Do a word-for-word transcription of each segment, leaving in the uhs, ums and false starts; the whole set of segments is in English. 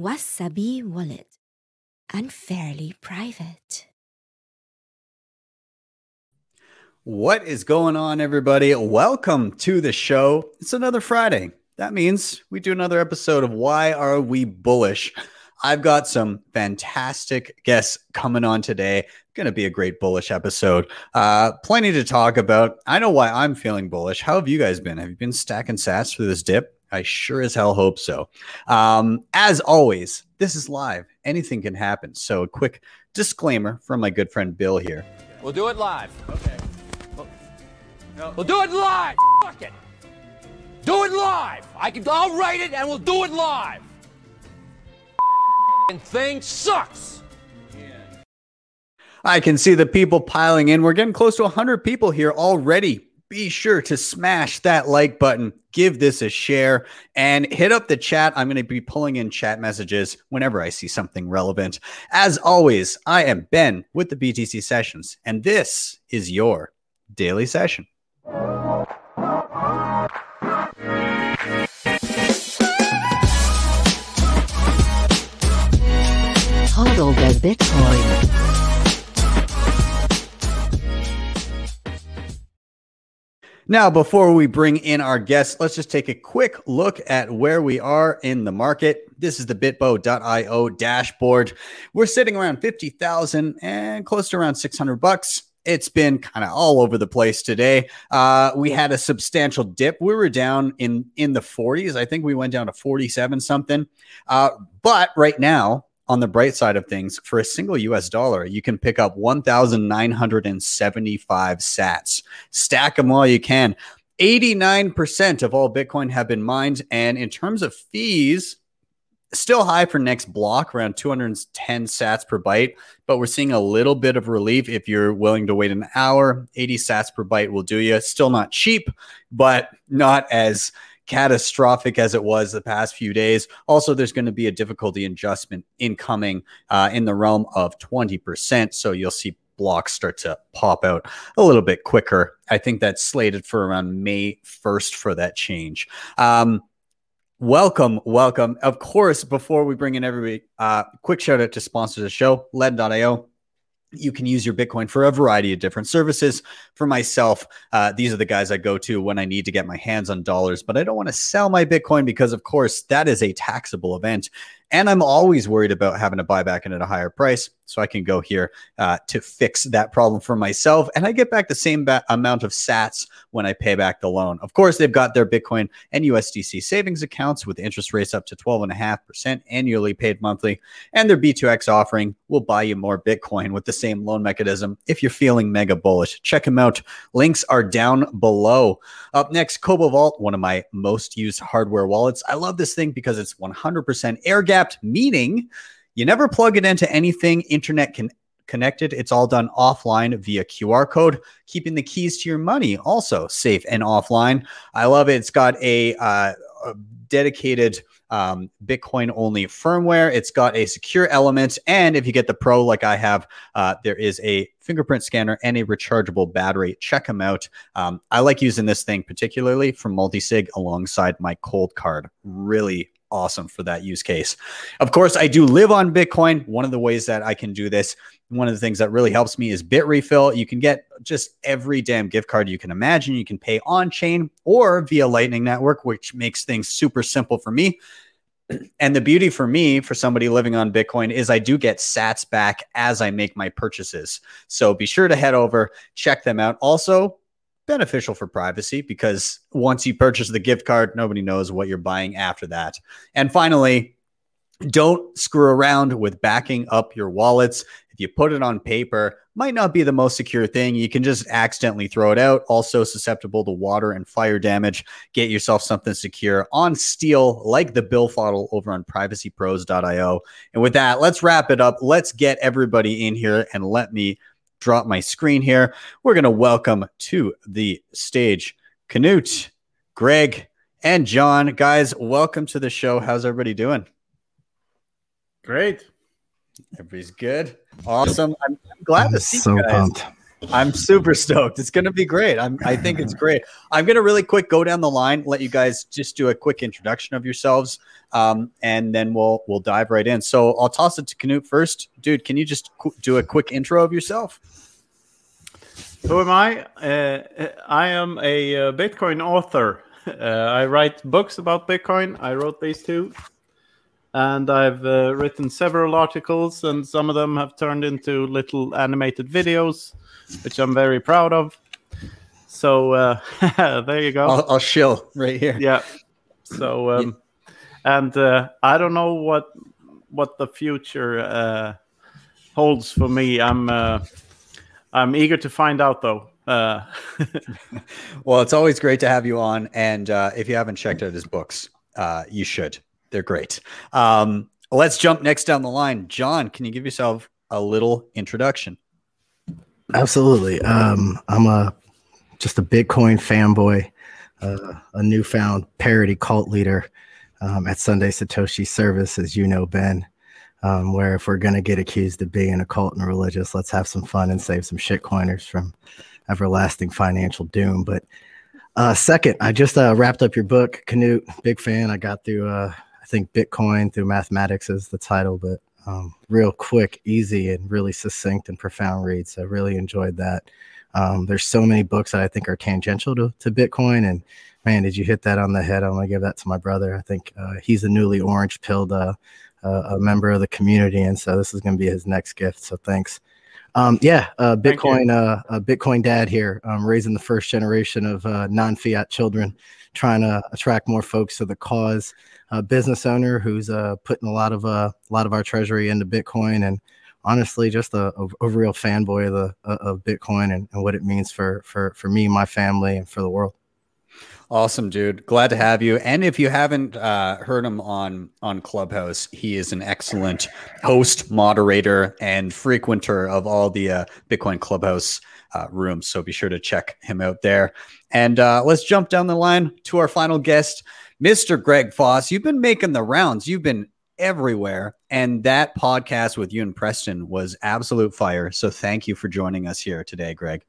Wasabi Wallet, unfairly private. What is going on, everybody? Welcome to the show. It's another Friday. That means we do another episode of Why Are We Bullish? I've got some fantastic guests coming on today. Going to be a great bullish episode. Uh, plenty to talk about. I know why I'm feeling bullish. How have you guys been? Have you been stacking sats through this dip? I sure as hell hope so. Um, as always, this is live. Anything can happen. So a quick disclaimer from my good friend Bill here. We'll do it live. Okay. We'll, no. we'll do it live. Fuck it. Do it live. I can. I'll write it and we'll do it live. And thing sucks. Yeah. I can see the people piling in. We're getting close to one hundred people here already. Be sure to smash that like button, give this a share, and hit up the chat. I'm going to be pulling in chat messages whenever I see something relevant. As always, I am Ben with the B T C Sessions, and this is your daily session. Hodl the Bitcoin. Now, before we bring in our guests, let's just take a quick look at where we are in the market. This is the BitBo dot I O dashboard. We're sitting around fifty thousand and close to around six hundred bucks. It's been kind of all over the place today. Uh, we had a substantial dip. We were down in, in the forties. I think we went down to forty-seven something. Uh, but right now, on the bright side of things, for a single U S dollar, you can pick up one thousand nine hundred seventy-five sats. Stack them all you can. eighty-nine percent of all Bitcoin have been mined. And in terms of fees, still high for next block, around two hundred ten sats per byte. But we're seeing a little bit of relief if you're willing to wait an hour. eighty sats per byte will do you. Still not cheap, but not as catastrophic as it was the past few days. Also, there's going to be a difficulty adjustment incoming uh, in the realm of twenty percent. So you'll see blocks start to pop out a little bit quicker. I think that's slated for around May first for that change. Um, Welcome, welcome. Of course, before we bring in everybody, uh, quick shout out to sponsors of the show, lead dot I O. You can use your Bitcoin for a variety of different services. For myself, uh, these are the guys I go to when I need to get my hands on dollars, but I don't want to sell my Bitcoin because, of course, that is a taxable event. And I'm always worried about having to buy back in at a higher price. So I can go here uh, to fix that problem for myself. And I get back the same ba- amount of sats when I pay back the loan. Of course, they've got their Bitcoin and U S D C savings accounts with interest rates up to twelve point five percent annually paid monthly. And their B two X offering will buy you more Bitcoin with the same loan mechanism if you're feeling mega bullish. Check them out. Links are down below. Up next, Cobo Vault, one of my most used hardware wallets. I love this thing because it's one hundred percent air gap, meaning you never plug it into anything internet con- connected. It's all done offline via Q R code, keeping the keys to your money also safe and offline. I love it. It's got a, uh, a dedicated um, Bitcoin-only firmware. It's got a secure element. And if you get the Pro like I have, uh, there is a fingerprint scanner and a rechargeable battery. Check them out. Um, I like using this thing particularly for multisig alongside my cold card. Really awesome for that use case. Of course, I do live on Bitcoin. One of the ways that I can do this, one of the things that really helps me is Bitrefill. You can get just every damn gift card you can imagine. You can pay on chain or via Lightning Network, which makes things super simple for me. And the beauty for me, for somebody living on Bitcoin, is I do get sats back as I make my purchases. So be sure to head over, check them out. Also, beneficial for privacy because once you purchase the gift card, nobody knows what you're buying after that. And finally, don't screw around with backing up your wallets. If you put it on paper, might not be the most secure thing. You can just accidentally throw it out. Also susceptible to water and fire damage. Get yourself something secure on steel like the billfold over on privacy pros dot I O. And with that, let's wrap it up. Let's get everybody in here and let me drop my screen here. We're going to welcome to the stage Knut, Greg, and John. Guys, welcome to the show. How's everybody doing? Great. Everybody's good. Awesome. I'm, I'm glad I'm to see so you guys. Pumped. I'm super stoked. It's going to be great. I'm, I think it's great. I'm going to really quick go down the line, let you guys just do a quick introduction of yourselves, um, and then we'll we'll dive right in. So I'll toss it to Knut first. Dude, can you just qu- do a quick intro of yourself? Who am I? Uh, I am a Bitcoin author. Uh, I write books about Bitcoin. I wrote these two. And I've uh, written several articles, and some of them have turned into little animated videos, which I'm very proud of. So uh, there you go. I'll, I'll shill right here. Yeah. So, um, yeah. and uh, I don't know what what the future uh, holds for me. I'm uh, I'm eager to find out, though. Uh, well, it's always great to have you on, and uh, if you haven't checked out his books, uh, you should. They're great. Um, let's jump next down the line. John, can you give yourself a little introduction? Absolutely. Um, I'm a just a Bitcoin fanboy, uh, a newfound parody cult leader um, at Sunday Satoshi Service, as you know, Ben, um, where if we're going to get accused of being a cult and religious, let's have some fun and save some shitcoiners from everlasting financial doom. But uh, second, I just uh, wrapped up your book, Knut. Big fan. I got through... Uh, I think Bitcoin Through Mathematics is the title, but um, real quick, easy, and really succinct and profound read. So I really enjoyed that. Um, there's so many books that I think are tangential to, to Bitcoin. And man, did you hit that on the head? I'm going to give that to my brother. I think uh, he's a newly orange pilled uh, uh, a member of the community. And so this is going to be his next gift. So thanks. Um, yeah, uh, Bitcoin, uh, uh, Bitcoin dad here, um, raising the first generation of uh, non-fiat children, trying to attract more folks to the cause. A business owner who's uh, putting a lot of uh, a lot of our treasury into Bitcoin, and honestly, just a, a, a real fanboy of the of Bitcoin and, and what it means for for for me, my family, and for the world. Awesome, dude. Glad to have you. And if you haven't uh, heard him on, on Clubhouse, he is an excellent host, moderator, and frequenter of all the uh, Bitcoin Clubhouse uh, rooms. So be sure to check him out there. And uh, let's jump down the line to our final guest, Mister Greg Foss. You've been making the rounds. You've been everywhere. And that podcast with you and Preston was absolute fire. So thank you for joining us here today, Greg.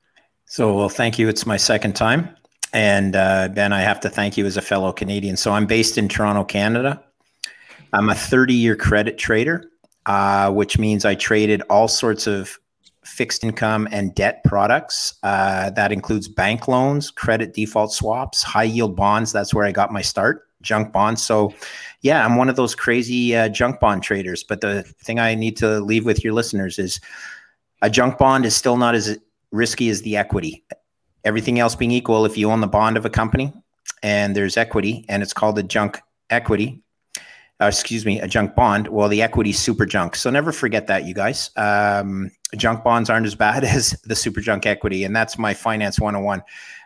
So, well, thank you. It's my second time. And uh, Ben, I have to thank you as a fellow Canadian. So I'm based in Toronto, Canada. I'm a thirty-year credit trader, uh, which means I traded all sorts of fixed income and debt products. Uh, that includes bank loans, credit default swaps, high-yield bonds. That's where I got my start, junk bonds. So yeah, I'm one of those crazy uh, junk bond traders. But the thing I need to leave with your listeners is a junk bond is still not as risky as the equity. Everything else being equal, if you own the bond of a company and there's equity and it's called a junk equity, uh, excuse me, a junk bond, well, the equity's super junk. So never forget that, you guys. Um, junk bonds aren't as bad as the super junk equity. And that's my finance one oh one.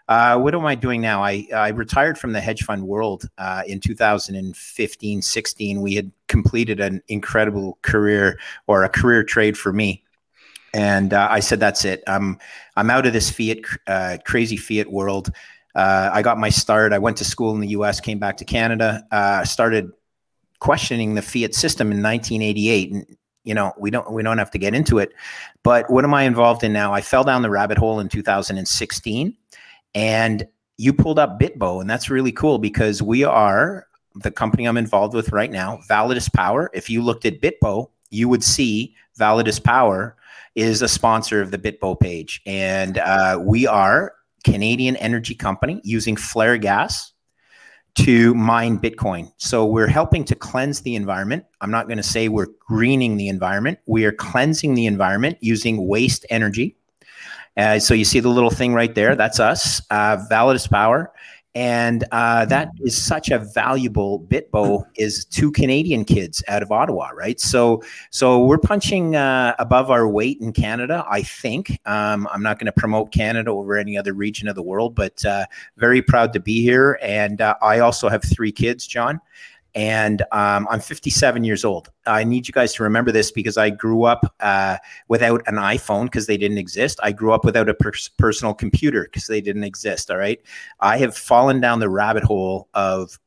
Uh, what am I doing now? I, I retired from the hedge fund world uh, in two thousand fifteen, sixteen. We had completed an incredible career or a career trade for me. And uh, I said, that's it. I'm I'm out of this fiat, uh, crazy fiat world. Uh, I got my start. I went to school in the U S, came back to Canada, uh, started questioning the fiat system in nineteen eighty-eight. And, you know, we don't we don't have to get into it. But what am I involved in now? I fell down the rabbit hole in two thousand sixteen, and you pulled up BitBo, and that's really cool because we are the company I'm involved with right now, Validus Power. If you looked at BitBo, you would see Validus Power is a sponsor of the BitBo page. And uh, we are a Canadian energy company using flare gas to mine Bitcoin. So we're helping to cleanse the environment. I'm not going to say we're greening the environment. We are cleansing the environment using waste energy. Uh, so you see the little thing right there. That's us, uh, Validus Power. And uh, that is such a valuable BitBo is two Canadian kids out of Ottawa, right? So so we're punching uh, above our weight in Canada, I think. Um, I'm not going to promote Canada over any other region of the world, but uh, very proud to be here. And uh, I also have three kids, John, and um, I'm fifty-seven years old. I need you guys to remember this because I grew up uh, without an iPhone because they didn't exist. I grew up without a pers- personal computer because they didn't exist, all right? I have fallen down the rabbit hole of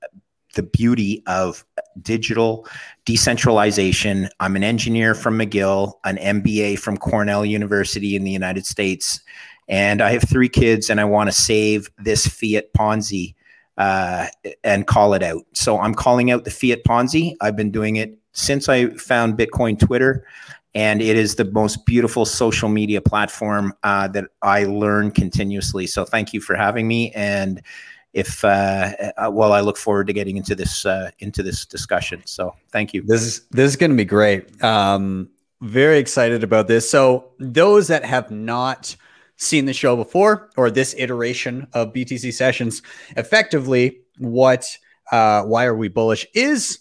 the beauty of digital decentralization. I'm an engineer from McGill, an M B A from Cornell University in the United States, and I have three kids, and I want to save this fiat Ponzi uh, and call it out. So I'm calling out the fiat Ponzi. I've been doing it since I found Bitcoin Twitter, and it is the most beautiful social media platform uh, that I learn continuously. So thank you for having me. And if uh, well, I look forward to getting into this uh, into this discussion. So thank you. This is this is going to be great. Um, very excited about this. So those that have not seen the show before, or this iteration of B T C Sessions, effectively what uh, why are we bullish is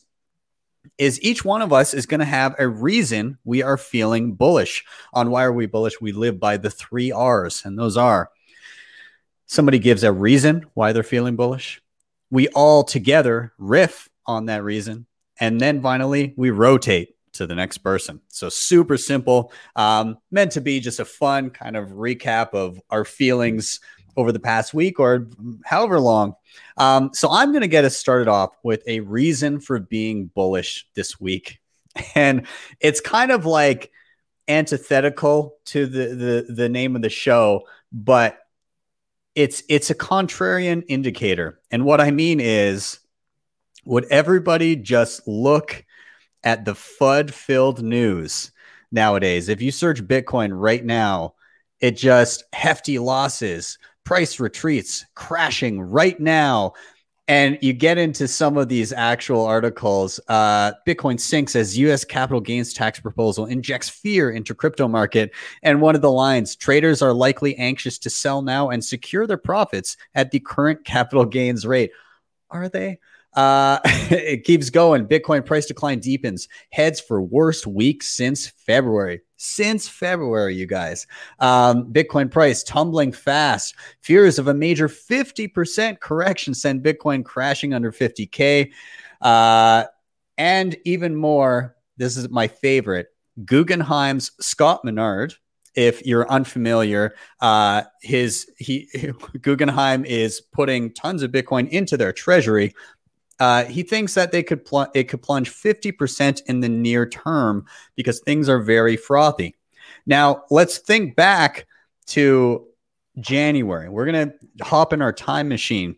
is each one of us is going to have a reason we are feeling bullish. On Why Are We Bullish, we live by the three R's, and those are: somebody gives a reason why they're feeling bullish, we all together riff on that reason, and then finally we rotate to the next person. So super simple, um, meant to be just a fun kind of recap of our feelings over the past week or however long. Um, so I'm going to get us started off with a reason for being bullish this week. And it's kind of like antithetical to the, the, the name of the show, but it's, it's a contrarian indicator. And what I mean is, would everybody just look at the F U D-filled news nowadays? If you search Bitcoin right now, it just hefty losses, price retreats, crashing right now. And you get into some of these actual articles. Uh, Bitcoin sinks as U S capital gains tax proposal injects fear into crypto market. And one of the lines, traders are likely anxious to sell now and secure their profits at the current capital gains rate. Are they? Uh, it keeps going. Bitcoin price decline deepens, heads for worst week since February. Since February, you guys. Um, Bitcoin price tumbling fast. Fears of a major fifty percent correction send Bitcoin crashing under fifty K. Uh, and even more, this is my favorite, Guggenheim's Scott Minerd. If you're unfamiliar, uh, his he Guggenheim is putting tons of Bitcoin into their treasury. Uh, he thinks that they could pl- it could plunge fifty percent in the near term because things are very frothy. Now, let's think back to January. We're going to hop in our time machine.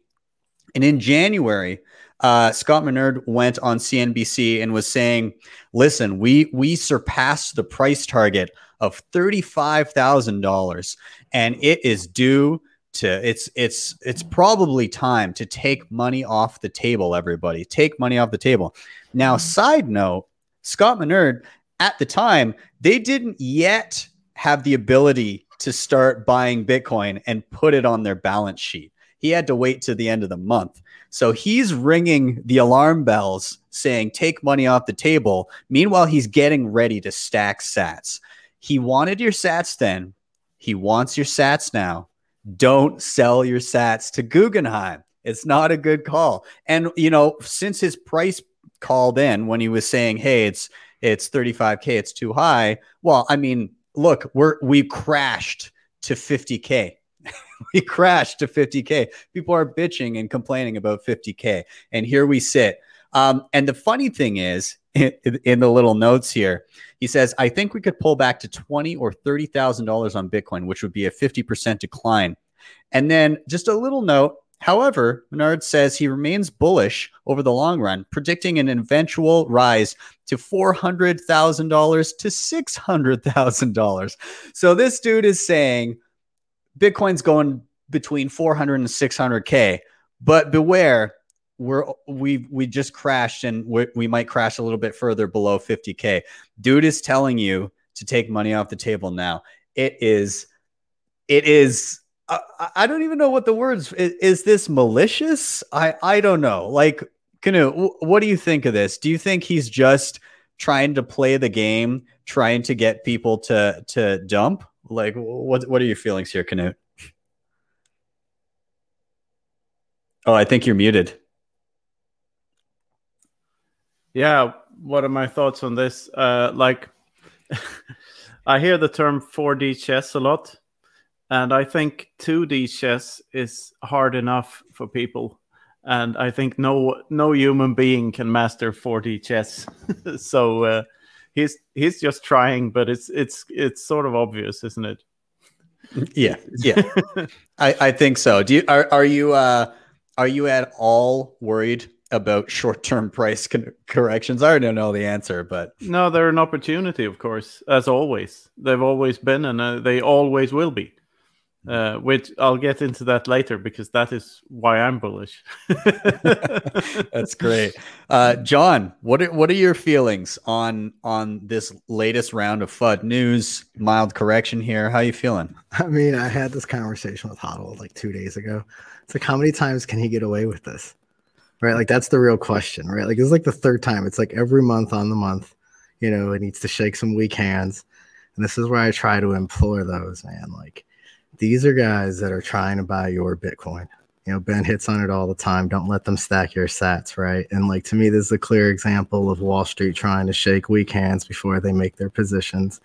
And in January, uh, Scott Minerd went on C N B C and was saying, listen, we we surpassed the price target of thirty-five thousand dollars, and it is due to it's it's it's probably time to take money off the table. Everybody take money off the table. Now, side note, Scott Minerd at the time, they didn't yet have the ability to start buying Bitcoin and put it on their balance sheet. He had to wait to the end of the month. So he's ringing the alarm bells saying take money off the table. Meanwhile, he's getting ready to stack sats. He wanted your sats then. He wants your sats now. Don't sell your sats to Guggenheim. It's not a good call. And, you know, since his price called in when he was saying, hey, it's it's thirty-five K, it's too high. Well, I mean, look, we're we crashed to fifty K. We crashed to fifty K. People are bitching and complaining about fifty K. And here we sit. Um, and the funny thing is, in, in the little notes here, he says, I think we could pull back to twenty or thirty thousand dollars on Bitcoin, which would be a fifty percent decline. And then just a little note. However, Minerd says he remains bullish over the long run, predicting an eventual rise to four hundred thousand to six hundred thousand dollars. So this dude is saying Bitcoin's going between four hundred and six hundred K, but beware. We're we we just crashed and we we might crash a little bit further below fifty K. Dude is telling you to take money off the table now. It is, it is. I, I don't even know what the words is. Is this malicious? I I don't know. Like, Knut, what do you think of this? Do you think he's just trying to play the game, trying to get people to to dump? Like, what what are your feelings here, Knut? Oh, I think you're muted. Yeah, what are my thoughts on this? Uh, like, I hear the term four D chess a lot, and I think two D chess is hard enough for people. And I think no no human being can master four D chess. So uh, he's he's just trying, but it's it's it's sort of obvious, isn't it? Yeah, yeah. I, I think so. Do you are are you uh, are you at all worried about short-term price con- corrections? I don't know the answer, but no, they're an opportunity, of course, as always. They've always been, and uh, they always will be. Uh, which I'll get into that later, because that is why I'm bullish. That's great. Uh, John, what are, what are your feelings on on this latest round of F U D news? Mild correction here. How are you feeling? I mean, I had this conversation with Hodl like two days ago. It's like, how many times can he get away with this? Right? Like, that's the real question, right? Like, it's like the third time. It's like every month on the month, you know, it needs to shake some weak hands. And this is where I try to implore those, man, like, these are guys that are trying to buy your Bitcoin. You know, Ben hits on it all the time. Don't let them stack your sats, right? And like, to me, this is a clear example of Wall Street trying to shake weak hands before they make their positions.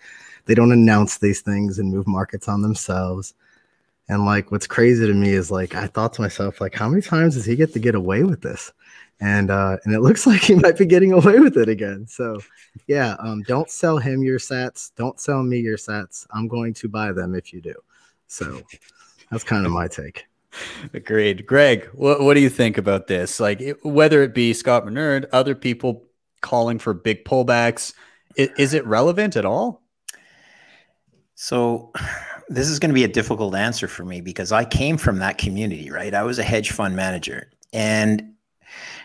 They don't announce these things and move markets on themselves. And like, what's crazy to me is like, I thought to myself, like, how many times does he get to get away with this? And uh, and it looks like he might be getting away with it again. So, yeah, um, don't sell him your sats. Don't sell me your sats. I'm going to buy them if you do. So that's kind of my take. Agreed. Greg, what, what do you think about this? Like, it, whether it be Scott Minerd, other people calling for big pullbacks, it, is it relevant at all? So this is going to be a difficult answer for me, because I came from that community, right? I was a hedge fund manager, and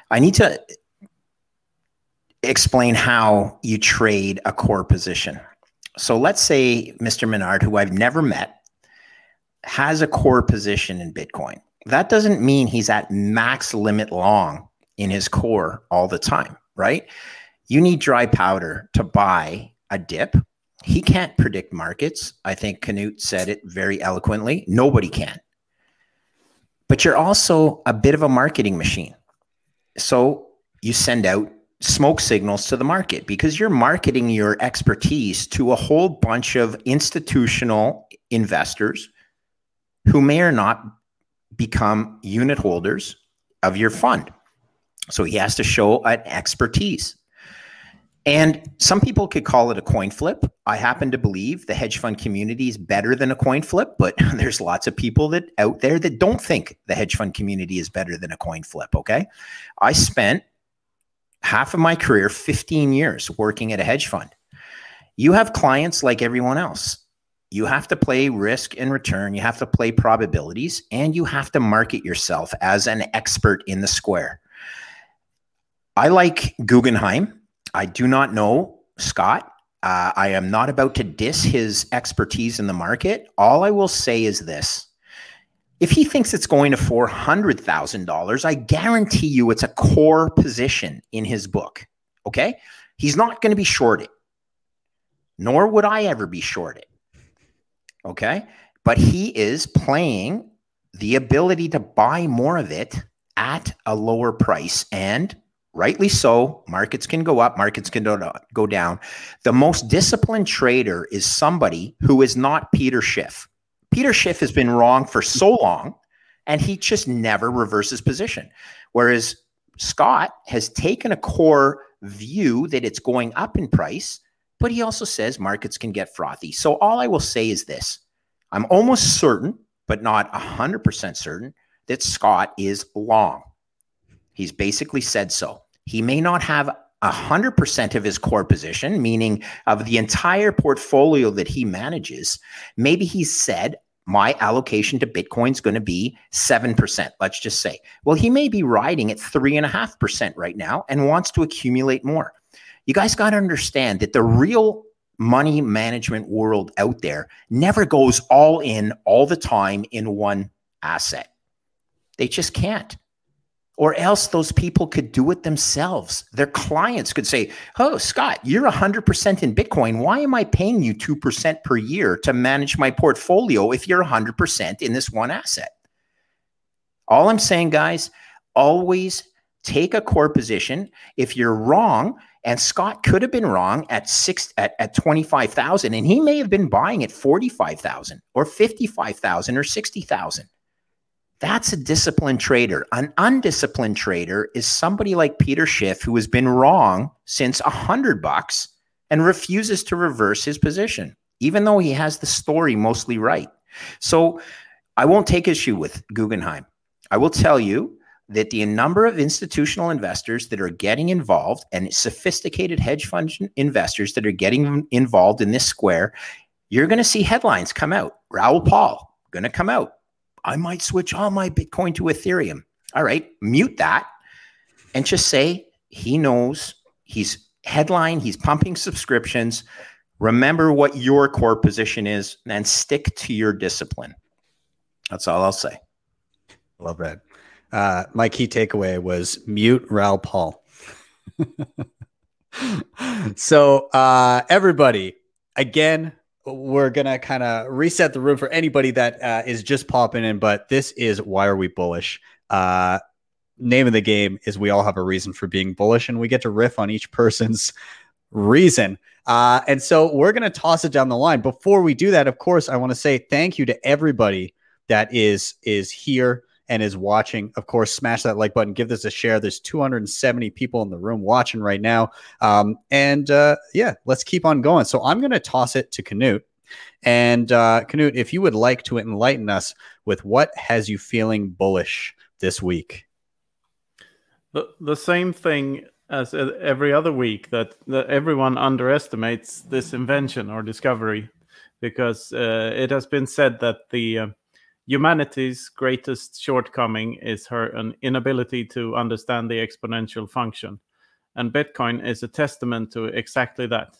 I need to explain how you trade a core position. So let's say Mister Minerd, who I've never met, has a core position in Bitcoin. That doesn't mean he's at max limit long in his core all the time, right? You need dry powder to buy a dip. He can't predict markets. I think Knut said it very eloquently. Nobody can. But you're also a bit of a marketing machine. So you send out smoke signals to the market, because you're marketing your expertise to a whole bunch of institutional investors who may or not become unit holders of your fund. So he has to show an expertise. And some people could call it a coin flip. I happen to believe the hedge fund community is better than a coin flip, but there's lots of people that out there that don't think the hedge fund community is better than a coin flip, okay? I spent half of my career, fifteen years, working at a hedge fund. You have clients like everyone else. You have to play risk and return. You have to play probabilities, and you have to market yourself as an expert in the square. I like Guggenheim. I do not know Scott. Uh, I am not about to diss his expertise in the market. All I will say is this. If he thinks it's going to four hundred thousand dollars, I guarantee you it's a core position in his book, okay? He's not going to be shorted, nor would I ever be shorted. Okay, but he is playing the ability to buy more of it at a lower price, and rightly so. Markets can go up, markets can go down. The most disciplined trader is somebody who is not Peter Schiff. Peter Schiff has been wrong for so long, and he just never reverses position. Whereas Scott has taken a core view that it's going up in price, but he also says markets can get frothy. So all I will say is this. I'm almost certain, but not one hundred percent certain, that Scott is long. He's basically said so. He may not have one hundred percent of his core position, meaning of the entire portfolio that he manages. Maybe he said, my allocation to Bitcoin is going to be seven percent, let's just say. Well, he may be riding at three point five percent right now and wants to accumulate more. You guys got to understand that the real money management world out there never goes all in all the time in one asset. They just can't. Or else those people could do it themselves. Their clients could say, oh, Scott, you're one hundred percent in Bitcoin. Why am I paying you two percent per year to manage my portfolio if you're one hundred percent in this one asset? All I'm saying, guys, always take a core position. If you're wrong, and Scott could have been wrong at six at, at twenty-five thousand, and he may have been buying at forty-five thousand or fifty-five thousand or sixty thousand. That's a disciplined trader. An undisciplined trader is somebody like Peter Schiff, who has been wrong since a hundred bucks and refuses to reverse his position, even though he has the story mostly right. So I won't take issue with Guggenheim. I will tell you that the number of institutional investors that are getting involved and sophisticated hedge fund investors that are getting involved in this square, you're going to see headlines come out. Raoul Paul going to come out. I might switch all my Bitcoin to Ethereum. All right, mute that and just say he knows, he's headline, he's pumping subscriptions. Remember what your core position is and stick to your discipline. That's all I'll say. Love that. Uh, my key takeaway was mute Raoul Paul. So uh, everybody, again, we're going to kind of reset the room for anybody that uh, is just popping in, but this is Why Are We Bullish? Uh, name of the game is we all have a reason for being bullish, and we get to riff on each person's reason. Uh, and so we're going to toss it down the line. Before we do that, of course, I want to say thank you to everybody that is is here and is watching. Of course, smash that like button. Give this a share. There's two hundred seventy people in the room watching right now. Um, and uh, yeah, let's keep on going. So I'm going to toss it to Knut. And uh, Knut, if you would like to enlighten us with what has you feeling bullish this week? The, the same thing as every other week, that, that everyone underestimates this invention or discovery, because uh, it has been said that the... Uh, humanity's greatest shortcoming is her an inability to understand the exponential function. And Bitcoin is a testament to exactly that,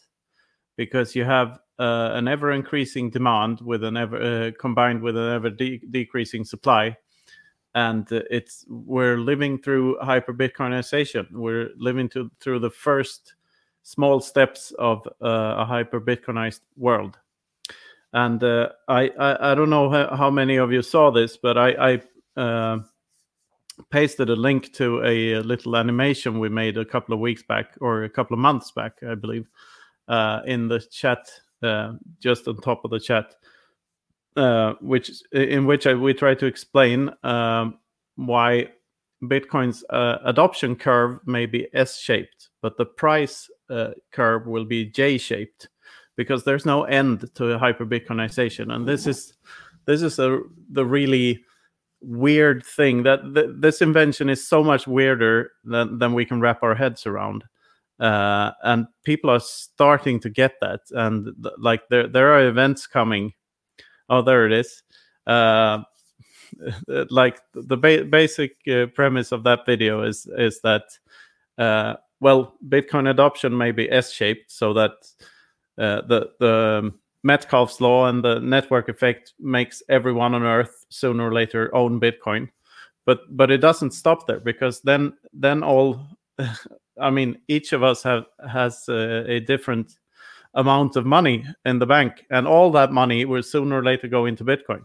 because you have uh, an ever-increasing demand with an ever, uh, combined with an ever-decreasing de- supply. And uh, it's we're living through hyper-Bitcoinization. We're living to, through the first small steps of uh, a hyper-Bitcoinized world. And uh, I, I I don't know how many of you saw this, but I, I uh, pasted a link to a little animation we made a couple of weeks back, or a couple of months back, I believe, uh, in the chat, uh, just on top of the chat, uh, which in which I, we try to explain um, why Bitcoin's uh, adoption curve may be S-shaped, but the price uh, curve will be J-shaped. Because there's no end to hyper-Bitcoinization, and this is this is a, the really weird thing that th- this invention is so much weirder than, than we can wrap our heads around, uh, and people are starting to get that. And th- like there there are events coming. Oh, there it is. Uh, like the ba- basic uh, premise of that video is is that uh, well, Bitcoin adoption may be S-shaped, so that. Uh, the the Metcalfe's law and the network effect makes everyone on Earth sooner or later own Bitcoin, but but it doesn't stop there, because then then all, I mean, each of us have has a, a different amount of money in the bank, and all that money will sooner or later go into Bitcoin,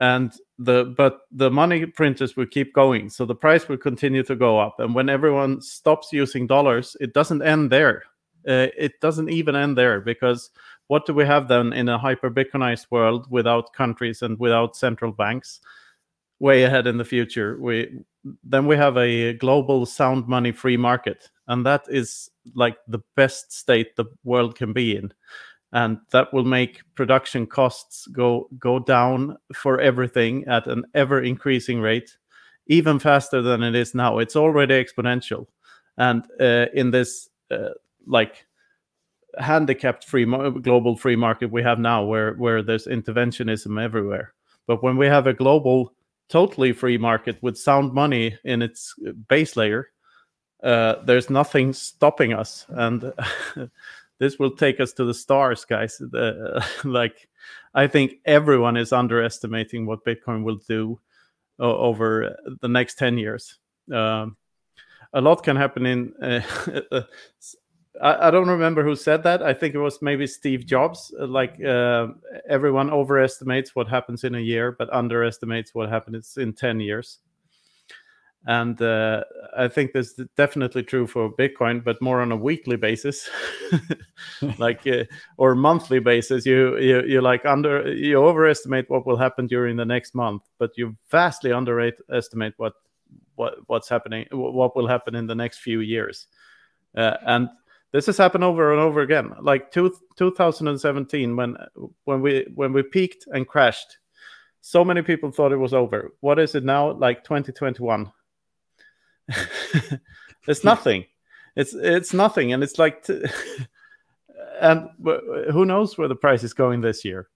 and the but the money printers will keep going, so the price will continue to go up, and when everyone stops using dollars, it doesn't end there. Uh, it doesn't even end there, because what do we have then in a hyper-Bitcoinized world without countries and without central banks? Way ahead in the future, we then we have a global sound money free market, and that is like the best state the world can be in, and that will make production costs go go down for everything at an ever increasing rate, even faster than it is now. It's already exponential, and uh, in this. Uh, like handicapped free global free market we have now, where where there's interventionism everywhere, but when we have a global totally free market with sound money in its base layer, uh there's nothing stopping us, and this will take us to the stars, guys. Uh, like I think everyone is underestimating what Bitcoin will do uh, over the next ten years. Um a lot can happen in uh, I don't remember who said that. I think it was maybe Steve Jobs. Like uh, everyone overestimates what happens in a year, but underestimates what happens in ten years. And uh, I think that's definitely true for Bitcoin, but more on a weekly basis, like uh, or monthly basis. You you you like under you overestimate what will happen during the next month, but you vastly underestimate what what what's happening, what will happen in the next few years. Uh, and this has happened over and over again. Like two, two thousand seventeen, when when we when we peaked and crashed, so many people thought it was over. What is it now? Like twenty twenty-one. It's nothing. It's it's nothing, and it's like, t- and w- who knows where the price is going this year?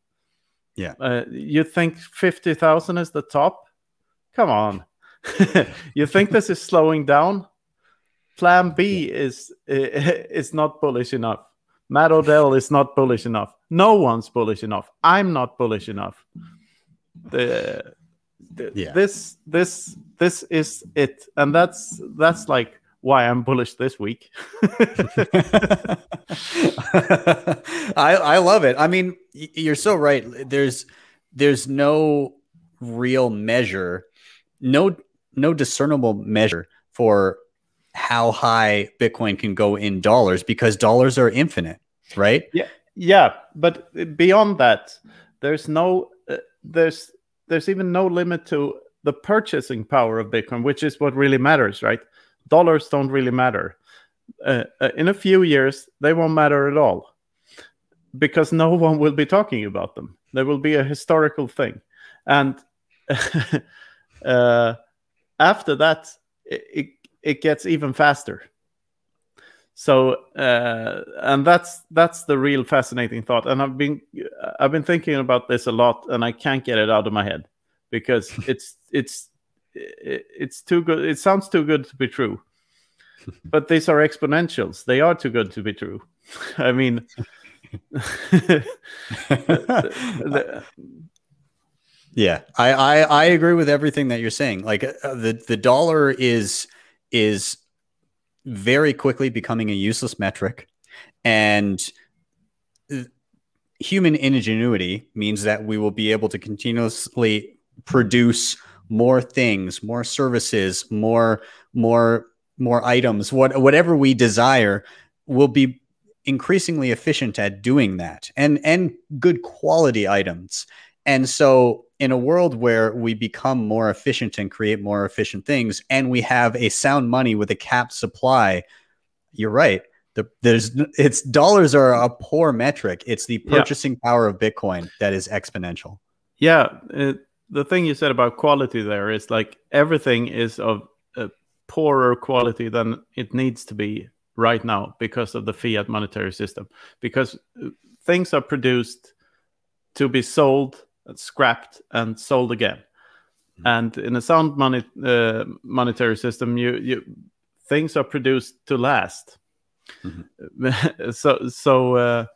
Yeah, uh, you think fifty thousand is the top? Come on, you think this is slowing down? Plan B yeah. is is not bullish enough. Matt Odell is not bullish enough. No one's bullish enough. I'm not bullish enough. The Yeah. This this this is it, and that's that's like why I'm bullish this week. I I love it. I mean, you're so right. There's there's no real measure, no no discernible measure for how high Bitcoin can go in dollars, because dollars are infinite, right? Yeah, yeah. But beyond that, there's no uh, there's. There's even no limit to the purchasing power of Bitcoin, which is what really matters, right? Dollars don't really matter. Uh, in a few years, they won't matter at all, because no one will be talking about them. They will be a historical thing. And uh, after that, it, it gets even faster. So, uh, and that's that's the real fascinating thought. And I've been I've been thinking about this a lot, and I can't get it out of my head, because it's it's it's too good. It sounds too good to be true, but these are exponentials. They are too good to be true. I mean, the, the, yeah, I, I I agree with everything that you're saying. Like uh, the the dollar is is. very quickly becoming a useless metric, and human ingenuity means that we will be able to continuously produce more things, more services, more, more, more items. What, whatever we desire, will be increasingly efficient at doing that, and and good quality items. And so, in a world where we become more efficient and create more efficient things, and we have a sound money with a capped supply, you're right. The, there's it's dollars are a poor metric. It's the purchasing yeah. power of Bitcoin that is exponential. Yeah, it, the thing you said about quality there is like everything is of a poorer quality than it needs to be right now because of the fiat monetary system. Because things are produced to be sold, scrapped, and sold again. Mm-hmm. And in a sound money, uh, monetary system, you, you things are produced to last. Mm-hmm. So so uh,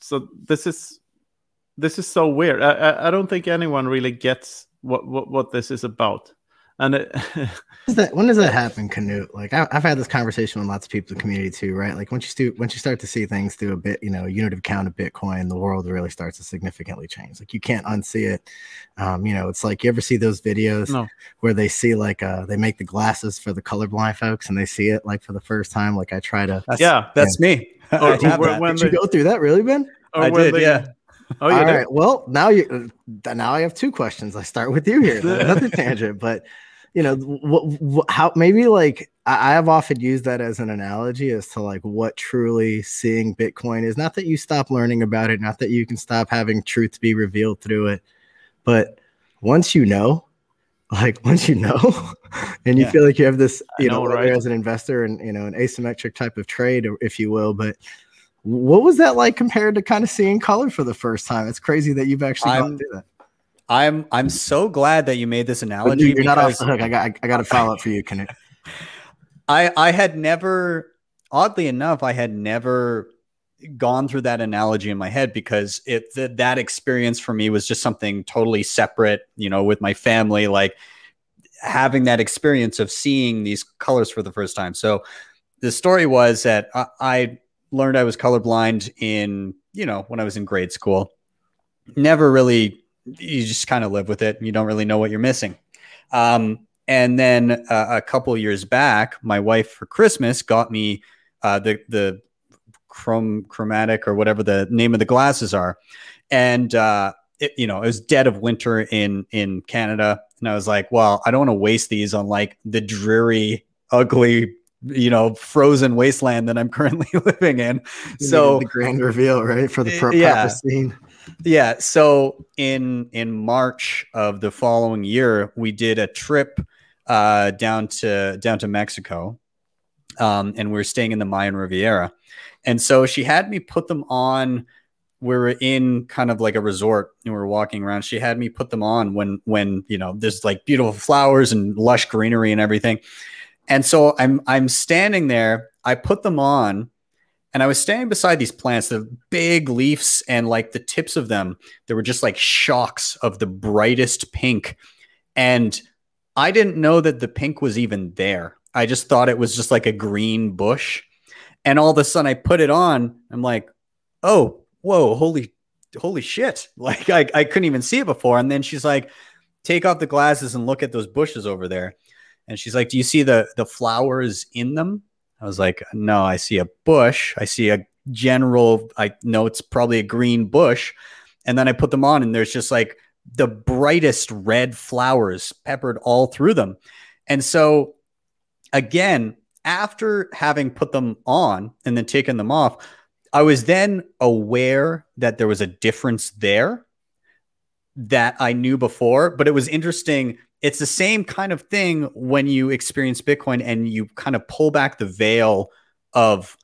so this is this is so weird. I, I, I don't think anyone really gets what what, what this is about. And it does that, when does that happen, Knut? Like I, I've had this conversation with lots of people in the community too, right? Like once you stu- once you start to see things through a bit, you know, unit of count of Bitcoin, the world really starts to significantly change. Like you can't unsee it. Um, you know, it's like you ever see those videos no. where they see like uh, they make the glasses for the colorblind folks, and they see it like for the first time. Like I try to that's, yeah, that's and, me. Or, did when did they, you go through that really, Ben? I did, they, yeah. Oh, yeah, all right. Did. Well, now you now I have two questions. I start with you here. Another tangent, but. You know, wh- wh- how maybe like I have often used that as an analogy as to like what truly seeing Bitcoin is. Not that you stop learning about it, not that you can stop having truth be revealed through it, but once you know, like once you know, and you yeah. feel like you have this, you know, know, right? As an investor and you know an asymmetric type of trade, if you will, but. What was that like compared to kind of seeing color for the first time? It's crazy that you've actually gone through that. I'm I'm so glad that you made this analogy. Dude, you're not off the hook. I got I got a follow up for you, Knut. I I had never, oddly enough, I had never gone through that analogy in my head, because it the, that experience for me was just something totally separate. You know, with my family, like having that experience of seeing these colors for the first time. So the story was that I, I learned I was colorblind in you know when I was in grade school. Never really. You just kind of live with it, and you don't really know what you're missing. Um, And then uh, a couple years back, my wife for Christmas got me uh, the the chrome chromatic or whatever the name of the glasses are. And uh, it, you know, it was dead of winter in in Canada, and I was like, well, I don't want to waste these on like the dreary, ugly, you know, frozen wasteland that I'm currently living in. You so the grand reveal, right, for the pro- yeah, proper scene. Yeah. So in in March of the following year, we did a trip uh, down to down to Mexico, um, and we were staying in the Mayan Riviera. And so she had me put them on. We were in kind of like a resort and we were walking around. She had me put them on when when you know there's like beautiful flowers and lush greenery and everything. And so I'm I'm standing there, I put them on, and I was standing beside these plants, the big leaves and like the tips of them, they were just like shocks of the brightest pink. And I didn't know that the pink was even there. I just thought it was just like a green bush. And all of a sudden I put it on, I'm like, oh, whoa, holy, holy shit. Like I, I couldn't even see it before. And then she's like, take off the glasses and look at those bushes over there. And she's like, do you see the the flowers in them? I was like, no, I see a bush. I see a general, I know it's probably a green bush. And then I put them on and there's just like the brightest red flowers peppered all through them. And so again, after having put them on and then taken them off, I was then aware that there was a difference there that I knew before, but it was interesting. It's the same kind of thing when you experience Bitcoin and you kind of pull back the veil of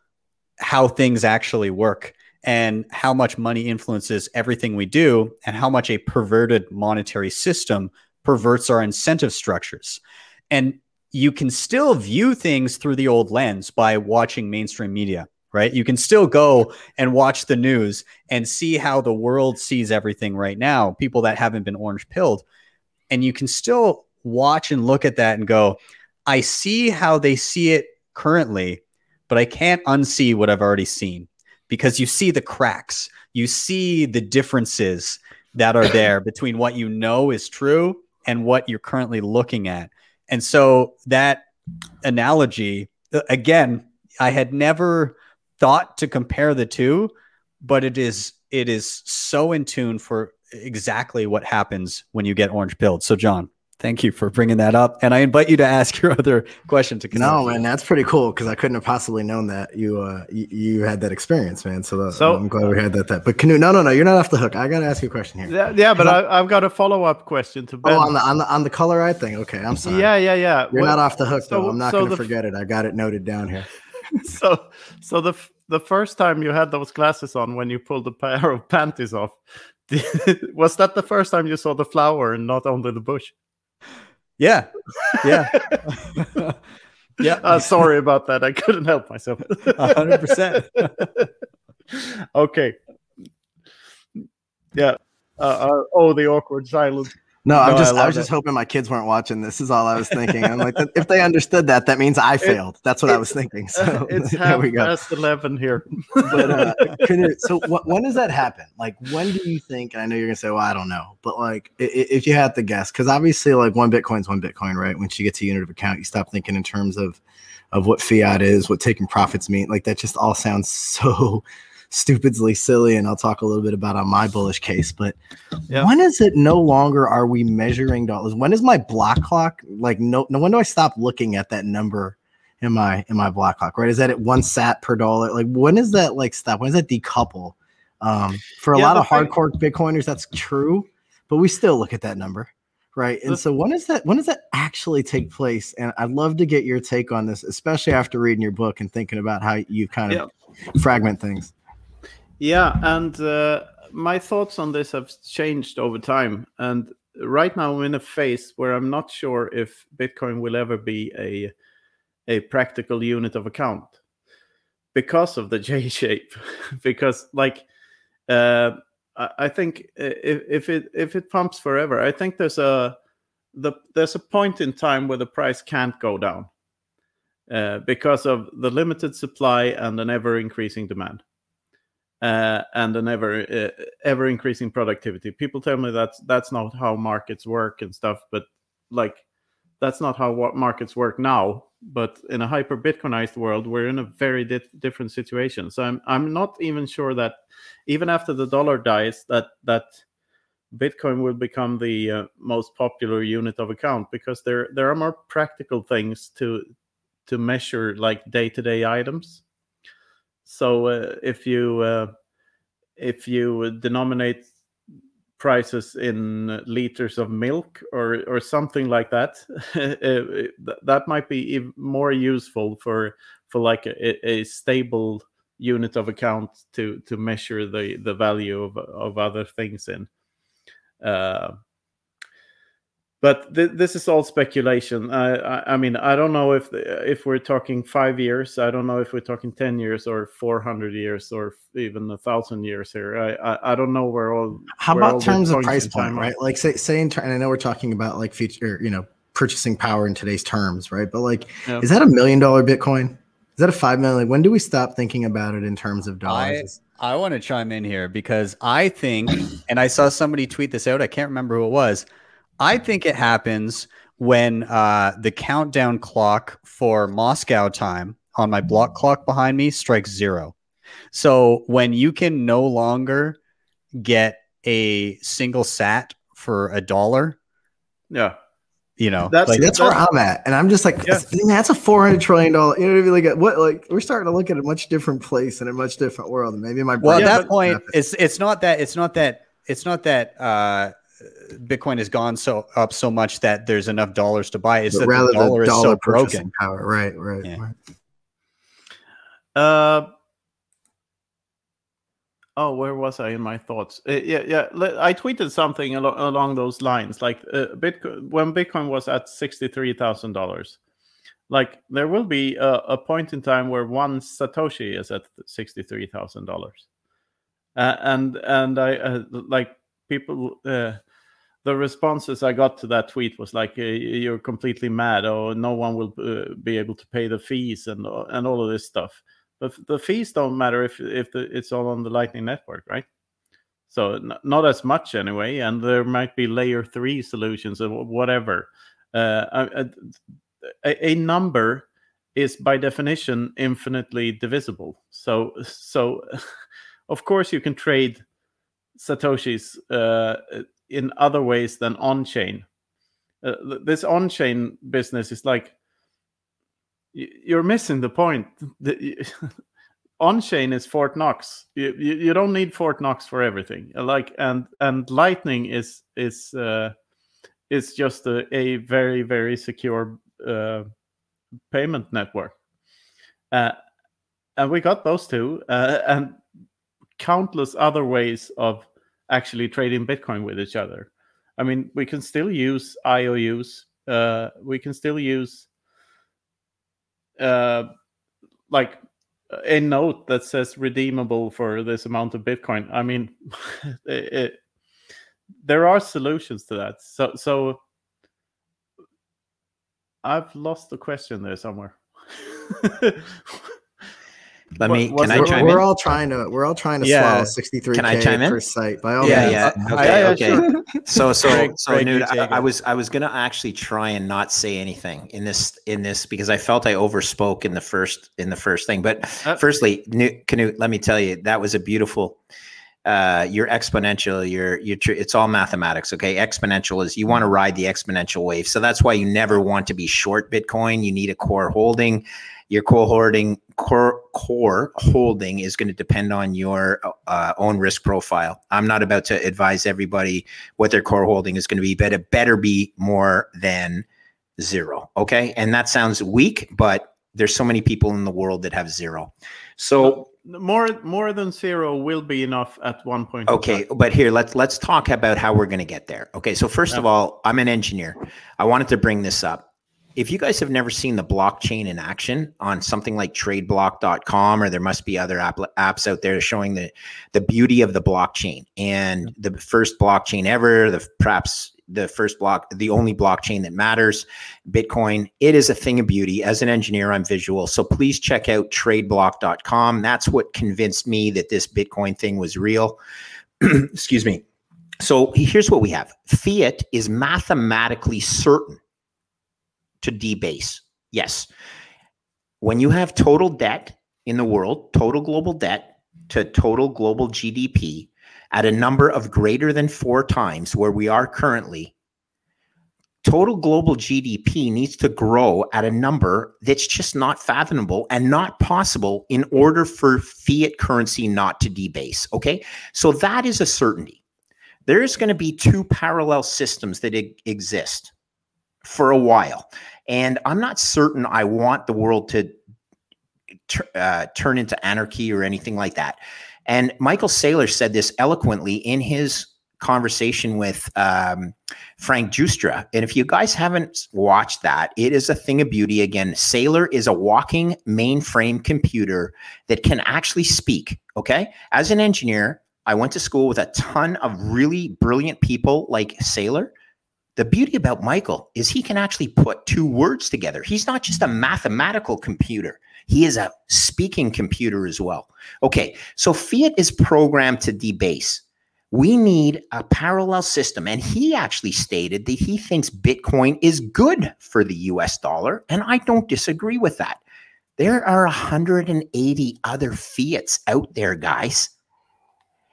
how things actually work and how much money influences everything we do and how much a perverted monetary system perverts our incentive structures. And you can still view things through the old lens by watching mainstream media, right? You can still go and watch the news and see how the world sees everything right now, people that haven't been orange pilled. And you can still watch and look at that and go, I see how they see it currently, but I can't unsee what I've already seen, because you see the cracks. You see the differences that are there between what you know is true and what you're currently looking at. And so that analogy, again, I had never thought to compare the two, but it is it is so in tune for exactly what happens when you get orange pilled. So John, thank you for bringing that up. And I invite you to ask your other question to consider. No, man, that's pretty cool. Cause I couldn't have possibly known that you, uh, you, you had that experience, man. So, that, so I'm glad we had that, that, but Knut, no, no, no, you're not off the hook. I got to ask you a question here. Yeah. yeah but I, I've got a follow-up question to Ben. Oh, on the, on the, on the color eye thing. Okay. I'm sorry. Yeah. Yeah. Yeah. You're well, not off the hook so, though. I'm not so going to forget it. I got it noted down here. so, so the, the first time you had those glasses on, when you pulled a pair of panties off, was that the first time you saw the flower and not only the bush? Yeah, yeah, yeah. Uh, sorry about that. I couldn't help myself. Hundred percent. Okay. Yeah. Uh, uh, oh, the awkward silence. No, I'm no, just. I, I was just it. hoping my kids weren't watching. This is all I was thinking. I'm like, if they understood that, that means I failed. It, That's what I was thinking. So it's half we go. past eleven here. But uh, you, so wh- when does that happen? Like, when do you think? And I know you're gonna say, "Well, I don't know," but like, if you had to guess, because obviously, like, one Bitcoin's one Bitcoin, right? Once you get to unit of account, you stop thinking in terms of of what fiat is, what taking profits mean. Like, that just all sounds so stupidly silly, and I'll talk a little bit about on my bullish case, but yeah. When is it no longer are we measuring dollars? When is my block clock like no no when do I stop looking at that number in my in my block clock, right? Is that at one sat per dollar? Like, when is that like stop? When does that decouple? Um for a yeah, lot of hardcore I, Bitcoiners, that's true, but we still look at that number, right? And so when is that when does that actually take place? And I'd love to get your take on this, especially after reading your book and thinking about how you kind of yeah. fragment things. Yeah, and uh, my thoughts on this have changed over time. And right now I'm in a phase where I'm not sure if Bitcoin will ever be a a practical unit of account because of the J shape. Because, like, uh, I, I think if, if it if it pumps forever, I think there's a the there's a point in time where the price can't go down uh, because of the limited supply and an ever increasing demand. Uh, and an ever uh, ever increasing productivity. People tell me that's that's not how markets work and stuff, but like that's not how markets work now. But in a hyper Bitcoinized world, we're in a very di- different situation. So I'm I'm not even sure that even after the dollar dies, that that Bitcoin will become the uh, most popular unit of account, because there there are more practical things to to measure, like day-to-day items. So uh, if you uh, if you denominate prices in liters of milk or or something like that, that might be even more useful for for like a, a stable unit of account to to measure the the value of of other things in. Uh, but th- this is all speculation. I, I, I mean, I don't know if the, if we're talking five years. I don't know if we're talking ten years or four hundred years or even a thousand years here. I, I, I don't know where all. How where about all terms of price point, right? right? Like say say in ter- and I know we're talking about like future, you know, purchasing power in today's terms, right? But like, yeah. Is that a million dollar Bitcoin? Is that a five million? Like, when do we stop thinking about it in terms of dollars? I- I want to chime in here because I think, and I saw somebody tweet this out, I can't remember who it was. I think it happens when uh, the countdown clock for Moscow time on my block clock behind me strikes zero. So when you can no longer get a single sat for a dollar. Yeah. You know, that's like, that's, that's where I'm at, and I'm just like, yeah. That's a four hundred trillion dollars. You know what I mean? Like, a, what? Like, we're starting to look at a much different place and a much different world. And maybe my well, at that point, happen. it's it's not that it's not that it's not that uh, Bitcoin has gone so up so much that there's enough dollars to buy. It's but that rather the dollar, the dollar is dollar so broken. Power, right? Right. Yeah. Right. Uh. Oh, where was I in my thoughts? Uh, yeah, yeah. I tweeted something al- along those lines, like uh, Bitcoin, when Bitcoin was at sixty-three thousand dollars. Like there will be a, a point in time where one Satoshi is at sixty-three thousand dollars, uh, and and I uh, like people. Uh, the responses I got to that tweet was like, uh, "You're completely mad," or "No one will uh, be able to pay the fees," and and all of this stuff. But the fees don't matter if if the, it's all on the Lightning Network, right? So n- not as much anyway, and there might be layer three solutions or whatever. Uh, a, a number is by definition infinitely divisible. So so of course you can trade Satoshis uh, in other ways than on-chain. Uh, this on-chain business is like, you're missing the point. On-chain is Fort Knox. You, you you don't need Fort Knox for everything. Like and and Lightning is is uh, is just a, a very very secure uh, payment network. Uh, and we got those two uh, and countless other ways of actually trading Bitcoin with each other. I mean, we can still use I O Us. Uh, we can still use. Uh, like a note that says redeemable for this amount of Bitcoin. I mean, it, it, there are solutions to that. So, so I've lost the question there somewhere. Let me. What, can I chime we're, in? We're all trying to. We're all trying to yeah. swallow sixty-three. Can I chime in? Per site, by all yeah, means. Yeah. Okay. Okay. Yeah, sure. So, so, Greg, so, Greg, Knut, I, I was, I was gonna actually try and not say anything in this, in this, because I felt I overspoke in the first, in the first thing. But uh, firstly, Knut, let me tell you, that was a beautiful. Uh, your exponential, your, your, it's all mathematics. Okay. Exponential is, you want to ride the exponential wave. So that's why you never want to be short Bitcoin. You need a core holding. Your core holding, core, core holding is going to depend on your uh, own risk profile. I'm not about to advise everybody what their core holding is going to be, but it better be more than zero. Okay. And that sounds weak, but there's so many people in the world that have zero. So more more than zero will be enough at one point. Okay, but here let's let's talk about how we're going to get there. Okay, so first yeah. of all, I'm an engineer. I wanted to bring this up. If you guys have never seen the blockchain in action on something like trade block dot com, or there must be other app, apps out there showing the the beauty of the blockchain and the first blockchain ever, the perhaps the first block, the only blockchain that matters, Bitcoin. It is a thing of beauty. As an engineer, I'm visual. So please check out trade block dot com. That's what convinced me that this Bitcoin thing was real. Excuse me. So here's what we have. Fiat is mathematically certain to debase. Yes. When you have total debt in the world, total global debt to total global G D P at a number of greater than four times where we are currently, total global G D P needs to grow at a number that's just not fathomable and not possible in order for fiat currency not to debase, okay? So that is a certainty. There's going to be two parallel systems that exist for a while. And I'm not certain I want the world to uh, turn into anarchy or anything like that. And Michael Saylor said this eloquently in his conversation with um, Frank Giustra. And if you guys haven't watched that, it is a thing of beauty. Again, Saylor is a walking mainframe computer that can actually speak, okay? As an engineer, I went to school with a ton of really brilliant people like Saylor. The beauty about Michael is he can actually put two words together. He's not just a mathematical computer. He is a speaking computer as well. Okay, so fiat is programmed to debase. We need a parallel system. And he actually stated that he thinks Bitcoin is good for the U S dollar. And I don't disagree with that. There are one hundred eighty other fiats out there, guys.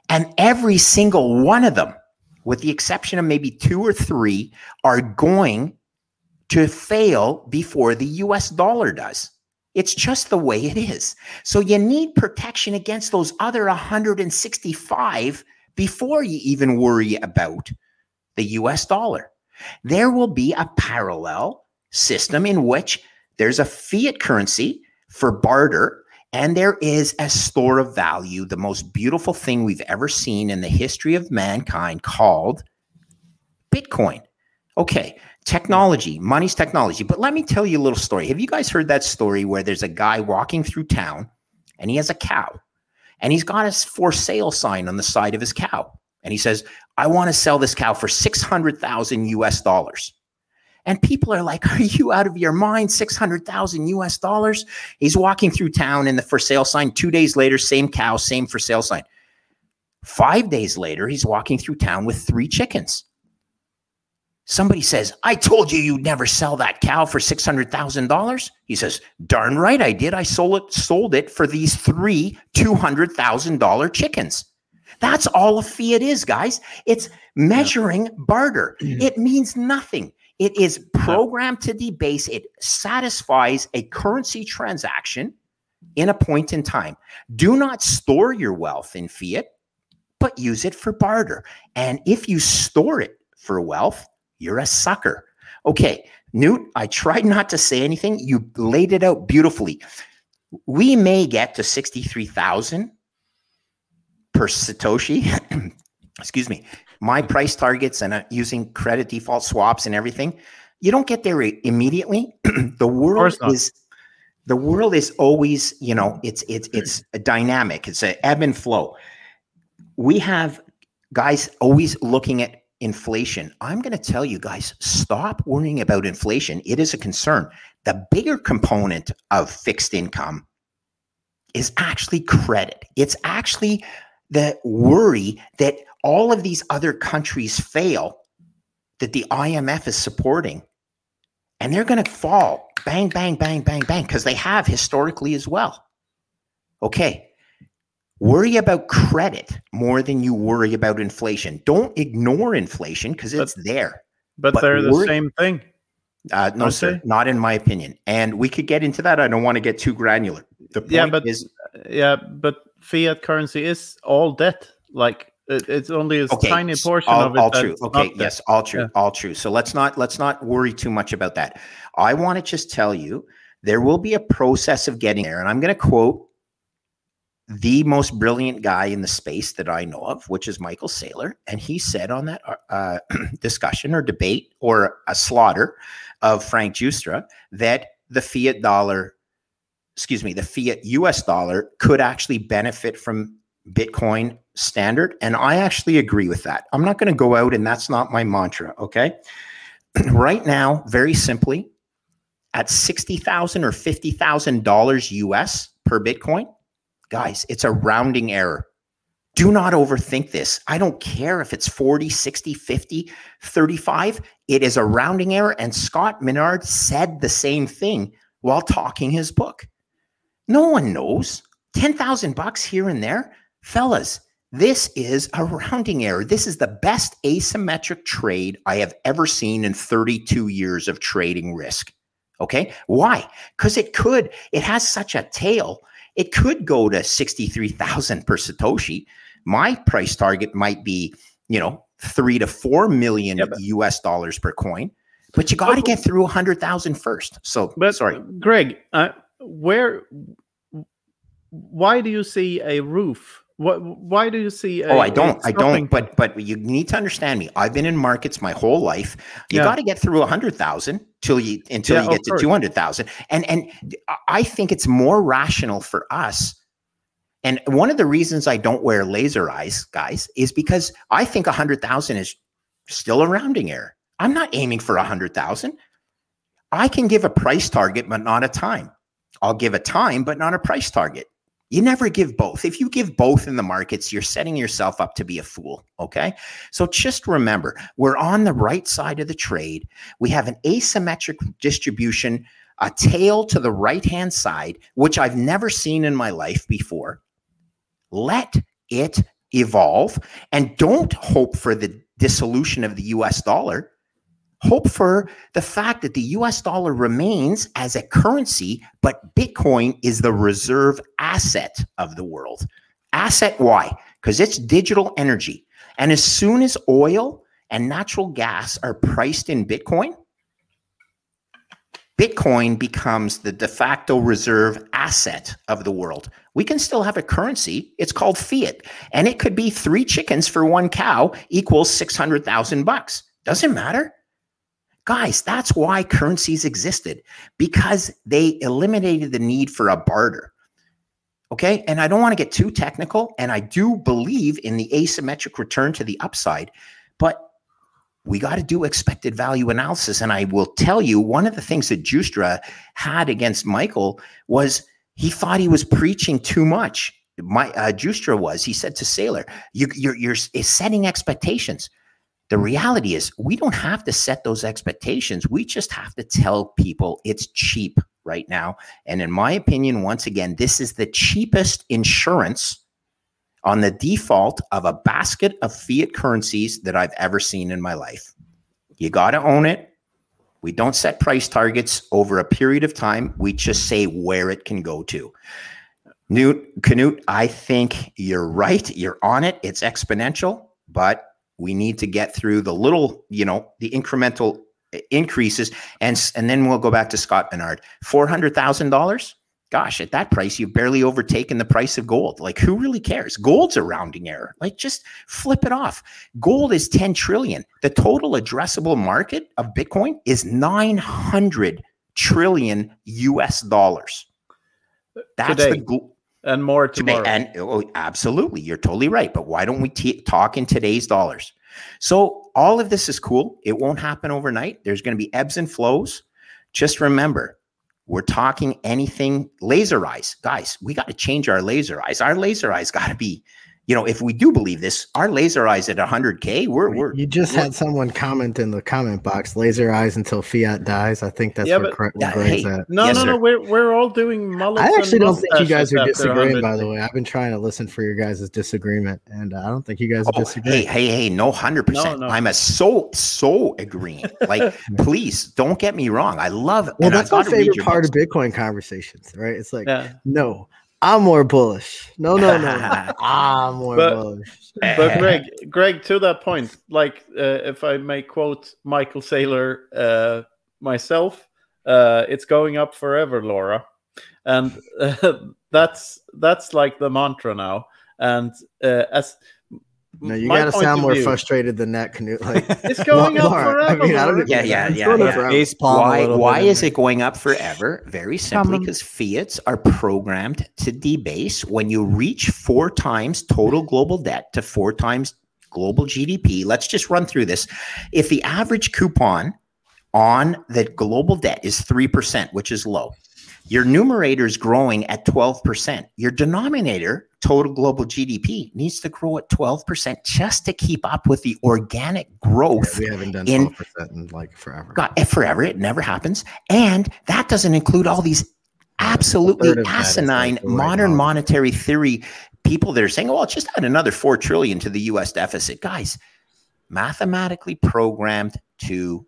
And every single one of them, with the exception of maybe two or three, are going to fail before the U S dollar does. It's just the way it is. So you need protection against those other one hundred sixty-five before you even worry about the U S dollar. There will be a parallel system in which there's a fiat currency for barter, and there is a store of value, the most beautiful thing we've ever seen in the history of mankind, called Bitcoin. Okay, technology, money's technology. But let me tell you a little story. Have you guys heard that story where there's a guy walking through town and he has a cow and he's got a for sale sign on the side of his cow. And he says, I want to sell this cow for six hundred thousand U S dollars. And people are like, are you out of your mind? six hundred thousand U S dollars? He's walking through town in the for sale sign. Two days later, same cow, same for sale sign. Five days later, he's walking through town with three chickens. Somebody says, I told you you'd never sell that cow for six hundred thousand dollars. He says, darn right I did. I sold it, sold it for these three two hundred thousand dollars chickens. That's all a fiat is, guys. It's measuring barter. It means nothing. It is programmed to debase. It satisfies a currency transaction in a point in time. Do not store your wealth in fiat, but use it for barter. And if you store it for wealth, you're a sucker. Okay, Knut, I tried not to say anything. You laid it out beautifully. We may get to sixty-three thousand per Satoshi. Excuse me. My price targets and uh, using credit default swaps and everything, you don't get there immediately. The world is, the world is always, you know, it's it's it's a dynamic. It's an ebb and flow. We have guys always looking at inflation. I'm going to tell you guys, stop worrying about inflation. It is a concern. The bigger component of fixed income is actually credit. It's actually the worry that all of these other countries fail that the I M F is supporting, and they're going to fall, bang, bang, bang, bang, bang, because they have historically as well. Okay, worry about credit more than you worry about inflation. Don't ignore inflation because it's there. But, but they're worry- the same thing. Uh, no, okay. Sir, not in my opinion. And we could get into that. I don't want to get too granular. The point yeah, but, is, yeah, but fiat currency is all debt, like. It's only a okay. tiny portion all, of it. All true. Okay. Yes. All true. Yeah. All true. So let's not let's not worry too much about that. I want to just tell you there will be a process of getting there, and I'm going to quote the most brilliant guy in the space that I know of, which is Michael Saylor, and he said on that uh, discussion or debate or a slaughter of Frank Giustra that the fiat dollar, excuse me, the fiat U S dollar could actually benefit from Bitcoin standard. And I actually agree with that. I'm not going to go out and that's not my mantra. Okay. Right now, very simply, at sixty thousand dollars or fifty thousand dollars U S per Bitcoin, guys, it's a rounding error. Do not overthink this. I don't care if it's forty, sixty, fifty, thirty-five. It is a rounding error. And Scott Minerd said the same thing while talking his book. No one knows. ten thousand bucks here and there. Fellas, this is a rounding error. This is the best asymmetric trade I have ever seen in thirty-two years of trading risk. Okay? Why? Because it could. It has such a tail. It could go to sixty-three thousand per Satoshi. My price target might be, you know, three to four million yeah, but, U S dollars per coin, but you got to get through a hundred thousand first. So, but, sorry, Greg, uh, where, why do you see a roof? What, why do you see? A, oh, I don't, I don't, but, but you need to understand me. I've been in markets my whole life. You yeah. got to get through a hundred thousand. Till you, until yeah, you get to two hundred thousand. And and I think it's more rational for us. And one of the reasons I don't wear laser eyes, guys, is because I think one hundred thousand is still a rounding error. I'm not aiming for one hundred thousand. I can give a price target, but not a time. I'll give a time, but not a price target. You never give both. If you give both in the markets, you're setting yourself up to be a fool, okay? So just remember, we're on the right side of the trade. We have an asymmetric distribution, a tail to the right-hand side, which I've never seen in my life before. Let it evolve and don't hope for the dissolution of the U S dollar. Hope for the fact that the U S dollar remains as a currency, but Bitcoin is the reserve asset of the world. Asset, why? Because it's digital energy. And as soon as oil and natural gas are priced in Bitcoin, Bitcoin becomes the de facto reserve asset of the world. We can still have a currency. It's called fiat. And it could be three chickens for one cow equals six hundred thousand bucks. Doesn't matter. Guys, that's why currencies existed, because they eliminated the need for a barter. Okay? And I don't want to get too technical, and I do believe in the asymmetric return to the upside, but we got to do expected value analysis. And I will tell you, one of the things that Giustra had against Michael was he thought he was preaching too much. My uh, Giustra was, he said to Saylor, you, you're, you're setting expectations. The reality is we don't have to set those expectations. We just have to tell people it's cheap right now. And in my opinion, once again, this is the cheapest insurance on the default of a basket of fiat currencies that I've ever seen in my life. You got to own it. We don't set price targets over a period of time. We just say where it can go to. Knut, Knut, I think you're right. You're on it. It's exponential, but we need to get through the little, you know, the incremental increases. And, and then we'll go back to Scott Minerd. four hundred thousand dollars? Gosh, at that price, you've barely overtaken the price of gold. Like, who really cares? Gold's a rounding error. Like, just flip it off. Gold is ten trillion. The total addressable market of Bitcoin is nine hundred trillion U S dollars. That's Today. the gold. And more tomorrow. And oh, absolutely. You're totally right. But why don't we t- talk in today's dollars? So all of this is cool. It won't happen overnight. There's going to be ebbs and flows. Just remember, we're talking anything laser eyes. Guys, we got to change our laser eyes. Our laser eyes got to be, you know, if we do believe this, our laser eyes at one hundred K, we're... we're you just we're, had someone comment in the comment box, laser eyes until fiat dies. I think that's yeah, where correct that, hey, at. No, yes, no, sir. no, we're, we're all doing mullets. I actually don't think you guys are disagreeing, by the way. I've been trying to listen for your guys' disagreement, and uh, I don't think you guys are oh, disagreeing. Hey, hey, hey, no, one hundred percent. No, no. I'm a so, so agreeing. Like, please, don't get me wrong. I love... Well, and that's I my favorite part books. of Bitcoin conversations, right? It's like, yeah. no... I'm more bullish. No, no, no. I'm more but, bullish. But Greg, Greg, to that point, like uh, if I may quote Michael Saylor uh, myself, uh, it's going up forever, Laura, and uh, that's that's like the mantra now. And uh, as no, you gotta sound more view, frustrated than that, Knut. Like it's going up Laura. forever. I mean, I don't yeah, yeah, yeah. yeah. It's why why is it going up forever? Very simply because fiats are programmed to debase. When you reach four times total global debt to four times global G D P, let's just run through this. If the average coupon on the global debt is three percent, which is low, Your numerator is growing at twelve percent. Your denominator, total global G D P, needs to grow at twelve percent just to keep up with the organic growth. Yeah, we haven't done in, twelve percent in like forever. God, forever. It never happens. And that doesn't include all these absolutely asinine modern monetary theory people that are saying, oh, well, just add another four trillion dollars to the U S deficit. Guys, mathematically programmed to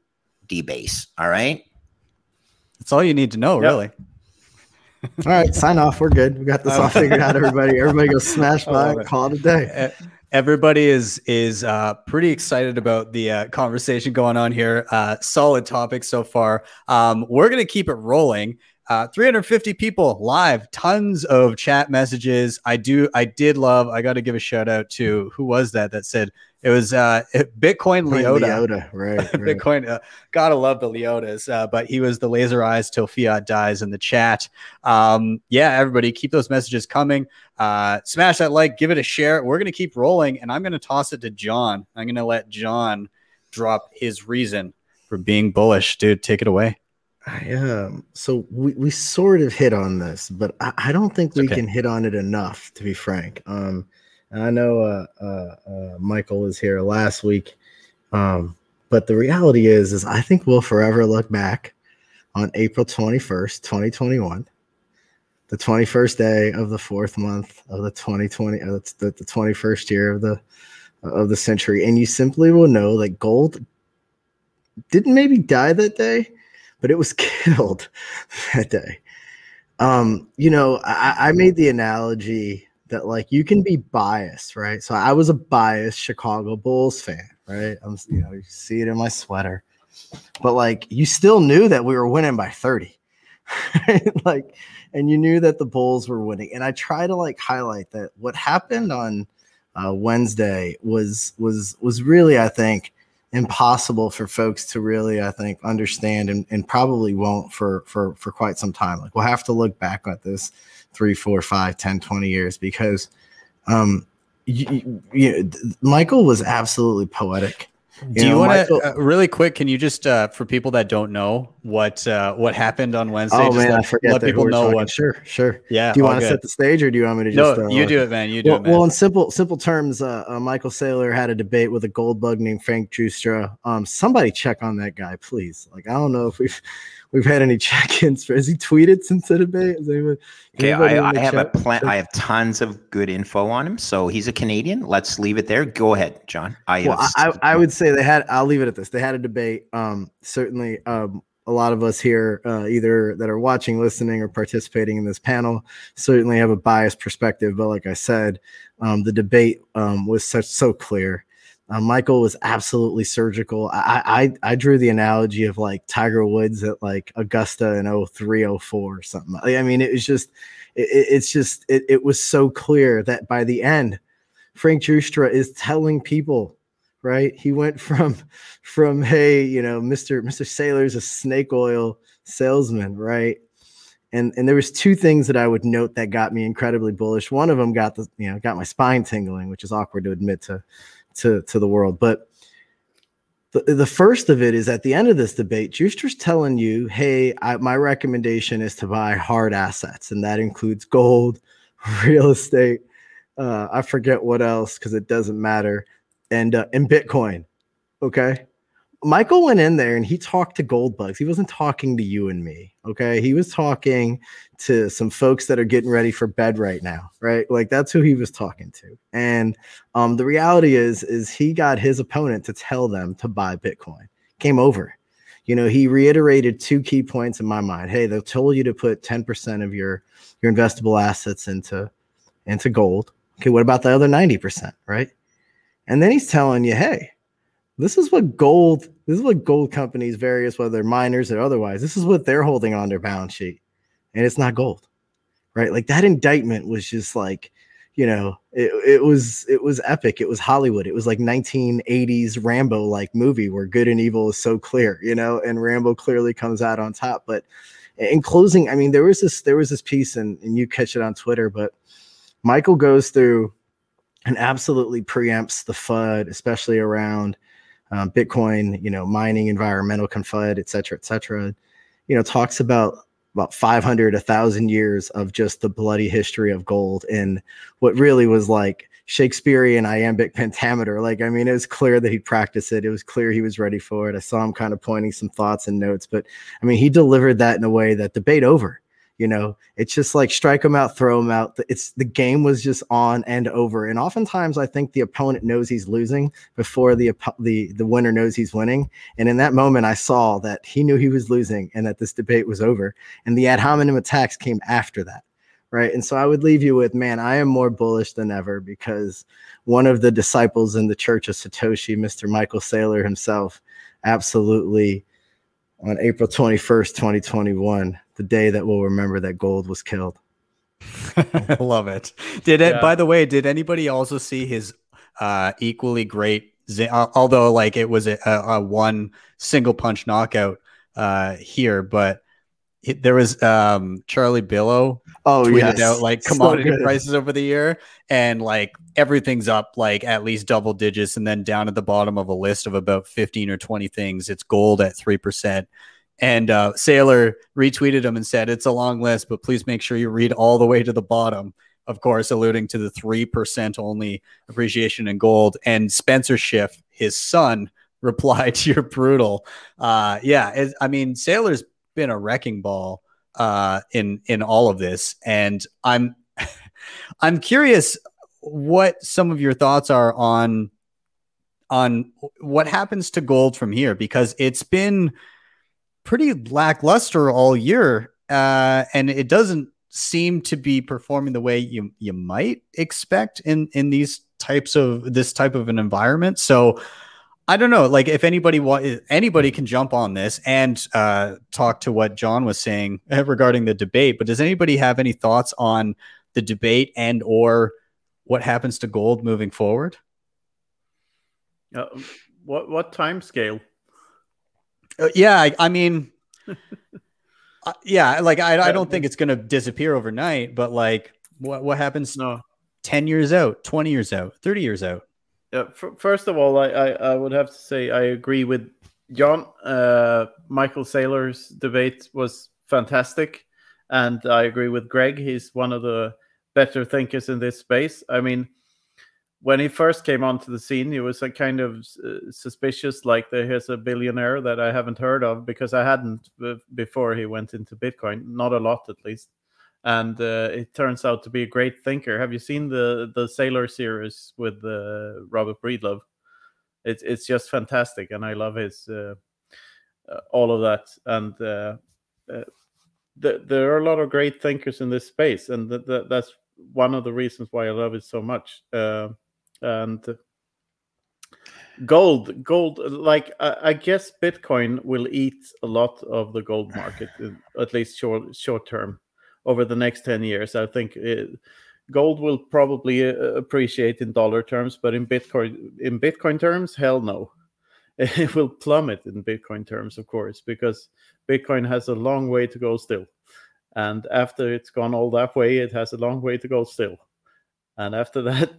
debase. All right. That's all you need to know, yep. really. All right, sign off. We're good. We got this all figured out, everybody. Everybody go smash buy, call it a day. Everybody is is uh, pretty excited about the uh, conversation going on here. Uh, solid topic so far. Um, we're going to keep it rolling. Uh, three hundred fifty people live, tons of chat messages. I do. I did love, I got to give a shout out to, who was that that said, it was uh, Bitcoin Leota. Leota right, right. Bitcoin, uh, got to love the Leotas, uh, but he was the laser eyes till fiat dies in the chat. Um, yeah, everybody keep those messages coming. Uh, smash that like, give it a share. We're going to keep rolling, and I'm going to toss it to John. I'm going to let John drop his reason for being bullish. Dude, take it away. I, um, so we, we sort of hit on this, but I, I don't think we okay. can hit on it enough, to be frank. Um, and I know uh, uh, uh, Michael was here last week, um, but the reality is, is I think we'll forever look back on April twenty-first, twenty twenty-one, the twenty-first day of the fourth month of the twenty twenty, uh, the, the twenty-first year of the of the century, and you simply will know that gold didn't maybe die that day, but it was killed that day. Um, you know, I, I made the analogy that, like, you can be biased, right? So I was a biased Chicago Bulls fan, right? I'm, you know, you see it in my sweater. But, like, you still knew that we were winning by thirty. Right? Like, and you knew that the Bulls were winning. And I try to, like, highlight that what happened on uh, Wednesday was was was really, I think, impossible for folks to really, I think, understand, and, and probably won't for, for, for quite some time. Like, we'll have to look back at this three, four, five, ten, twenty years, because um, you, you, Michael was absolutely poetic. You Do know, you want to uh, really quick? Can you just uh, for people that don't know what uh, what happened on Wednesday? Oh, just man, let, I forget let people know talking. What. Sure, sure. Yeah. Do you want to set the stage, or do you want me to just? No, uh, you do it, man. You do well, it, man. Well, in simple simple terms, uh, uh, Michael Saylor had a debate with a gold bug named Frank Giustra. Um, somebody check on that guy, please. Like, I don't know if we've we've had any check-ins. Has he tweeted since the debate? Is anyone, okay, I, I have chat? a plan. I have tons of good info on him. So he's a Canadian. Let's leave it there. Go ahead, John. I well, I, I, I would say. They had, I'll leave it at this. They had a debate. Um, certainly, um, a lot of us here, uh, either that are watching, listening, or participating in this panel, certainly have a biased perspective. But like I said, um, the debate um, was such so clear. Uh, Michael was absolutely surgical. I, I I drew the analogy of like Tiger Woods at like Augusta in oh three, oh four or something. I mean, it was just, it, it's just, it, it was so clear that by the end, Frank Giustra is telling people. Right, he went from, from hey, you know, Mister Mister Saylor's a snake oil salesman, right? And and there was two things that I would note that got me incredibly bullish. One of them got the you know got my spine tingling, which is awkward to admit to, to, to the world. But the the first of it is at the end of this debate, Giustra's telling you, hey, I, my recommendation is to buy hard assets, and that includes gold, real estate. Uh, I forget what else because it doesn't matter. And uh, and Bitcoin, okay? Michael went in there and he talked to gold bugs. He wasn't talking to you and me, okay? He was talking to some folks that are getting ready for bed right now, right? Like, that's who he was talking to. And um, the reality is, is he got his opponent to tell them to buy Bitcoin. Game over. You know, he reiterated two key points in my mind. Hey, they'll tell you to put ten percent of your, your investable assets into, into gold. Okay, what about the other ninety percent, right? And then he's telling you, hey, this is what gold, this is what gold companies, various, whether they're miners or otherwise, this is what they're holding on their balance sheet. And it's not gold, right? Like, that indictment was just like, you know, it, it was, it was epic. It was Hollywood. It was like nineteen eighties Rambo like movie where good and evil is so clear, you know, and Rambo clearly comes out on top. But in closing, I mean, there was this, there was this piece and, and you catch it on Twitter, but Michael goes through and absolutely preempts the FUD, especially around um, Bitcoin, you know, mining, environmental confud, et cetera, et cetera. You know, talks about about five hundred, one thousand years of just the bloody history of gold and what really was like Shakespearean iambic pentameter. Like, I mean, it was clear that he practiced it. It was clear he was ready for it. I saw him kind of pointing some thoughts and notes, but I mean, he delivered that in a way that debate over. You know, it's just like strike them out, throw them out. It's the game was just on and over. And oftentimes I think the opponent knows he's losing before the, the, the winner knows he's winning. And in that moment, I saw that he knew he was losing and that this debate was over. And the ad hominem attacks came after that. Right. And so I would leave you with, man, I am more bullish than ever because one of the disciples in the Church of Satoshi, Mister Michael Saylor himself, absolutely on April twenty-first, twenty twenty-one, the day that we'll remember that gold was killed. I love it. Did it, yeah. By the way, did anybody also see his uh, equally great, although like it was a, a one single punch knockout uh, here, but it, there was um, Charlie Billow oh, tweeted yes. out like commodity so prices over the year and like everything's up like at least double digits. And then down at the bottom of a list of about fifteen or twenty things, it's gold at three percent. And uh, Saylor retweeted him and said, it's a long list, but please make sure you read all the way to the bottom. Of course, alluding to the three percent only appreciation in gold. And Spencer Schiff, his son, replied, you're brutal. Uh, yeah, it, I mean, Saylor's been a wrecking ball uh, in in all of this. And I'm I'm curious what some of your thoughts are on on what happens to gold from here, because it's been pretty lackluster all year, uh, and it doesn't seem to be performing the way you you might expect in in these types of this type of an environment. So I don't know, like if anybody wa- anybody can jump on this and uh, talk to what John was saying regarding the debate. But does anybody have any thoughts on the debate and or what happens to gold moving forward? Uh, what what time scale? Uh, yeah, I, I mean, uh, yeah, like I, I don't think it's going to disappear overnight, but like what what happens no. ten years out, twenty years out, thirty years out? Uh, f- first of all, I, I, I would have to say I agree with John. Uh, Michael Saylor's debate was fantastic, and I agree with Greg. He's one of the better thinkers in this space. I mean, when he first came onto the scene, it was a kind of uh, suspicious, like here's a billionaire that I haven't heard of, because I hadn't b- before he went into Bitcoin, not a lot at least. And uh, it turns out to be a great thinker. Have you seen the the Saylor series with uh, Robert Breedlove? It's it's just fantastic, and I love his uh, uh, all of that. And uh, uh, th- there are a lot of great thinkers in this space, and th- th- that's one of the reasons why I love it so much. Uh, And gold, gold, like I, I guess Bitcoin will eat a lot of the gold market, in, at least short short term. Over the next ten years, I think it, gold will probably uh, appreciate in dollar terms, but in Bitcoin, in Bitcoin terms, hell no. It will plummet in Bitcoin terms, of course, because Bitcoin has a long way to go still. And after it's gone all that way, it has a long way to go still. And after that,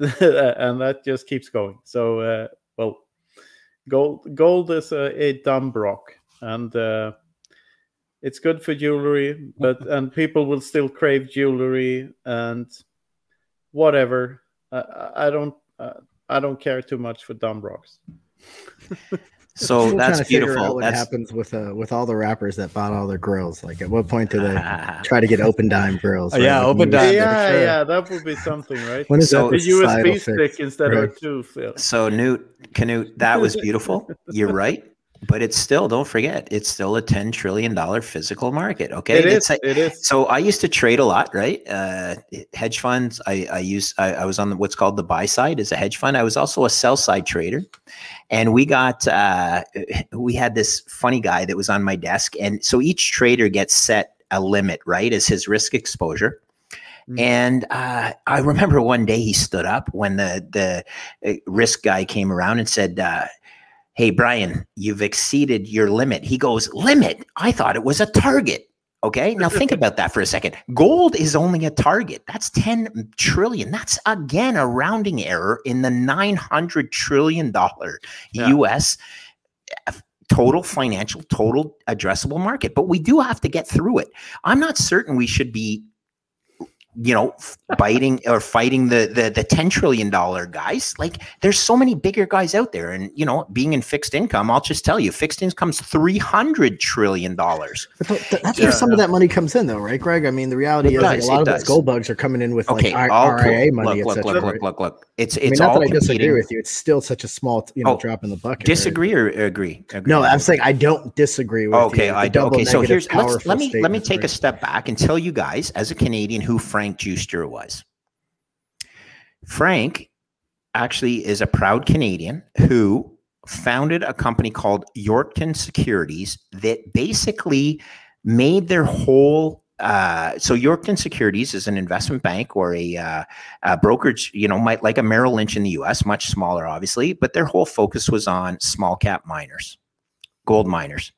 and that just keeps going. So, uh, well, gold gold is a, a dumb rock, and uh, it's good for jewelry, but and people will still crave jewelry and whatever. Uh, I don't uh, I don't care too much for dumb rocks. So we'll that's kind of beautiful. Out what that's... happens with uh, with all the rappers that bought all their grills? Like, at what point do they try to get open dime grills? Right? Oh, yeah, like open dime. Yeah, sure. yeah, that would be something, right? When is so, that the U S B stick fix, instead right? of a tooth? Yeah. So, Knut, Knut, that was beautiful. You're right, but it's still, don't forget, it's still a ten trillion dollars physical market. Okay, it is. Like, it is. So I used to trade a lot, right? Uh, hedge funds. I I used. I, I was on the, what's called the buy side as a hedge fund. I was also a sell side trader. And we got, uh, we had this funny guy that was on my desk. And so each trader gets set a limit, right, as his risk exposure. Mm-hmm. And uh, I remember one day he stood up when the, the risk guy came around and said, uh, hey, Brian, you've exceeded your limit. He goes, limit? I thought it was a target. Okay. Now think about that for a second. Gold is only a target. That's ten trillion. That's again, a rounding error in the nine hundred trillion dollars yeah. U S total financial, total addressable market. But we do have to get through it. I'm not certain we should be, you know, biting or fighting the, the, the ten trillion dollars guys. Like, there's so many bigger guys out there. And, you know, being in fixed income, I'll just tell you, fixed income's three hundred trillion dollars. But th- that's where uh, some of that money comes in though, right, Greg? I mean, the reality is does, like, a lot of those gold bugs are coming in with okay, like R- RIA money. Look, look, look, look, look, look. It's, it's I mean, not all that I disagree competing. with you. It's still such a small, you know, oh, drop in the bucket. Disagree right? or agree? agree? No, I'm saying I don't disagree with okay, you. I don't. Okay, so here's, let's, let me let me take right? a step back and tell you guys, as a Canadian, who Frank Frank Giustra was. Frank actually is a proud Canadian who founded a company called Yorkton Securities that basically made their whole uh, so Yorkton Securities is an investment bank or a, uh, a brokerage, you know, might like a Merrill Lynch in the U S, much smaller, obviously, but their whole focus was on small cap miners, gold miners.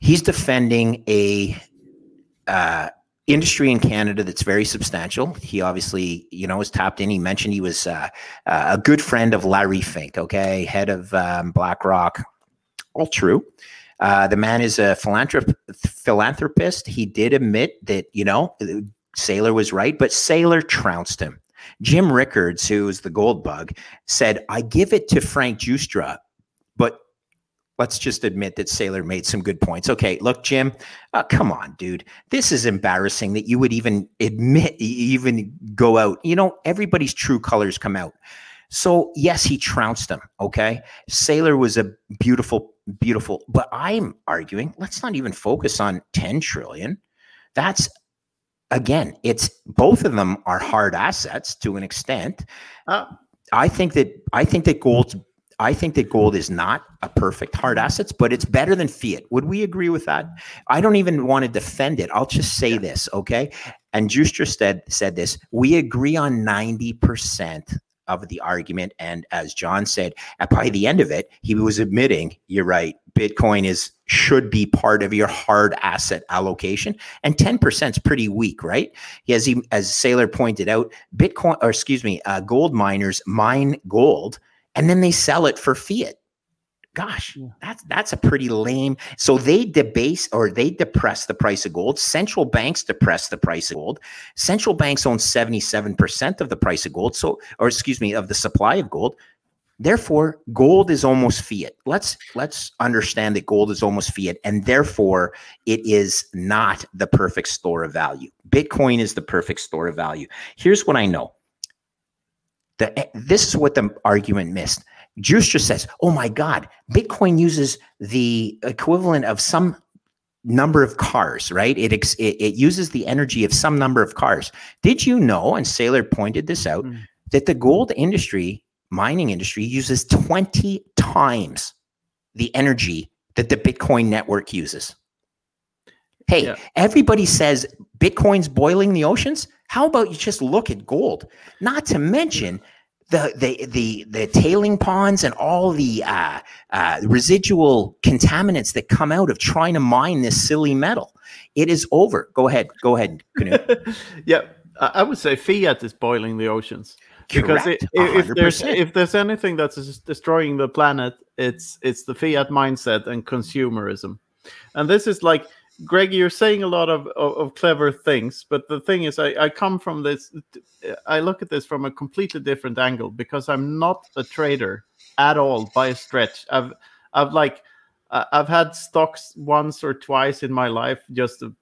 He's defending a uh, industry in Canada that's very substantial. He obviously, you know, is tapped in. He mentioned he was uh, uh, a good friend of Larry Fink, okay, head of um, BlackRock. All true. Uh, the man is a philanthrop- philanthropist. He did admit that, you know, Saylor was right, but Saylor trounced him. Jim Rickards, who is the gold bug, said, I give it to Frank Giustra, but let's just admit that Saylor made some good points. Okay, look, Jim, uh, come on, dude. This is embarrassing that you would even admit, even go out. You know, everybody's true colors come out. So, yes, he trounced them, okay? Saylor was a beautiful, beautiful, but I'm arguing, let's not even focus on ten trillion. That's, again, it's both of them are hard assets to an extent. Uh, I think that, I think that gold's I think that gold is not a perfect hard assets, but it's better than fiat. Would we agree with that? I don't even want to defend it. I'll just say yeah. this, okay? And Giustra said, said this, we agree on ninety percent of the argument. And as John said, by the end of it, he was admitting, you're right, Bitcoin is should be part of your hard asset allocation. And ten percent is pretty weak, right? As he, as Saylor pointed out, Bitcoin, or excuse me, uh, gold miners mine gold, and then they sell it for fiat. Gosh, that's that's a pretty lame. So they debase or they depress the price of gold. Central banks depress the price of gold. Central banks own seventy-seven percent of the price of gold. So, or excuse me, of the supply of gold. Therefore, gold is almost fiat. Let's let's understand that gold is almost fiat, and therefore it is not the perfect store of value. Bitcoin is the perfect store of value. Here's what I know. The, this is what the argument missed. Giustra says, oh my God, Bitcoin uses the equivalent of some number of cars, right? It, ex, it it uses the energy of some number of cars. Did you know, and Saylor pointed this out, mm. that the gold industry, mining industry, uses twenty times the energy that the Bitcoin network uses? Hey, yeah. everybody says Bitcoin's boiling the oceans. How about you just look at gold? Not to mention the the the, the tailing ponds and all the uh, uh, residual contaminants that come out of trying to mine this silly metal. It is over. Go ahead. Go ahead, Knut. yeah, I would say fiat is boiling the oceans. Correct. Because it, if there's if there's anything that's destroying the planet, it's it's the fiat mindset and consumerism. And this is like, Greg, you're saying a lot of, of, of clever things, but the thing is, I, I come from this, I look at this from a completely different angle because I'm not a trader at all by a stretch. I've, I've like, uh, I've had stocks once or twice in my life, just a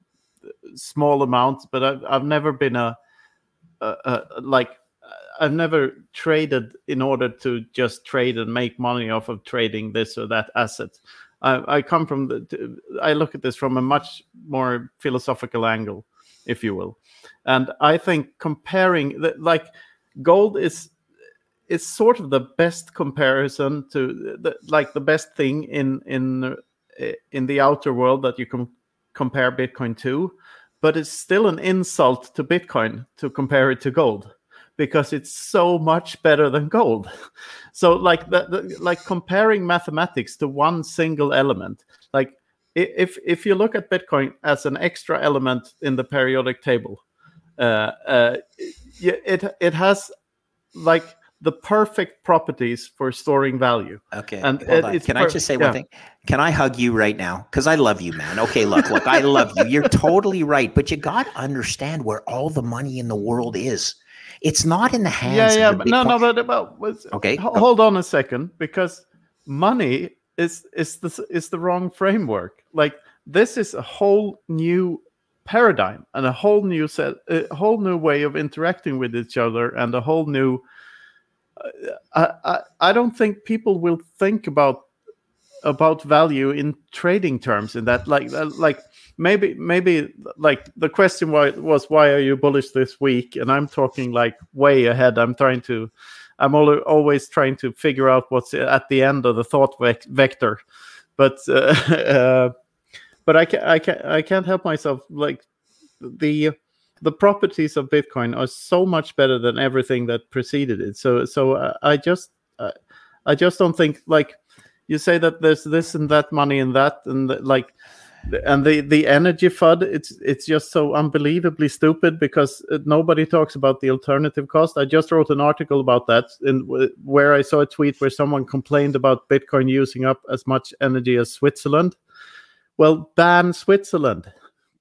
small amount, but I've, I've never been a, a, a, like, I've never traded in order to just trade and make money off of trading this or that asset. I come from the, I look at this from a much more philosophical angle, if you will. And I think comparing, like, gold is is sort of the best comparison to, the, like, the best thing in in in the outer world that you can compare Bitcoin to. But it's still an insult to Bitcoin to compare it to gold, because it's so much better than gold. So like the, the, like comparing mathematics to one single element, like if if you look at Bitcoin as an extra element in the periodic table, uh, uh, it it has like the perfect properties for storing value. Okay. And hold it, on. It's Can per- I just say yeah. one thing? Can I hug you right now? Because I love you, man. Okay, look, look, I love you. You're totally right. But you got to understand where all the money in the world is. It's not in the hands yeah, yeah, of the big no, no, but, but, but okay. Ho- hold on a second, because money is is the, is the wrong framework. Like, this is a whole new paradigm and a whole new set, a whole new way of interacting with each other, and a whole new. I, I I don't think people will think about about value in trading terms in that like like maybe maybe like the question was, why are you bullish this week? And I'm talking like way ahead. I'm trying to I'm always trying to figure out what's at the end of the thought vector, but uh, uh, but I can I can I can't help myself. Like the. The properties of Bitcoin are so much better than everything that preceded it. So, so I just, uh, I just don't think, like you say, that there's this and that money and that and the, like, and the, the energy F U D. It's it's just so unbelievably stupid because nobody talks about the alternative cost. I just wrote an article about that, and where I saw a tweet where someone complained about Bitcoin using up as much energy as Switzerland. Well, ban Switzerland.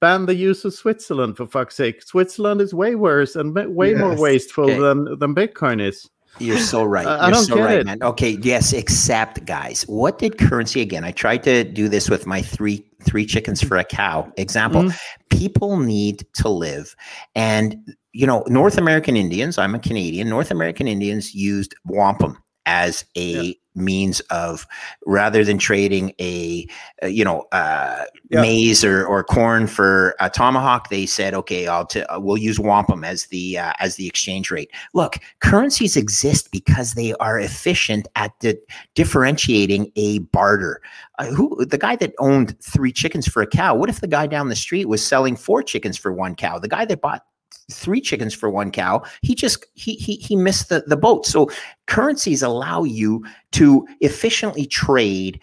Ban the use of Switzerland, for fuck's sake. Switzerland is way worse and way yes. more wasteful okay. than, than Bitcoin is. You're so right. I, You're I don't so get right, it. man. Okay, yes, except, guys, what did currency, again, I tried to do this with my three three chickens for a cow example. Mm-hmm. People need to live. And, you know, North American Indians, I'm a Canadian, North American Indians used wampum as a yeah. means of, rather than trading a, uh, you know, uh, yeah. maize or, or corn for a tomahawk, they said, okay, I'll t- we'll use wampum as the uh, as the exchange rate. Look, currencies exist because they are efficient at di- differentiating a barter. Uh, who the guy that owned three chickens for a cow? What if the guy down the street was selling four chickens for one cow? The guy that bought three chickens for one cow, he just he he he missed the, the boat. So currencies allow you to efficiently trade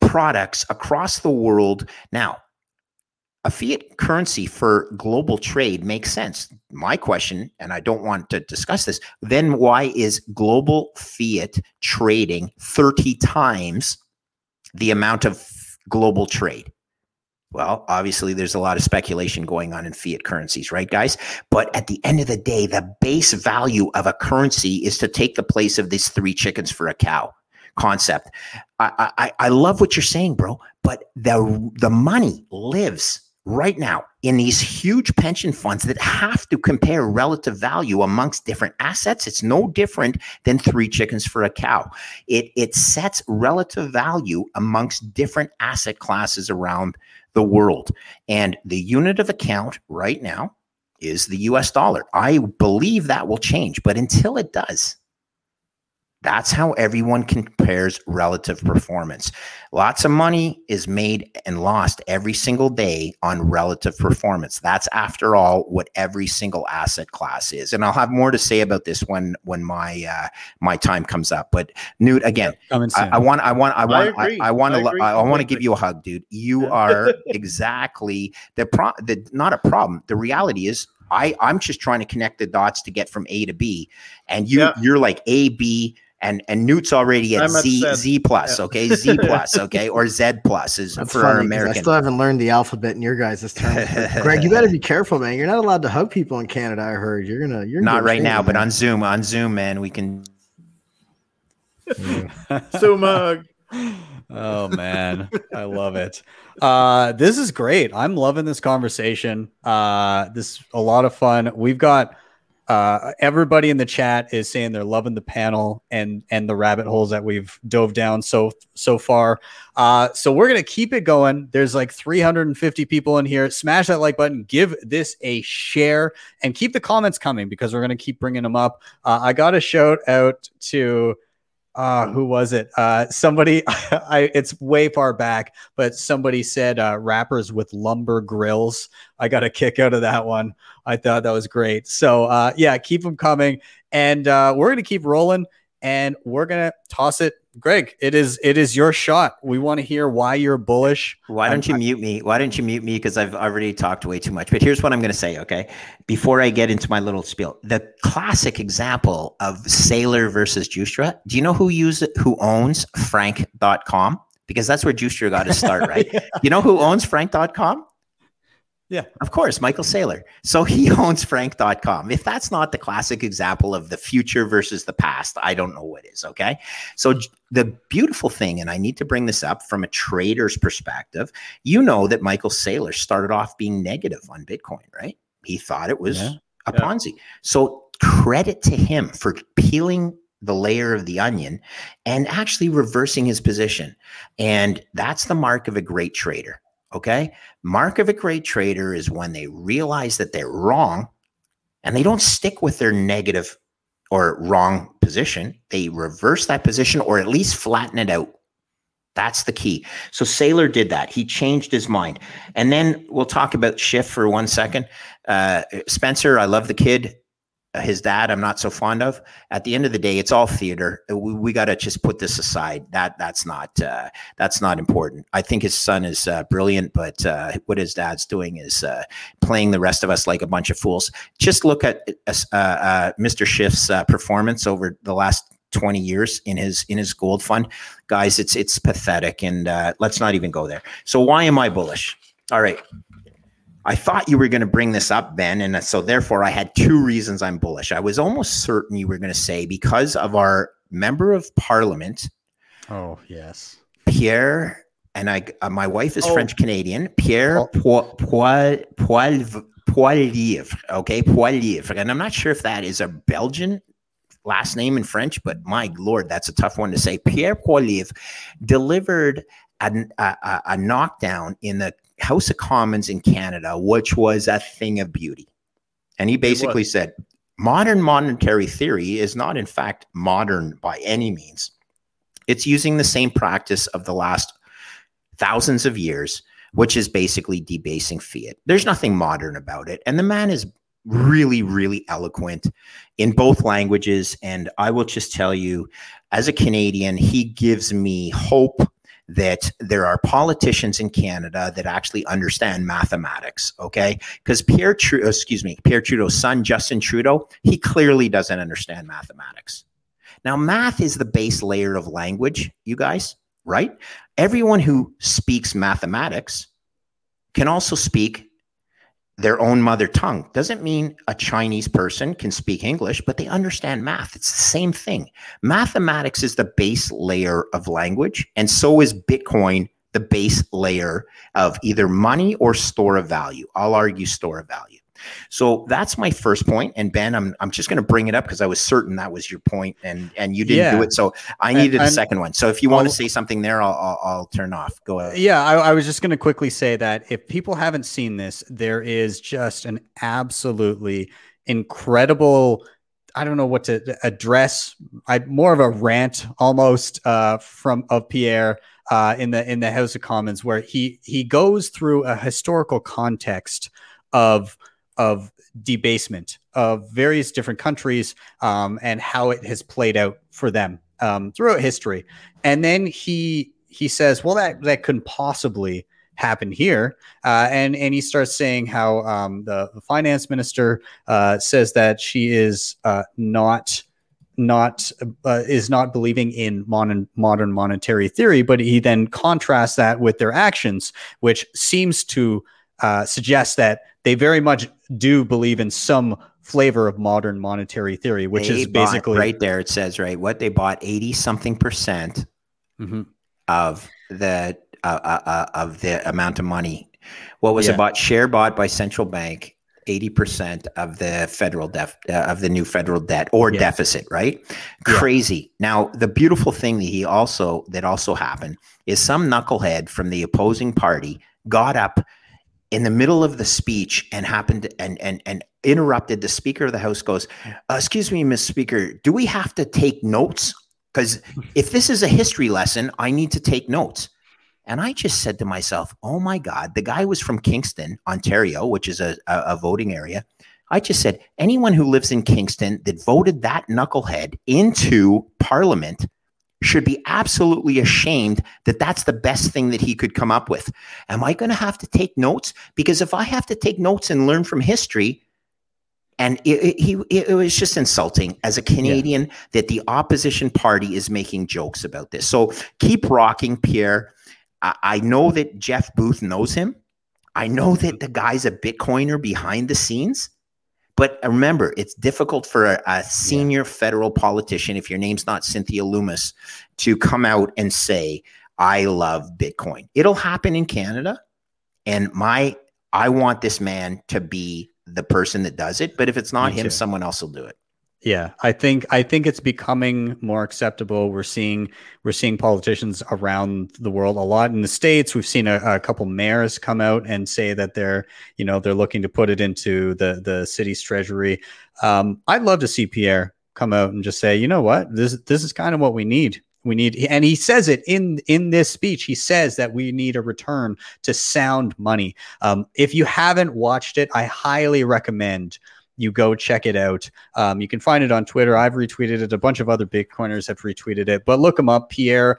products across the world. Now, a fiat currency for global trade makes sense. My question, and I don't want to discuss this, then why is global fiat trading thirty times the amount of global trade? Well, obviously, there's a lot of speculation going on in fiat currencies, right, guys? But at the end of the day, the base value of a currency is to take the place of this three chickens for a cow concept. I, I, I love what you're saying, bro, but the the money lives right now in these huge pension funds that have to compare relative value amongst different assets. It's no different than three chickens for a cow. It it sets relative value amongst different asset classes around the world. And the unit of account right now is the U S dollar. I believe that will change, but until it does, that's how everyone compares relative performance. Lots of money is made and lost every single day on relative performance. That's, after all, what every single asset class is. And I'll have more to say about this when when my uh, my time comes up. But Knut, again, I, I want I want I want I, I want to I, I want to give you a hug, dude. You are exactly the pro. The, not a problem. The reality is, I I'm just trying to connect the dots to get from A to B, and you yeah. you're like A B. And and Knut's already at Z Z, Z plus, yeah. okay, Z plus, okay, or Z plus is That's for funny, our American. I still haven't learned the alphabet in your guys' term. Greg, you better be careful, man. You're not allowed to hug people in Canada. I heard you're gonna. You're not right now, man. But on Zoom, on Zoom, man, we can. Zoom hug. Oh man, I love it. Uh, this is great. I'm loving this conversation. Uh, this is a lot of fun. We've got. Uh, everybody in the chat is saying they're loving the panel and and the rabbit holes that we've dove down so so far. Uh, so we're gonna keep it going. There's like three hundred fifty people in here. Smash that like button. Give this a share and keep the comments coming because we're gonna keep bringing them up. Uh, I got a shout out to uh, who was it? Uh, somebody. I, it's way far back, but somebody said uh, rappers with lumber grills. I got a kick out of that one. I thought that was great. So, uh, yeah, keep them coming. And uh, we're going to keep rolling. And we're going to toss it Greg, it is it is your shot. We want to hear why you're bullish. Why don't you mute me? Why don't you mute me? Because I've already talked way too much. But here's what I'm going to say, okay? Before I get into my little spiel, the classic example of Saylor versus Giustra. Do you know who use who owns frank dot com? Because that's where Giustra got his start, right? Yeah. You know who owns frank dot com? Yeah, of course, Michael Saylor. So he owns frank dot com. If that's not the classic example of the future versus the past, I don't know what is, okay? So the beautiful thing, and I need to bring this up from a trader's perspective, you know that Michael Saylor started off being negative on Bitcoin, right? He thought it was yeah. a yeah. Ponzi. So credit to him for peeling the layer of the onion and actually reversing his position. And that's the mark of a great trader. Okay. Mark of a great trader is when they realize that they're wrong and they don't stick with their negative or wrong position. They reverse that position or at least flatten it out. That's the key. So Saylor did that. He changed his mind. And then we'll talk about Schiff for one second. Uh, Spencer, I love the kid. His dad, I'm not so fond of. At the end of the day, it's all theater. We, we got to just put this aside. That that's not uh, that's not important. I think his son is uh, brilliant, but uh, what his dad's doing is uh, playing the rest of us like a bunch of fools. Just look at uh, uh, Mister Schiff's uh, performance over the last twenty years in his in his gold fund, guys. It's it's pathetic, and uh, let's not even go there. So why am I bullish? All right. I thought you were going to bring this up, Ben, and so therefore I had two reasons I'm bullish. I was almost certain you were going to say because of our member of parliament. Oh, yes. Pierre, and I, uh, my wife is oh. French-Canadian, Pierre oh. Poilievre, po, po, okay, Poilievre. And I'm not sure if that is a Belgian last name in French, but my Lord, that's a tough one to say. Pierre Poilievre delivered a, a, a knockdown in the House of Commons in Canada, which was a thing of beauty. And he basically said, modern monetary theory is not, in fact, modern by any means. It's using the same practice of the last thousands of years, which is basically debasing fiat. There's nothing modern about it. And the man is really, really eloquent in both languages. And I will just tell you, as a Canadian, he gives me hope that there are politicians in Canada that actually understand mathematics, okay? Because Pierre Trudeau, excuse me, Pierre Trudeau's son, Justin Trudeau, he clearly doesn't understand mathematics. Now, math is the base layer of language, you guys, right? Everyone who speaks mathematics can also speak their own mother tongue. Doesn't mean a Chinese person can speak English, but they understand math. It's the same thing. Mathematics is the base layer of language, and so is Bitcoin, the base layer of either money or store of value. I'll argue store of value. So that's my first point. And Ben, I'm I'm just going to bring it up because I was certain that was your point, and and you didn't yeah. do it. So I needed and, a second one. So if you want to say something there, I'll, I'll I'll turn off. Go ahead. Yeah, I, I was just going to quickly say that if people haven't seen this, there is just an absolutely incredible. I don't know what to address. I more of a rant almost uh, from of Pierre uh, in the in the House of Commons, where he he goes through a historical context of. of debasement of various different countries um, and how it has played out for them um, throughout history. And then he he says, well, that, that couldn't possibly happen here. Uh, and, and he starts saying how um, the, the finance minister uh, says that she is uh, not... not uh, is not believing in modern modern monetary theory, but he then contrasts that with their actions, which seems to uh, suggest that they very much do believe in some flavor of modern monetary theory, which they is basically right there. It says, right, what they bought eighty something percent mm-hmm. of the, uh, uh, uh, of the amount of money. What was yeah. it bought? Share bought by central bank, eighty percent of the federal debt uh, of the new federal debt or yes. deficit, right? Yeah. Crazy. Now, the beautiful thing that he also, that also happened is some knucklehead from the opposing party got up in the middle of the speech and happened and and and interrupted. The Speaker of the House goes, uh, excuse me, Miss Speaker, do we have to take notes? Because if this is a history lesson, I need to take notes. And I just said to myself, oh my God, the guy was from Kingston, Ontario, which is a, a, a voting area. I just said, anyone who lives in Kingston that voted that knucklehead into Parliament should be absolutely ashamed that that's the best thing that he could come up with. Am I going to have to take notes? Because if I have to take notes and learn from history, and it, it, it, it was just insulting as a Canadian yeah. that the opposition party is making jokes about this. So keep rocking, Pierre. I, I know that Jeff Booth knows him. I know that the guy's a Bitcoiner behind the scenes. But remember, it's difficult for a, a senior federal politician, if your name's not Cynthia Lummis, to come out and say, I love Bitcoin. It'll happen in Canada. And my, I want this man to be the person that does it. But if it's not Me him, too. someone else will do it. Yeah, I think I think it's becoming more acceptable. We're seeing we're seeing politicians around the world a lot. In the States, we've seen a, a couple mayors come out and say that they're, you know, they're looking to put it into the the city's treasury. Um, I'd love to see Pierre come out and just say, you know what, this this is kind of what we need. We need, and he says it in in this speech. He says that we need a return to sound money. Um, if you haven't watched it, I highly recommend you go check it out. Um, you can find it on Twitter. I've retweeted it. A bunch of other Bitcoiners have retweeted it. But look him up, Pierre.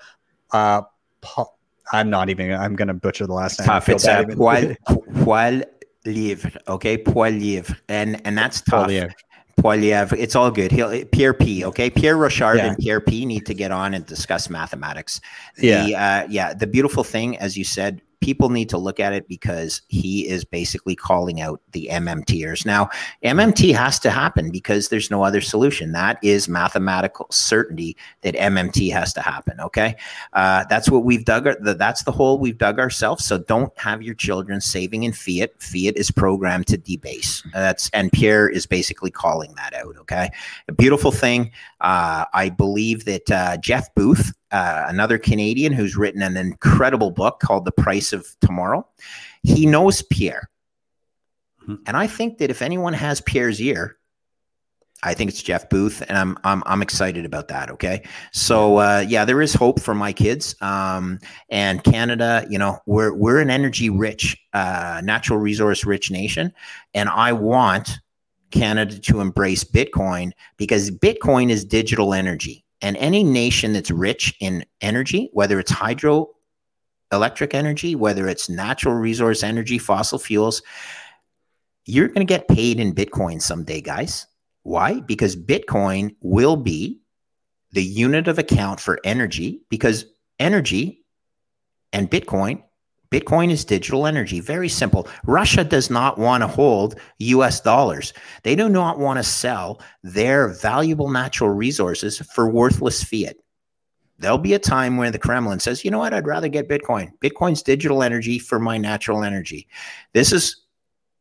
Uh, Paul, I'm not even. I'm going to butcher the last name. Tough. It's uh, Poil, Poilievre. Okay, Poilievre, and and that's tough. Poilievre. Poilievre. It's all good. He'll Pierre P. Okay, Pierre Richard yeah. and Pierre P. need to get on and discuss mathematics. The, yeah, uh, yeah. The beautiful thing, as you said, people need to look at it because he is basically calling out the M M Ters. Now, M M T has to happen because there's no other solution. That is mathematical certainty that M M T has to happen. Okay, uh, that's what we've dug. That's the hole we've dug ourselves. So don't have your children saving in fiat. Fiat is programmed to debase. That's and Pierre is basically calling that out. Okay, a beautiful thing. Uh, I believe that uh, Jeff Booth, Uh, another Canadian who's written an incredible book called The Price of Tomorrow. He knows Pierre. Mm-hmm. And I think that if anyone has Pierre's ear, I think it's Jeff Booth, and I'm I'm I'm excited about that. Okay, so uh, yeah, there is hope for my kids. Um, and Canada, you know, we're we're an energy rich, uh, natural resource rich nation, and I want Canada to embrace Bitcoin because Bitcoin is digital energy. And any nation that's rich in energy, whether it's hydroelectric energy, whether it's natural resource energy, fossil fuels, you're going to get paid in Bitcoin someday, guys. Why? Because Bitcoin will be the unit of account for energy because energy and Bitcoin, Bitcoin is digital energy. Very simple. Russia does not want to hold U S dollars. They do not want to sell their valuable natural resources for worthless fiat. There'll be a time where the Kremlin says, you know what, I'd rather get Bitcoin. Bitcoin's digital energy for my natural energy. This is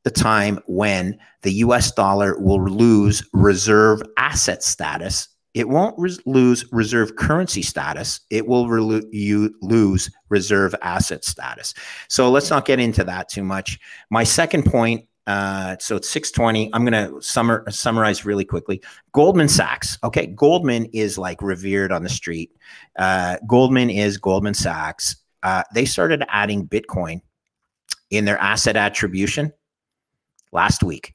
the time when the U S dollar will lose reserve asset status. It won't res- lose reserve currency status. It will re- you lose reserve asset status. So let's not get into that too much. My second point, uh, so it's six twenty. I'm going to summar- summarize really quickly. Goldman Sachs. Okay, Goldman is like revered on the street. Uh, Goldman is Goldman Sachs. Uh, they started adding Bitcoin in their asset attribution last week.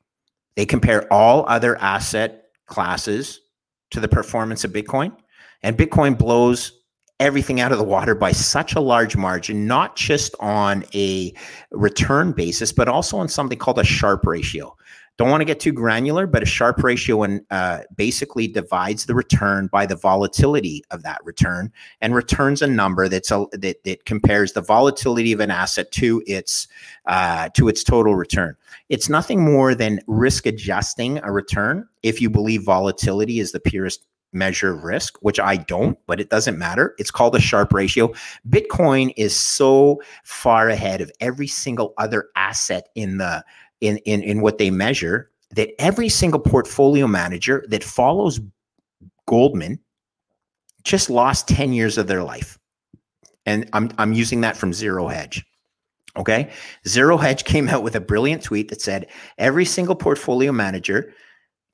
They compare all other asset classes to the performance of Bitcoin, and Bitcoin blows everything out of the water by such a large margin, not just on a return basis, but also on something called a Sharpe ratio. Don't want to get too granular, but a Sharpe ratio and uh, basically divides the return by the volatility of that return and returns a number that's a, that that compares the volatility of an asset to its uh, to its total return. It's nothing more than risk adjusting a return if you believe volatility is the purest measure of risk, which I don't, but it doesn't matter. It's called a Sharpe ratio. Bitcoin is so far ahead of every single other asset in the In, in, in what they measure, that every single portfolio manager that follows Goldman just lost ten years of their life. And I'm I'm using that from Zero Hedge. Okay. Zero Hedge came out with a brilliant tweet that said, every single portfolio manager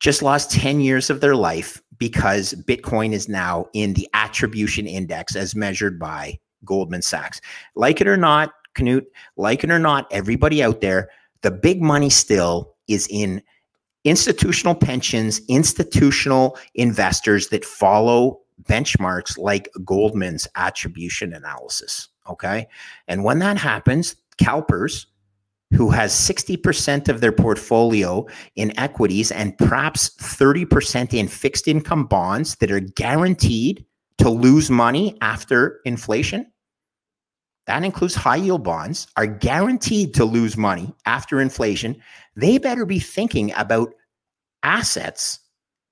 just lost ten years of their life because Bitcoin is now in the attribution index as measured by Goldman Sachs. Like it or not, Knut, like it or not, everybody out there, the big money still is in institutional pensions, institutional investors that follow benchmarks like Goldman's attribution analysis, okay? And when that happens, CalPERS, who has sixty percent of their portfolio in equities and perhaps thirty percent in fixed income bonds that are guaranteed to lose money after inflation, that includes high yield bonds, are guaranteed to lose money after inflation, they better be thinking about assets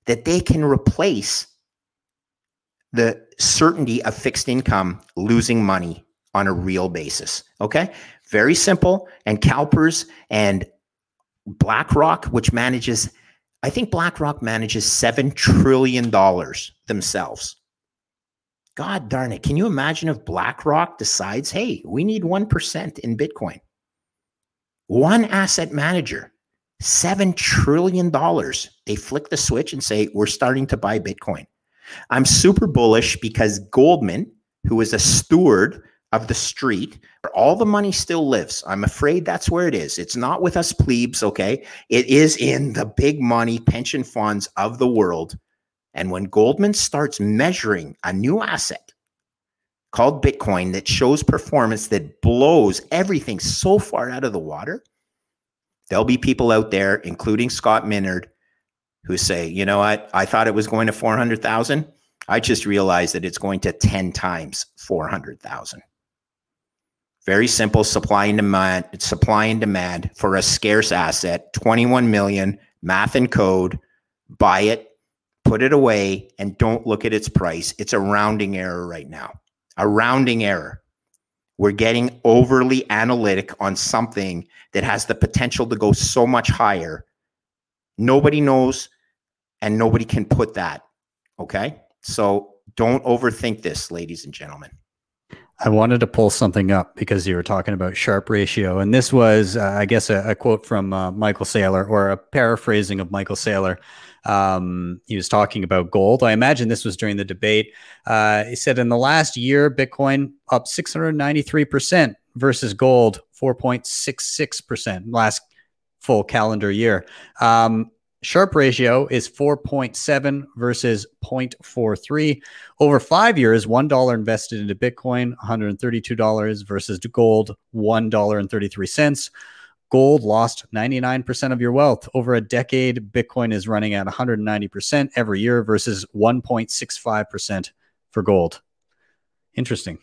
that they can replace the certainty of fixed income losing money on a real basis, okay? Very simple. And CalPERS and BlackRock, which manages, I think BlackRock manages seven trillion dollars themselves. God darn it. Can you imagine if BlackRock decides, hey, we need one percent in Bitcoin? One asset manager, seven trillion dollars. They flick the switch and say, we're starting to buy Bitcoin. I'm super bullish because Goldman, who is a steward of the street, where all the money still lives. I'm afraid that's where it is. It's not with us plebes, okay? It is in the big money pension funds of the world. And when Goldman starts measuring a new asset called Bitcoin that shows performance that blows everything so far out of the water, there'll be people out there, including Scott Minerd, who say, you know what, I thought it was going to four hundred thousand. I just realized that it's going to ten times four hundred thousand. Very simple supply and demand, supply and demand for a scarce asset, twenty-one million, math and code, buy it, put it away, and don't look at its price. It's a rounding error right now, a rounding error. We're getting overly analytic on something that has the potential to go so much higher. Nobody knows and nobody can put that, okay? So don't overthink this, ladies and gentlemen. I wanted to pull something up because you were talking about Sharpe ratio. And this was, uh, I guess, a, a quote from uh, Michael Saylor, or a paraphrasing of Michael Saylor. Um, he was talking about gold. I imagine this was during the debate. Uh, he said, in the last year, Bitcoin up six hundred ninety-three percent versus gold, four point six six percent last full calendar year. Um, Sharpe ratio is four point seven versus zero point four three. Over five years, one dollar invested into Bitcoin, one hundred thirty-two dollars versus gold, one dollar and thirty-three cents. Gold lost ninety-nine percent of your wealth. Over a decade, Bitcoin is running at one hundred ninety percent every year versus one point six five percent for gold. Interesting.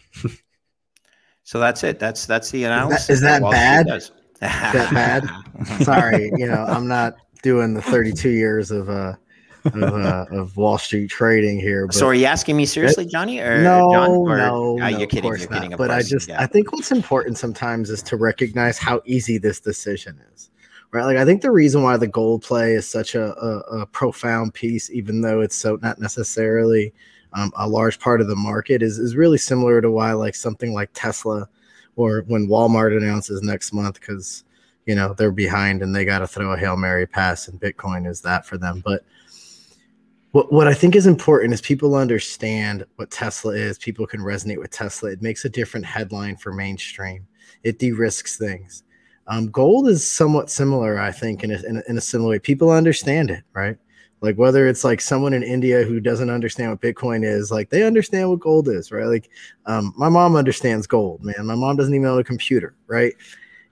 So that's it. That's that's the analysis. Is that, is that bad? Is that bad? Sorry, you know, I'm not doing the thirty-two years of uh, of, uh, of Wall Street trading here. But so are you asking me seriously, Johnny? Or no, John, or, no, uh, no, you're kidding. You're kidding. Not, of but course. I just, yeah. I think what's important sometimes is to recognize how easy this decision is, right? Like I think the reason why the gold play is such a, a, a profound piece, even though it's so not necessarily um, a large part of the market, is is really similar to why like something like Tesla, or when Walmart announces next month, because you know, they're behind and they got to throw a Hail Mary pass, and Bitcoin is that for them. But what, what I think is important is people understand what Tesla is. People can resonate with Tesla. It makes a different headline for mainstream. It de-risks things. Um, gold is somewhat similar, I think, in a, in, a, in a similar way. People understand it, right? Like whether it's like someone in India who doesn't understand what Bitcoin is, like they understand what gold is, right? Like um, my mom understands gold, man. My mom doesn't even own a computer, right?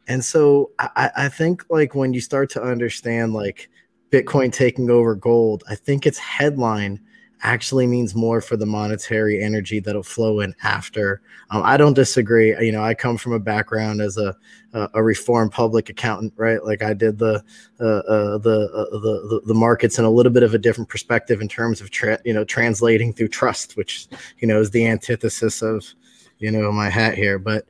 And so I, I think like when you start to understand like Bitcoin taking over gold, I think its headline actually means more for the monetary energy that'll flow in after. Um, I don't disagree. You know, I come from a background as a a, a reformed public accountant, right? Like I did the uh, uh, the, uh, the the the markets in a little bit of a different perspective in terms of tra- you know translating through trust, which you know is the antithesis of, you know, my hat here, but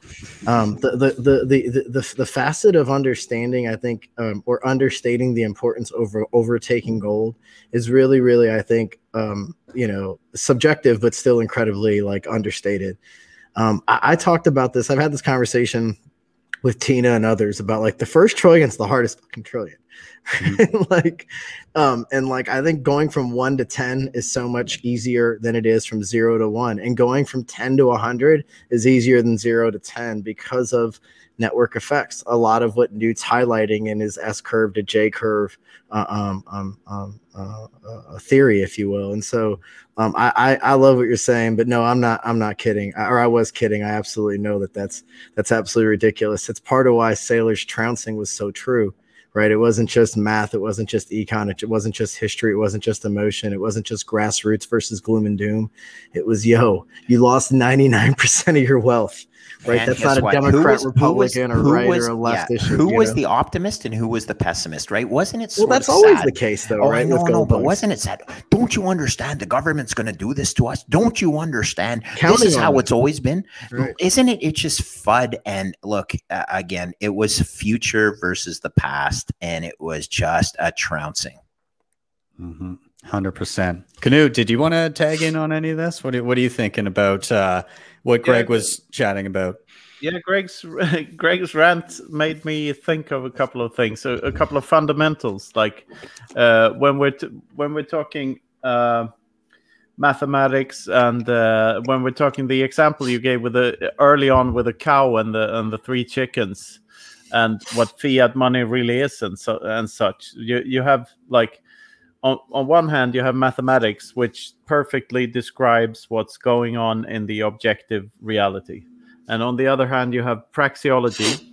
um, the, the, the, the, the, the facet of understanding, I think, um, or understating the importance over overtaking gold is really, really, I think, um, you know, subjective, but still incredibly like understated. Um, I, I talked about this. I've had this conversation with Tina and others about like the first trillion is the hardest fucking trillion. Mm-hmm. Like, um, and like, I think going from one to ten is so much easier than it is from zero to one. And going from ten to a hundred is easier than zero to ten because of network effects. A lot of what Newt's highlighting in his S curve to J curve uh, um, um, um, uh, uh, theory, if you will. And so um, I, I, I love what you're saying, but no, I'm not, I'm not kidding. I, or I was kidding. I absolutely know that that's, that's absolutely ridiculous. It's part of why Saylor's trouncing was so true. Right. It wasn't just math. It wasn't just econ. It wasn't just history. It wasn't just emotion. It wasn't just grassroots versus gloom and doom. It was, yo, you lost ninety-nine percent of your wealth. Right. And that's not a what? Democrat, was, Republican, was, or right was, or a left yeah, issue. Who was know? The optimist and who was the pessimist? Right. Wasn't it? Sort well, that's of always sad. The case, though. Oh, right. No, no. But wasn't it sad? Don't you understand the government's going to do this to us? Don't you understand? Counting this is how it. It's always been. Right. Isn't it? It's just F U D. And look, uh, again, it was future versus the past. And it was just a trouncing. Mm-hmm. one hundred percent. Knut, did you want to tag in on any of this? What are, what are you thinking about uh, what Greg yeah, was chatting about? Yeah, Greg's Greg's rant made me think of a couple of things, a, a couple of fundamentals. Like uh, when we're t- when we're talking uh, mathematics, and uh, when we're talking the example you gave with the early on with the cow and the and the three chickens. And what fiat money really is, and so and such. You you have like, on on one hand, you have mathematics, which perfectly describes what's going on in the objective reality, and on the other hand, you have praxeology,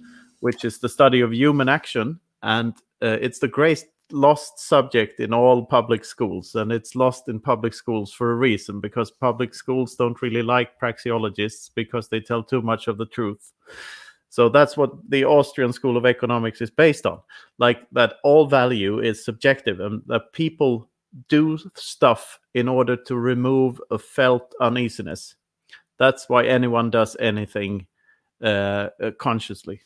which is the study of human action, and uh, it's the greatest lost subject in all public schools, and it's lost in public schools for a reason, because public schools don't really like praxeologists because they tell too much of the truth. So that's what the Austrian School of Economics is based on, like that all value is subjective and that people do stuff in order to remove a felt uneasiness. That's why anyone does anything uh, consciously.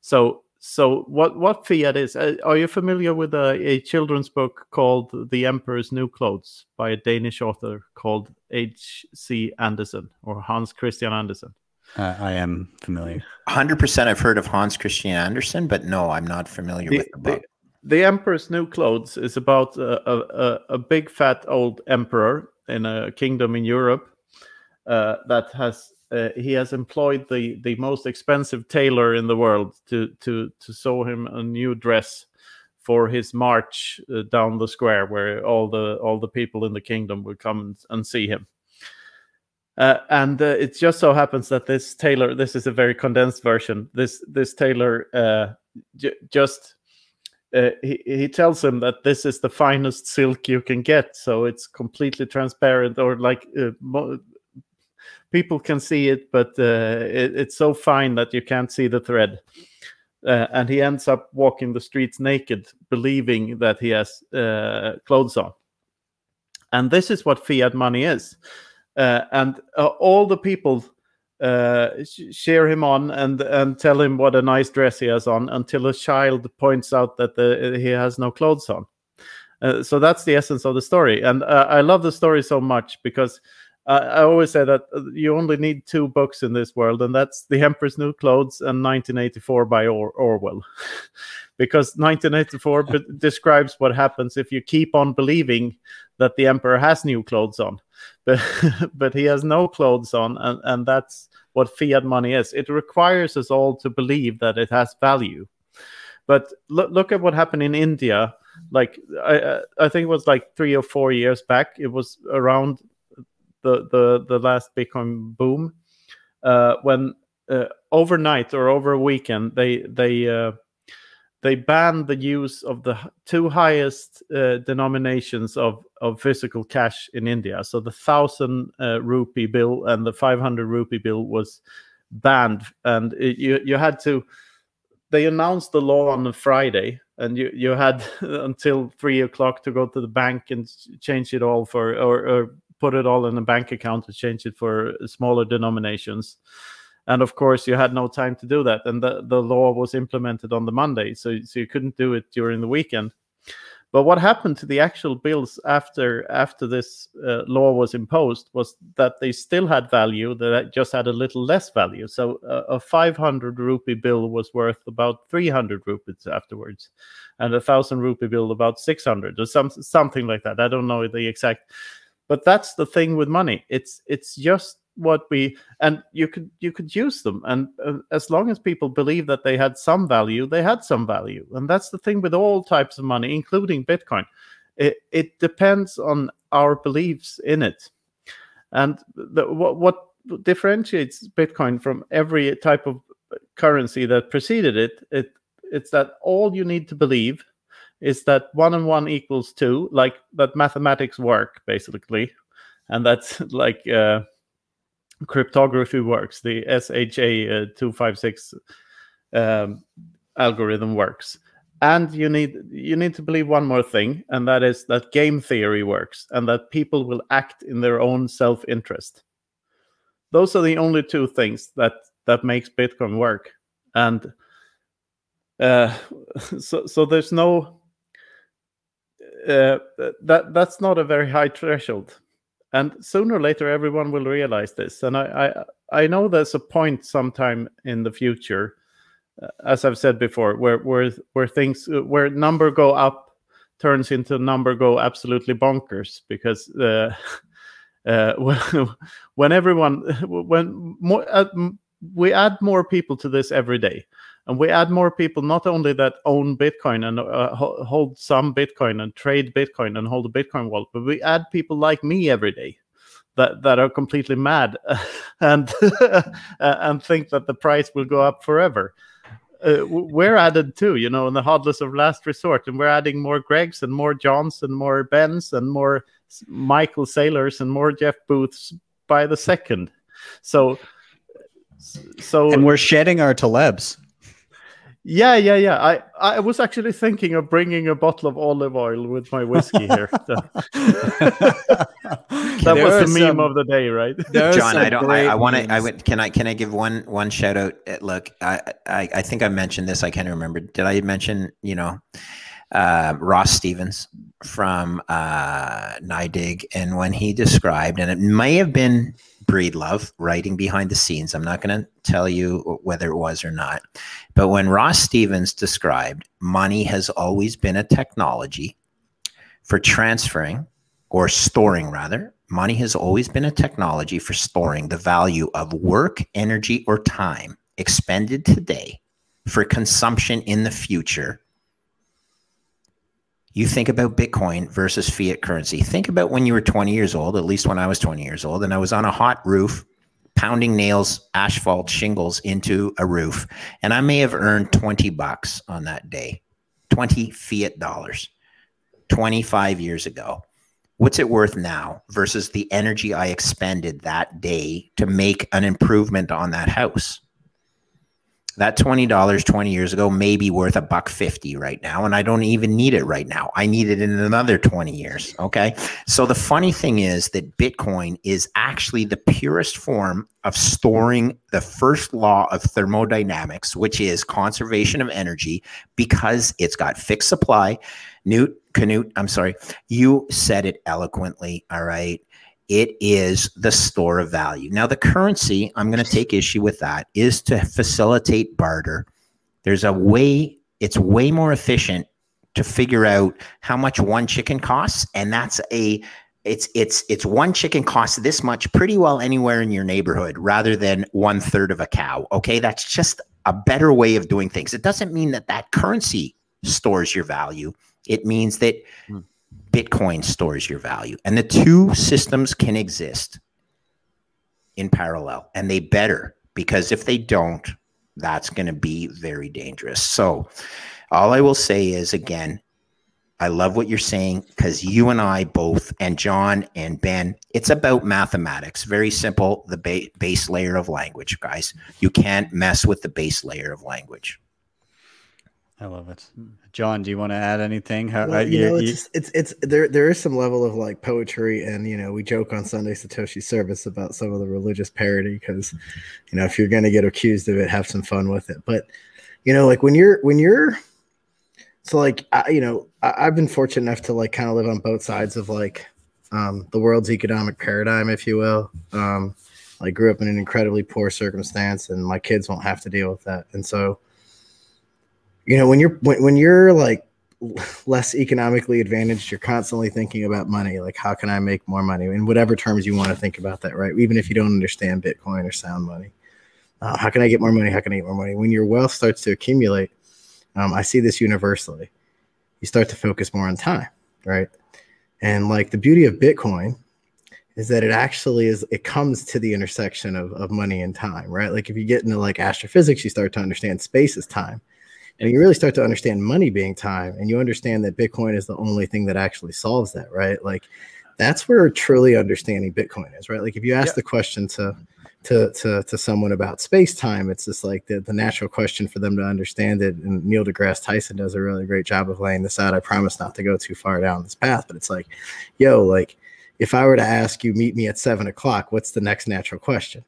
So so what, what fiat is, are you familiar with a, a children's book called The Emperor's New Clothes by a Danish author called H C Andersen or Hans Christian Andersen? Uh, I am familiar. one hundred percent I've heard of Hans Christian Andersen, but no, I'm not familiar the, with the book. The, the Emperor's New Clothes is about a, a, a big, fat, old emperor in a kingdom in Europe uh, that has uh, he has employed the, the most expensive tailor in the world to, to, to sew him a new dress for his march uh, down the square where all the all the people in the kingdom will come and see him. Uh, and uh, it just so happens that this tailor, this is a very condensed version. This this tailor uh, j- just uh, he he tells him that this is the finest silk you can get, so it's completely transparent, or like uh, mo- people can see it, but uh, it, it's so fine that you can't see the thread. Uh, and he ends up walking the streets naked, believing that he has uh, clothes on. And this is what fiat money is. Uh, and uh, all the people uh, cheer him on and, and tell him what a nice dress he has on until a child points out that the, he has no clothes on. Uh, so that's the essence of the story. And uh, I love the story so much because I, I always say that you only need two books in this world, and that's The Emperor's New Clothes and nineteen eighty-four by or- Orwell. Because nineteen eighty-four b- describes what happens if you keep on believing that the emperor has new clothes on. But, but he has no clothes on, and, and that's what fiat money is. It requires us all to believe that it has value. But look, look at what happened in India. Like I, I think it was like three or four years back. It was around the the, the last Bitcoin boom uh, when uh, overnight or over a weekend they they uh, they banned the use of the two highest uh, denominations of, of physical cash in India. So the one thousand uh, rupee bill and the five hundred rupee bill was banned. And it, you you had to... They announced the law on a Friday, and you, you had until three o'clock to go to the bank and change it all for... Or, or put it all in a bank account to change it for smaller denominations. And of course, you had no time to do that. And the, the law was implemented on the Monday, so, so you couldn't do it during the weekend. But what happened to the actual bills after after this uh, law was imposed was that they still had value, that just had a little less value. So uh, a five hundred rupee bill was worth about three hundred rupees afterwards, and a one thousand rupee bill about six hundred or some, something like that. I don't know the exact. But that's the thing with money. It's it's just what we, and you could you could use them. And uh, as long as people believe that they had some value, they had some value. And that's the thing with all types of money, including Bitcoin. It, it depends on our beliefs in it. And the, what, what differentiates Bitcoin from every type of currency that preceded it, it it's that all you need to believe is that one and one equals two, like that mathematics work, basically. And that's like uh, cryptography works. The S H A uh, two five six um, algorithm works. And you need you need to believe one more thing, and that is that game theory works, and that people will act in their own self-interest. Those are the only two things that, that makes Bitcoin work. And uh, so so there's no... Uh, that that's not a very high threshold, and sooner or later everyone will realize this. And I I, I know there's a point sometime in the future, uh, as I've said before, where where where things where number go up turns into number go absolutely bonkers, because uh, uh, when, when everyone when more uh, we add more people to this every day. And we add more people, not only that own Bitcoin and uh, hold some Bitcoin and trade Bitcoin and hold a Bitcoin wallet, but we add people like me every day that, that are completely mad and and think that the price will go up forever. Uh, we're added too, you know, in the hodlers of last resort, and we're adding more Gregs and more Johns and more Bens and more Michael Saylors and more Jeff Booths by the second. So, so and we're shedding our Talebs. Yeah, yeah, yeah. I, I was actually thinking of bringing a bottle of olive oil with my whiskey here. that there was the some, meme of the day, right? John, I don't. I, I want to. I would. Can I? Can I give one one shout out? Look, I, I, I think I mentioned this. I can't remember. Did I mention? You know, uh, Ross Stevens from uh, NYDIG, and when he described, and it may have been Breedlove writing behind the scenes. I'm not going to tell you whether it was or not. But when Ross Stevens described, money has always been a technology for transferring or storing, rather. Money has always been a technology for storing the value of work, energy, or time expended today for consumption in the future. You think about Bitcoin versus fiat currency. Think about when you were twenty years old, at least when I was twenty years old, and I was on a hot roof, pounding nails, asphalt, shingles into a roof. And I may have earned twenty bucks on that day, twenty fiat dollars, twenty-five years ago. What's it worth now versus the energy I expended that day to make an improvement on that house? That twenty dollars twenty years ago may be worth a buck fifty right now, and I don't even need it right now. I need it in another twenty years, okay? So the funny thing is that Bitcoin is actually the purest form of storing the first law of thermodynamics, which is conservation of energy, because it's got fixed supply. Knut, Knut, I'm sorry, you said it eloquently, all right? It is the store of value. Now, the currency, I'm going to take issue with that, is to facilitate barter. There's a way, it's way more efficient to figure out how much one chicken costs. And that's a, it's, it's, it's one chicken costs this much pretty well anywhere in your neighborhood rather than one third of a cow. Okay. That's just a better way of doing things. It doesn't mean that that currency stores your value. It means that mm. Bitcoin stores your value, and the two systems can exist in parallel, and they better, because if they don't, that's going to be very dangerous. So all I will say is, again, I love what you're saying, because you and I both, and John and Ben, it's about mathematics. Very simple. The ba- base layer of language, guys. You can't mess with the base layer of language. I love it. John, do you want to add anything? How, well, you, you know, it's, you, just, it's it's there. There is some level of like poetry, and you know, we joke on Sunday Satoshi Service about some of the religious parody because, you know, if you're going to get accused of it, have some fun with it. But you know, like when you're when you're So like, I, you know, I, I've been fortunate enough to like kind of live on both sides of like um, the world's economic paradigm, if you will. Um, I grew up in an incredibly poor circumstance, and my kids won't have to deal with that. And so, you know, when you're when, when you're like less economically advantaged, you're constantly thinking about money. Like, how can I make more money in whatever terms you want to think about that, right? Even if you don't understand Bitcoin or sound money, uh, how can I get more money? How can I get more money? When your wealth starts to accumulate, um, I see this universally. You start to focus more on time, right? And like the beauty of Bitcoin is that it actually is, it comes to the intersection of, of money and time, right? Like if you get into like astrophysics, you start to understand space is time. And you really start to understand money being time, and you understand that Bitcoin is the only thing that actually solves that, right? Like that's where truly understanding Bitcoin is, right? Like if you ask yeah. the question to, to to to someone about space time, it's just like the, the natural question for them to understand it. And Neil deGrasse Tyson does a really great job of laying this out. I promise not to go too far down this path, but it's like, yo, like if I were to ask you, meet me at seven o'clock, what's the next natural question?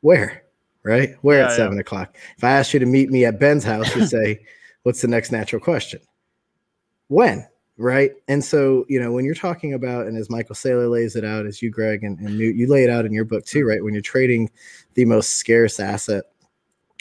Where? Right? We're yeah, at seven yeah. o'clock. If I asked you to meet me at Ben's house, you'd say, what's the next natural question? When? Right? And so, you know, when you're talking about, and as Michael Saylor lays it out, as you, Greg, and, and you, you lay it out in your book too, right? When you're trading the most scarce asset,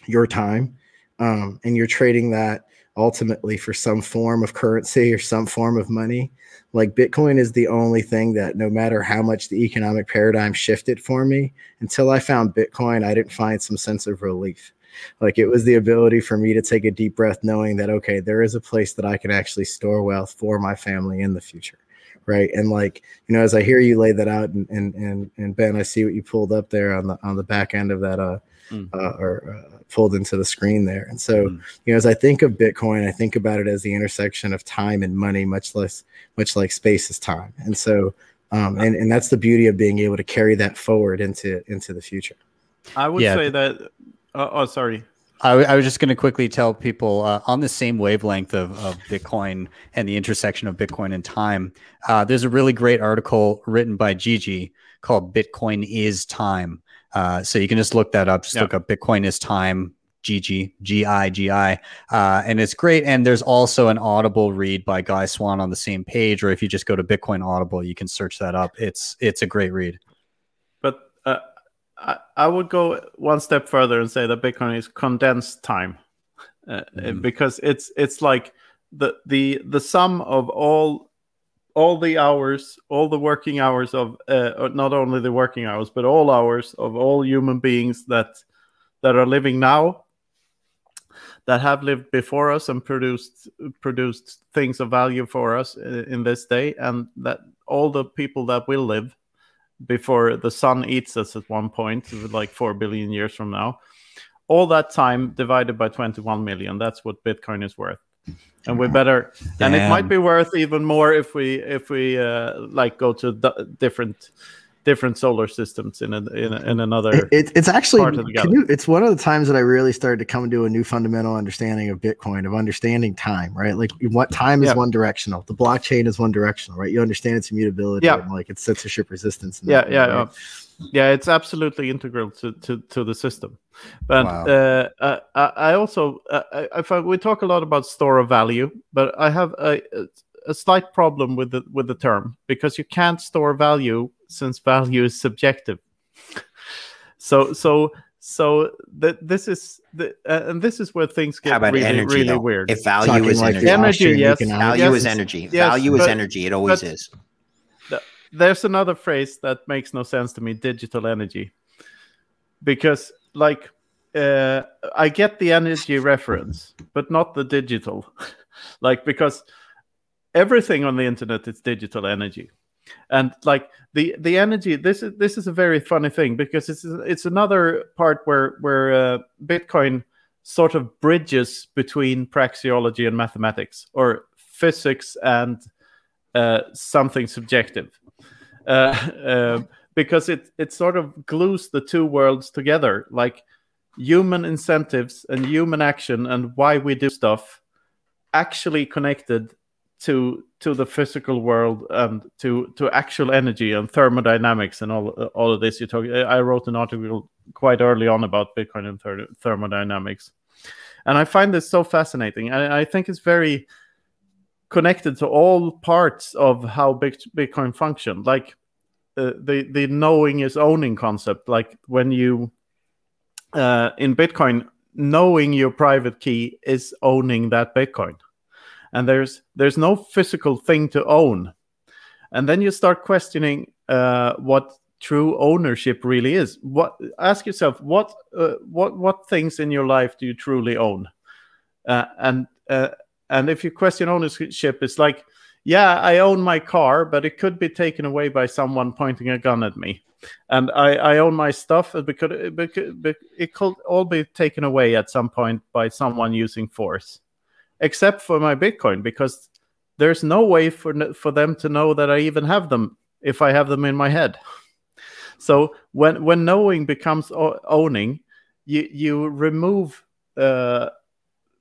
your time, um, and you're trading that ultimately for some form of currency or some form of money, like Bitcoin is the only thing that no matter how much the economic paradigm shifted for me, until I found Bitcoin, I didn't find some sense of relief. Like it was the ability for me to take a deep breath knowing that, okay, there is a place that I can actually store wealth for my family in the future, right? And like, you know, as I hear you lay that out, and and and, and Ben, I see what you pulled up there on the on the back end of that uh Mm. Uh, or uh, pulled into the screen there. And so, mm. you know, as I think of Bitcoin, I think about it as the intersection of time and money, much less, much like space is time. And so, um, and, and that's the beauty of being able to carry that forward into, into the future. I would yeah. say that, uh, oh, sorry. I, w- I was just going to quickly tell people uh, on the same wavelength of, of Bitcoin and the intersection of Bitcoin and time. Uh, there's a really great article written by Gigi called Bitcoin is Time. Uh, so you can just look that up. Just yeah. look up Bitcoin is Time, G G, G I G I. Uh, and it's great. And there's also an Audible read by Guy Swan on the same page. Or if you just go to Bitcoin Audible, you can search that up. It's it's a great read. But uh, I, I would go one step further and say that Bitcoin is condensed time. Uh, mm. Because it's it's like the the the sum of all... all the hours, all the working hours of uh, not only the working hours, but all hours of all human beings that that are living now, that have lived before us and produced produced things of value for us in this day, and that all the people that will live before the sun eats us at one point, like four billion years from now, all that time divided by twenty-one million. That's what Bitcoin is worth. And we better, Damn. and it might be worth even more if we if we uh, like go to d- different different solar systems in a, in, a, in another. It, it's actually part of the galaxy. You, it's one of the times that I really started to come to a new fundamental understanding of Bitcoin, of understanding time, right? Like what time is yeah. one directional, the blockchain is one directional, right? You understand its immutability yeah. and like its censorship resistance. And yeah, that, yeah, right? uh, yeah. It's absolutely integral to to, to the system. But wow. uh, I, I also, uh, I, I, we talk a lot about store of value, but I have a, a slight problem with the with the term, because you can't store value since value is subjective. So so so th- this is the uh, and this is where things get really energy, really though? weird. If value Talking is like energy, energy yes, value yes, is energy. Yes, value but, is energy. It always is. Th- there's another phrase that makes no sense to me: digital energy, because. Like, uh, I get the energy reference, but not the digital. Like, because everything on the internet is digital energy, and like the, the energy. This is this is a very funny thing, because it's it's another part where where uh, Bitcoin sort of bridges between praxeology and mathematics, or physics and uh, something subjective. Uh, uh, Because it, it sort of glues the two worlds together, like human incentives and human action and why we do stuff actually connected to to the physical world and to, to actual energy and thermodynamics and all all of this. You talk. I wrote an article quite early on about Bitcoin and thermodynamics. And I find this so fascinating. I, I think it's very connected to all parts of how Bitcoin functioned. Like uh, the, the knowing is owning concept. Like when you, uh, in Bitcoin, knowing your private key is owning that Bitcoin. And there's there's no physical thing to own. And then you start questioning uh, what true ownership really is. What ask yourself, what uh, what what things in your life do you truly own? Uh, and uh, and if you question ownership, it's like, yeah, I own my car, but it could be taken away by someone pointing a gun at me. And I, I own my stuff, because it could all be taken away at some point by someone using force. Except for my Bitcoin, because there's no way for for them to know that I even have them if I have them in my head. So when when knowing becomes owning, you you remove uh,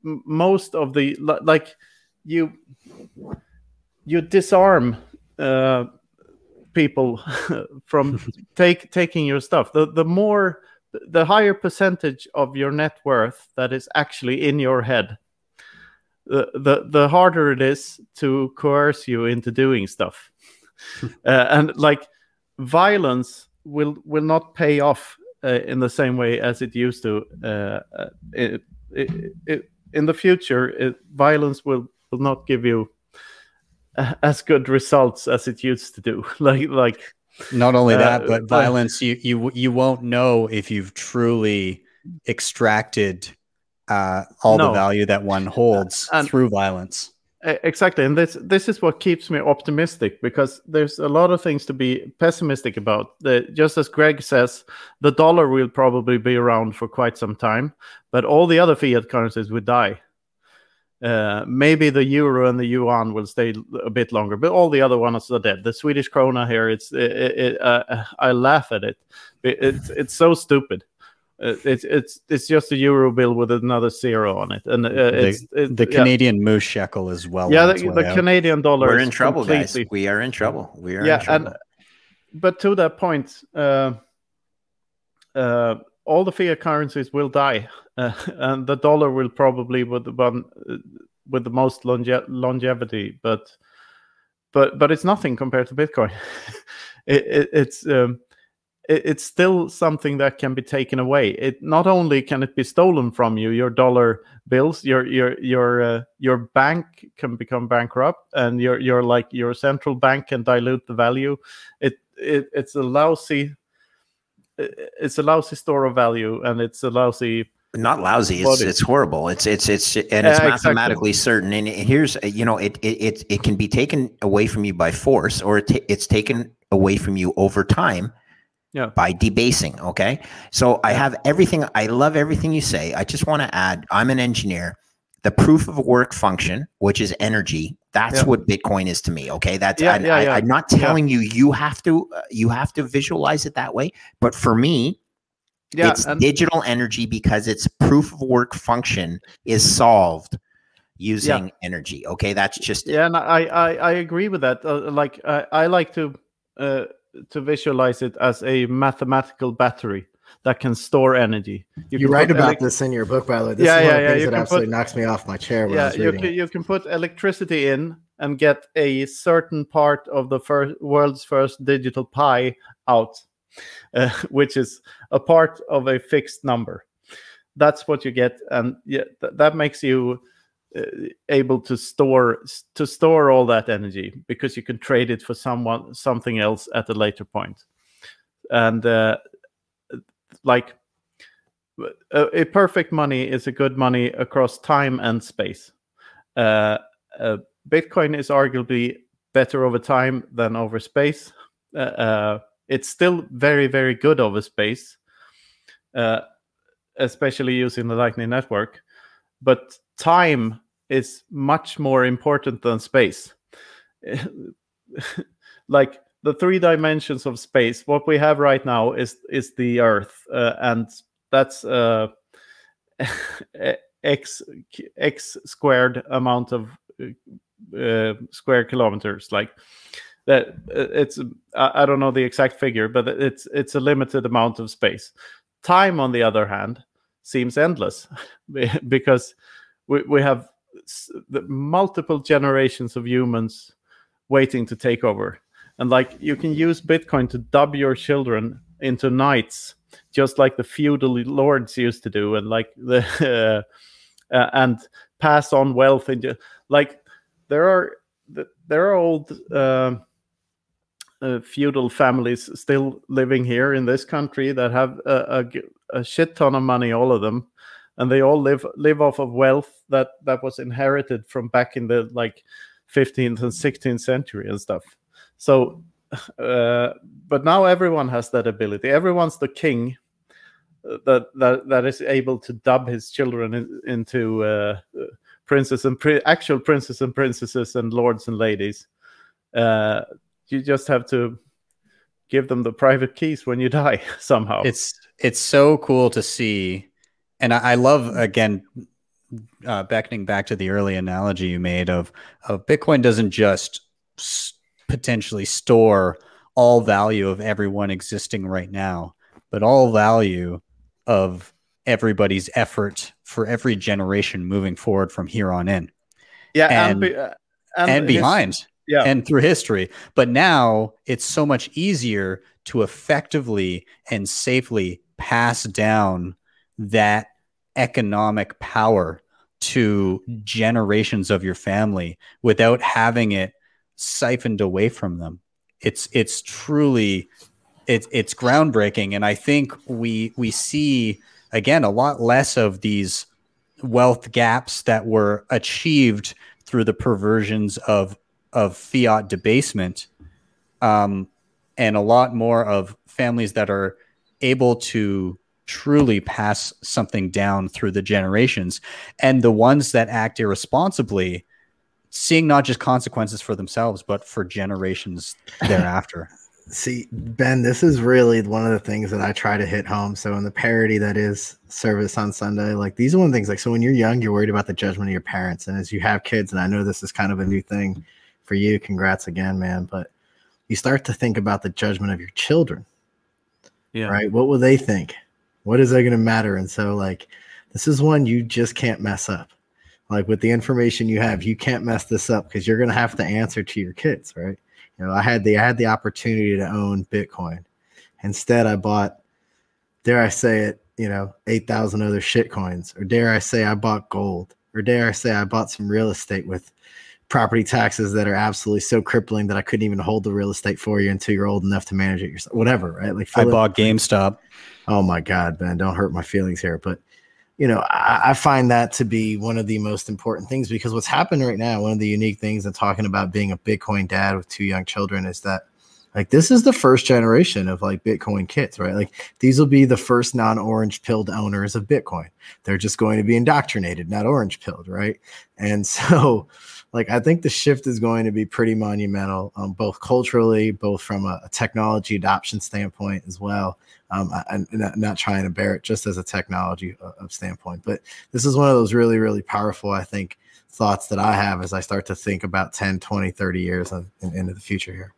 most of the like you you disarm uh, people from take taking your stuff. The the more the higher percentage of your net worth that is actually in your head, The, the the harder it is to coerce you into doing stuff. uh, and like violence will will not pay off uh, in the same way as it used to. Uh, it, it, it, in the future, it, violence will, will not give you a, as good results as it used to do. like like not only that, uh, but violence you you you won't know if you've truly extracted Uh, all no. the value that one holds and, through violence. Exactly. And this this is what keeps me optimistic, because there's a lot of things to be pessimistic about. The, just as Greg says, the dollar will probably be around for quite some time, but all the other fiat currencies will die. Uh, maybe the euro and the yuan will stay a bit longer, but all the other ones are dead. The Swedish krona here, it's it, it, uh, I laugh at it. it it's, it's so stupid. It's it's it's just a euro bill with another zero on it, and uh, it's, the, it, the Canadian yeah. moose shekel as well. Yeah, the, the Canadian dollar. We're in trouble, completely... guys. We are in trouble. We are. Yeah, in trouble. And but to that point, uh, uh, all the fiat currencies will die, uh, and the dollar will probably with the one with the most longe- longevity. But but but it's nothing compared to Bitcoin. it, it, it's. Um, It's still something that can be taken away. It not only can it be stolen from you, your dollar bills, your your your uh, your bank can become bankrupt, and your your like your central bank can dilute the value. It it it's a lousy, it's a lousy store of value, and it's a lousy. Not lousy. It's it's horrible. It's it's it's and it's yeah, mathematically exactly. certain. And here's you know it it it can be taken away from you by force, or it t- it's taken away from you over time. Yeah. By debasing. Okay. So I have everything. I love everything you say. I just want to add, I'm an engineer. The proof of work function, which is energy. That's yeah. what Bitcoin is to me. Okay. That's, yeah, I, yeah, I, yeah. I'm not telling yeah. you, you have to, uh, you have to visualize it that way. But for me, yeah, it's and- digital energy, because its proof of work function is solved using yeah. energy. Okay. That's just, yeah. And I, I, I agree with that. Uh, like I, I like to, uh, to visualize it as a mathematical battery that can store energy. You, you write about elect- this in your book, by the way. This yeah, is one yeah, of the things yeah. that absolutely put, knocks me off my chair when yeah, I was reading. You can, you can put electricity in and get a certain part of the first, world's first digital pie out, uh, which is a part of a fixed number. That's what you get, and yeah, th- that makes you uh, able to store to store all that energy, because you can trade it for someone something else at a later point. And uh, like a, a perfect money is a good money across time and space. Uh, uh, Bitcoin is arguably better over time than over space. Uh, uh, it's still very, very good over space, uh, especially using the Lightning Network. But time is much more important than space. Like the three dimensions of space, what we have right now is is the Earth, uh, and that's uh, x x squared amount of uh, square kilometers. Like that, it's I don't know the exact figure, but it's it's a limited amount of space. Time, on the other hand, seems endless because we, we have the multiple generations of humans waiting to take over. And like you can use Bitcoin to dub your children into knights, just like the feudal lords used to do, and like the uh, uh, and pass on wealth. And like there are there are old uh, uh, feudal families still living here in this country that have a, a, a shit ton of money, all of them, and they all live live off of wealth that that was inherited from back in the like fifteenth and sixteenth century and stuff. So, uh, but now everyone has that ability. Everyone's the king that that, that is able to dub his children in, into uh, princes and pri- actual princes and princesses and lords and ladies. Uh, you just have to give them the private keys when you die somehow. It's it's so cool to see, and I, I love again. Uh, beckoning back to the early analogy you made of, of Bitcoin doesn't just s- potentially store all value of everyone existing right now, but all value of everybody's effort for every generation moving forward from here on in. Yeah, and, and, be, uh, and, and behind, his, yeah, and through history. But now it's so much easier to effectively and safely pass down that economic power to generations of your family without having it siphoned away from them. It's it's truly it's it's groundbreaking, and I think we we see again a lot less of these wealth gaps that were achieved through the perversions of of fiat debasement, um, and a lot more of families that are able to truly pass something down through the generations, and the ones that act irresponsibly seeing not just consequences for themselves but for generations thereafter. See, Ben, this is really one of the things that I try to hit home. So in the parody that is Service on Sunday, like these are one of the things, like, so when you're young, you're worried about the judgment of your parents, and as you have kids, and I know this is kind of a new thing for you, congrats again, man, but you start to think about the judgment of your children. Yeah. Right? What will they think? What is that going to matter? And so, like, this is one you just can't mess up. Like, with the information you have, you can't mess this up because you're going to have to answer to your kids, right? You know, I had the I had the opportunity to own Bitcoin. Instead, I bought, dare I say it, you know, eight thousand other shit coins, or dare I say I bought gold, or dare I say I bought some real estate with property taxes that are absolutely so crippling that I couldn't even hold the real estate for you until you're old enough to manage it yourself, whatever, right? Like I bought GameStop. Oh my God, Ben, don't hurt my feelings here. But, you know, I, I find that to be one of the most important things, because what's happened right now, one of the unique things in talking about being a Bitcoin dad with two young children is that, like, this is the first generation of, like, Bitcoin kids, right? Like, these will be the first non-orange pilled owners of Bitcoin. They're just going to be indoctrinated, not orange pilled, right? And so, like, I think the shift is going to be pretty monumental, um, both culturally, both from a, a technology adoption standpoint as well. Um, I, I'm not, not trying to bear it just as a technology uh, standpoint, but this is one of those really, really powerful, I think, thoughts that I have as I start to think about ten, twenty, thirty years on, in, into the future here.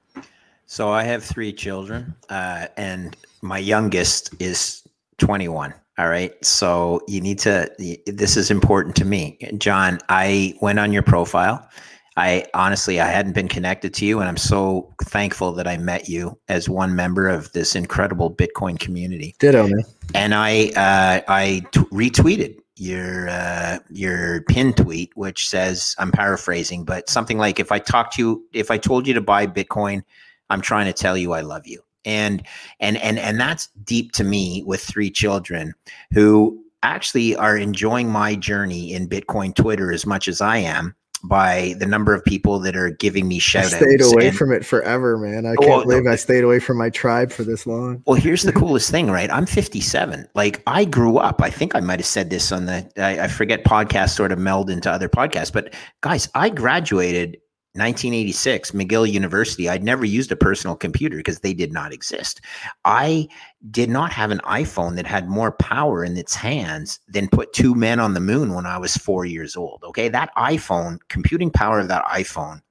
So I have three children, uh, and my youngest is twenty-one. All right. So you need to, this is important to me. John, I went on your profile. I honestly, I hadn't been connected to you, and I'm so thankful that I met you as one member of this incredible Bitcoin community. Ditto, man. And I, uh, I t- retweeted your, uh, your pin tweet, which says, I'm paraphrasing, but something like, if I talked to you, if I told you to buy Bitcoin, I'm trying to tell you I love you. And, and, and, and that's deep to me with three children who actually are enjoying my journey in Bitcoin Twitter as much as I am by the number of people that are giving me shout outs. I stayed away and, from it forever, man. I can't well, believe no, I stayed away from my tribe for this long. Well, here's the coolest thing, right? I'm fifty-seven. Like, I grew up, I think I might've said this on the, I, I forget, podcasts sort of meld into other podcasts, but guys, I graduated nineteen eighty-six, McGill University. I'd never used a personal computer because they did not exist. I did not have an iPhone that had more power in its hands than put two men on the moon when I was four years old. Okay, that iPhone, computing power of that iPhone.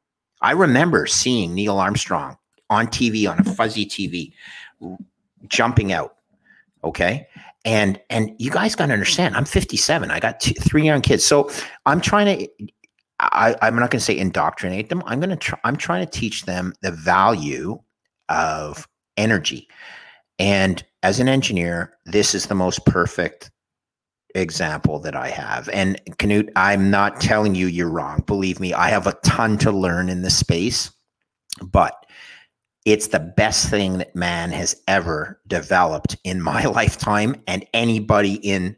I remember seeing Neil Armstrong on T V, on a fuzzy T V, jumping out. Okay. And, and you guys got to understand, I'm fifty-seven. I got two, three young kids. So I'm trying to, I, I'm not going to say indoctrinate them. I'm going to try, I'm trying to teach them the value of energy. And as an engineer, this is the most perfect example that I have. And Knut, I'm not telling you you're wrong. Believe me, I have a ton to learn in this space, but it's the best thing that man has ever developed in my lifetime and anybody in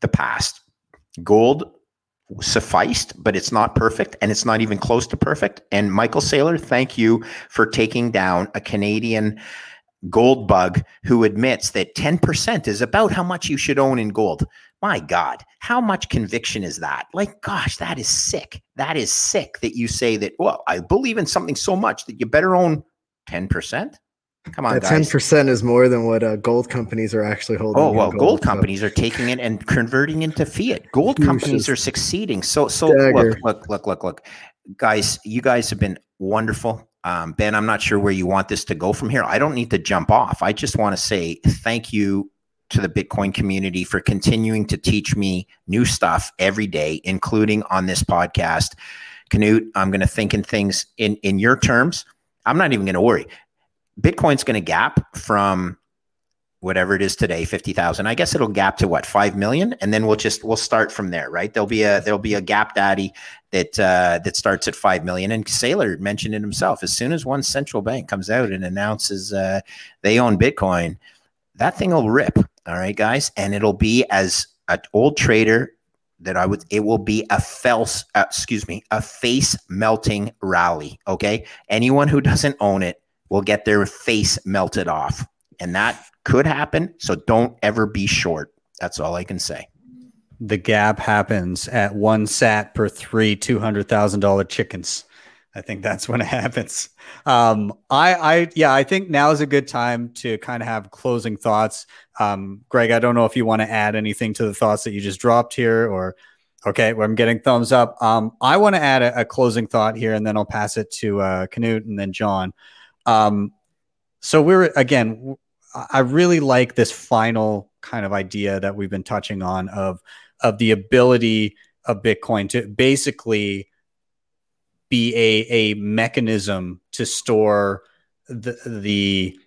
the past. Gold sufficed, but it's not perfect, and it's not even close to perfect. And Michael Saylor, thank you for taking down a Canadian gold bug who admits that ten percent is about how much you should own in gold. My God, how much conviction is that? Like, gosh, that is sick. That is sick that you say that, well, I believe in something so much that you better own ten percent? Come on, that guys. ten percent is more than what uh, gold companies are actually holding. Oh, well, gold, gold companies so. are taking it and converting into fiat. Gold Ooh, companies are succeeding. So, so look, look, look, look, look. Guys, you guys have been wonderful. Um, Ben, I'm not sure where you want this to go from here. I don't need to jump off. I just want to say thank you to the Bitcoin community for continuing to teach me new stuff every day, including on this podcast. Knut, I'm going to think in things in, in your terms. I'm not even going to worry. Bitcoin's going to gap from whatever it is today, fifty thousand. I guess it'll gap to what, five million? And then we'll just, we'll start from there, right? There'll be a, there'll be a gap daddy that, uh, that starts at five million. And Saylor mentioned it himself. As soon as one central bank comes out and announces uh, they own Bitcoin, that thing will rip. All right, guys. And it'll be, as an old trader that I would, it will be a fels, uh, excuse me, a face melting rally. Okay. Anyone who doesn't own it will get their face melted off. And that could happen. So don't ever be short. That's all I can say. The gap happens at one sat per three two hundred thousand dollars chickens. I think that's when it happens. Um, I, I, yeah, I think now is a good time to kind of have closing thoughts. Um, Greg, I don't know if you want to add anything to the thoughts that you just dropped here, or, okay, well, I'm getting thumbs up. Um, I want to add a, a closing thought here, and then I'll pass it to uh, Knut and then John. Um, so we're, again, I really like this final kind of idea that we've been touching on of, of the ability of Bitcoin to basically be a, a mechanism to store the, the,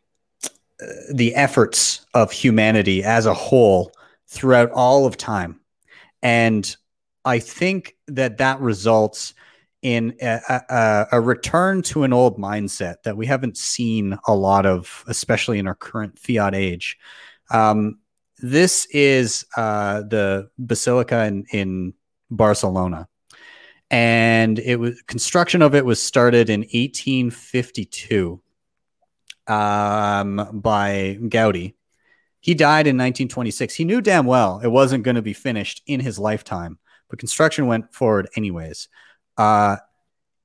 the efforts of humanity as a whole throughout all of time. And I think that that results in a, a, a return to an old mindset that we haven't seen a lot of, especially in our current fiat age. Um, this is uh, the Basilica in, in Barcelona. And it was, construction of it was started in eighteen fifty-two um, by Gaudi. He died in nineteen twenty-six. He knew damn well it wasn't going to be finished in his lifetime, but construction went forward anyways. Uh,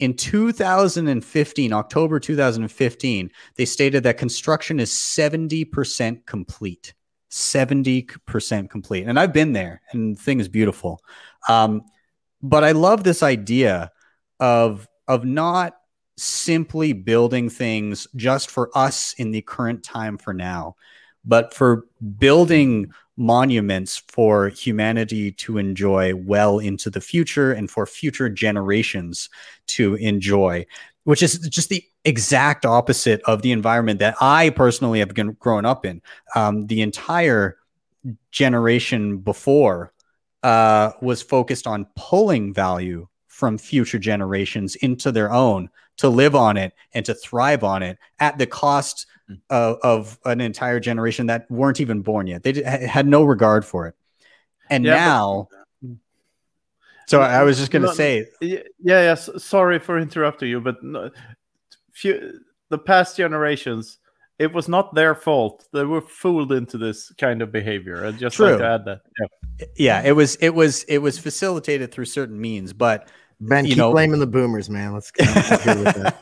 in two thousand fifteen, October two thousand fifteen, they stated that construction is seventy percent complete. seventy percent complete. And I've been there, and the thing is beautiful. Um, But I love this idea of, of not simply building things just for us in the current time for now, but for building monuments for humanity to enjoy well into the future and for future generations to enjoy, which is just the exact opposite of the environment that I personally have grown up in. Um, the entire generation before Uh, was focused on pulling value from future generations into their own to live on it and to thrive on it at the cost of, of an entire generation that weren't even born yet. They did, had no regard for it. And yeah, now, but, so I was just going to no, say. Yeah, yes. Yeah, sorry for interrupting you, but no, few, the past generations, it was not their fault. They were fooled into this kind of behavior. I just True. like to add that. Yeah. yeah, it was it was it was facilitated through certain means, but Ben, you keep know, blaming the boomers, man. Let's get with that.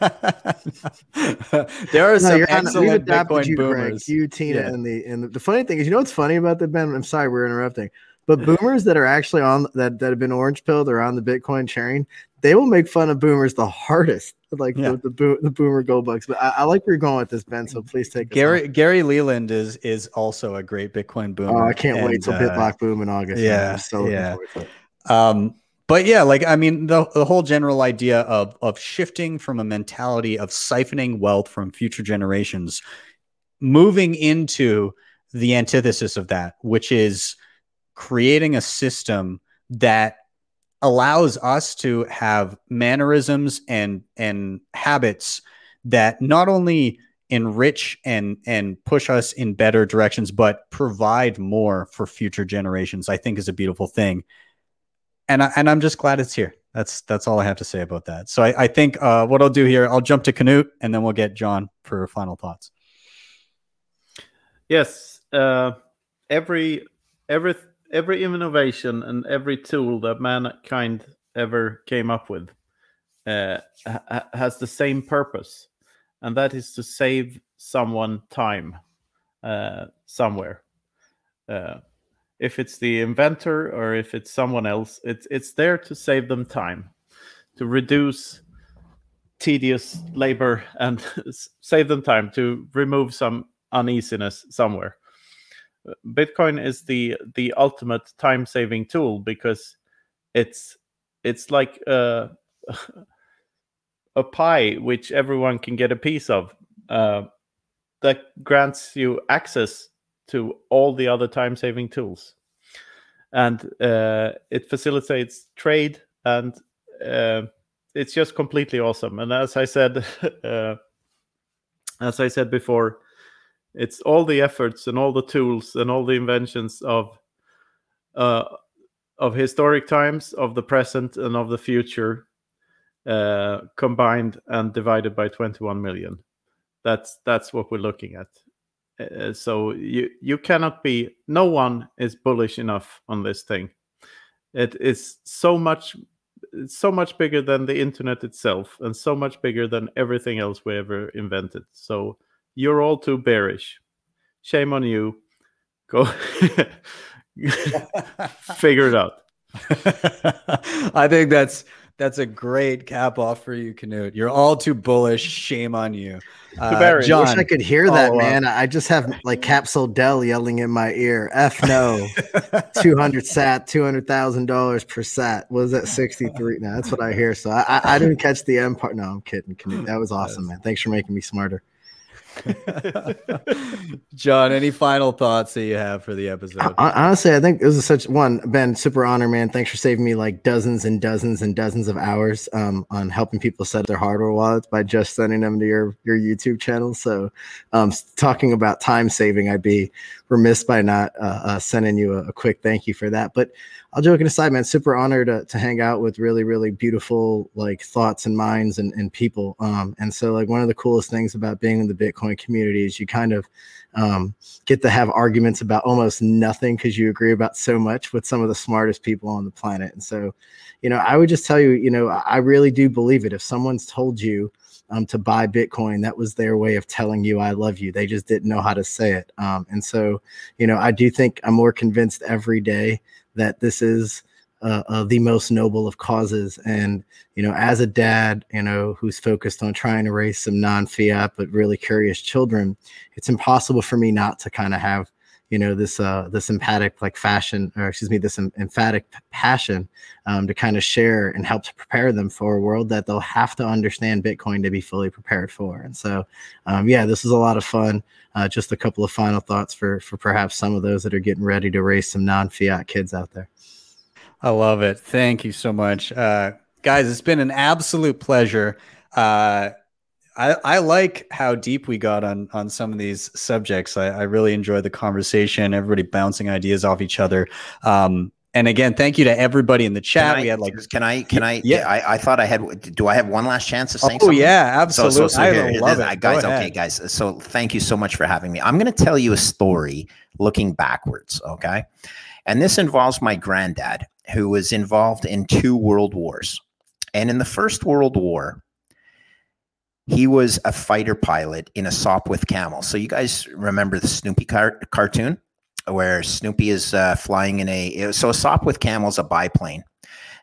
There are no, some excellent Bitcoin you, boomers. Greg, you, Tina, yeah. and the and the, the funny thing is, you know what's funny about that, Ben? I'm sorry we're interrupting. But boomers that are actually on that, that have been orange pilled or on the Bitcoin sharing, they will make fun of boomers the hardest, like yeah. the, the, bo- the boomer gold bugs. But I, I like where you're going with this, Ben. So please take it. Gary, Gary Leland is is also a great Bitcoin boomer. Oh, I can't and, wait till uh, BitBlock boom in August. Yeah, I'm so yeah. Um, but yeah, like I mean, the the whole general idea of of shifting from a mentality of siphoning wealth from future generations, moving into the antithesis of that, which is creating a system that allows us to have mannerisms and and habits that not only enrich and and push us in better directions, but provide more for future generations, I think is a beautiful thing. And I, and I'm just glad it's here. That's that's all I have to say about that. So I, I think uh, what I'll do here, I'll jump to Knut and then we'll get John for final thoughts. Yes, uh, every every every innovation and every tool that mankind ever came up with uh, ha- has the same purpose, and that is to save someone time uh, somewhere. Uh, if it's the inventor or if it's someone else, it's it's there to save them time, to reduce tedious labor and save them time, to remove some uneasiness somewhere. Bitcoin is the the ultimate time-saving tool because it's it's like a, a pie which everyone can get a piece of uh, that grants you access to all the other time-saving tools, and uh, it facilitates trade, and uh, it's just completely awesome. And as I said, uh, as I said before, it's all the efforts and all the tools and all the inventions of uh, of historic times, of the present, and of the future uh, combined and divided by twenty-one million. That's that's what we're looking at. Uh, so you you cannot be. No one is bullish enough on this thing. It is so much, it's so much bigger than the internet itself, and so much bigger than everything else we ever invented. So. You're all too bearish. Shame on you. Go figure it out. I think that's that's a great cap off for you, Knut. You're all too bullish. Shame on you. Uh, John, I wish I could hear that, oh, man. Uh, I just have like Capsule Dell yelling in my ear. F no. two hundred sat, two hundred thousand dollars per sat. What is that, sixty-three? No, that's what I hear. So I, I, I didn't catch the M part. No, I'm kidding, Knut. That was awesome, man. Thanks for making me smarter. John, any final thoughts that you have for the episode? Honestly, I think this is such one, Ben, super honor, man. Thanks for saving me like dozens and dozens and dozens of hours um, on helping people set up their hardware wallets by just sending them to your, your YouTube channel. So um, talking about time saving, I'd be remiss by not uh, uh, sending you a, a quick thank you for that. But I'll joke aside, man, super honored to, to hang out with really, really beautiful like thoughts and minds and, and people. Um, and so like one of the coolest things about being in the Bitcoin community is you kind of um, get to have arguments about almost nothing because you agree about so much with some of the smartest people on the planet. And so, you know, I would just tell you, you know, I really do believe it. If someone's told you Um, to buy Bitcoin, that was their way of telling you I love you. They just didn't know how to say it. Um, and so, you know, I do think I'm more convinced every day that this is uh, uh, the most noble of causes. And, you know, as a dad, you know, who's focused on trying to raise some non-fiat but really curious children, it's impossible for me not to kind of have, you know, this uh, this emphatic like fashion, or excuse me, this em- emphatic p- passion um, to kind of share and help to prepare them for a world that they'll have to understand Bitcoin to be fully prepared for. And so, um, yeah, this is a lot of fun. Uh, just a couple of final thoughts for for perhaps some of those that are getting ready to raise some non-fiat kids out there. I love it. Thank you so much. Uh, guys, it's been an absolute pleasure. Uh, I, I like how deep we got on on some of these subjects. I, I really enjoyed the conversation, everybody bouncing ideas off each other. Um, and again, thank you to everybody in the chat. I, we had like, can I, can I, yeah, I, I thought I had, do I have one last chance of saying oh, something? Oh yeah, absolutely. So, so, so I here, love it. Guys, okay guys. So thank you so much for having me. I'm going to tell you a story looking backwards. Okay. And this involves my granddad, who was involved in two world wars. And in the First World War, he was a fighter pilot in a Sopwith Camel. So you guys remember the Snoopy car- cartoon? where Snoopy is uh, flying in a, so a Sopwith Camel is a biplane,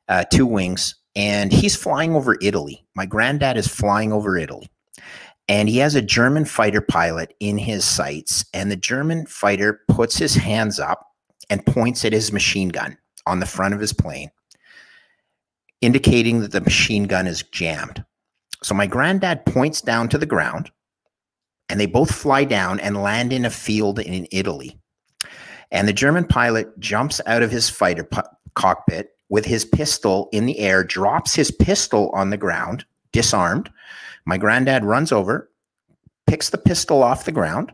uh, two wings, and he's flying over Italy. My granddad is flying over Italy, and he has a German fighter pilot in his sights, and the German fighter puts his hands up and points at his machine gun on the front of his plane, indicating that the machine gun is jammed. So my granddad points down to the ground, and they both fly down and land in a field in Italy. And the German pilot jumps out of his fighter p- cockpit with his pistol in the air, drops his pistol on the ground, disarmed. My granddad runs over, picks the pistol off the ground,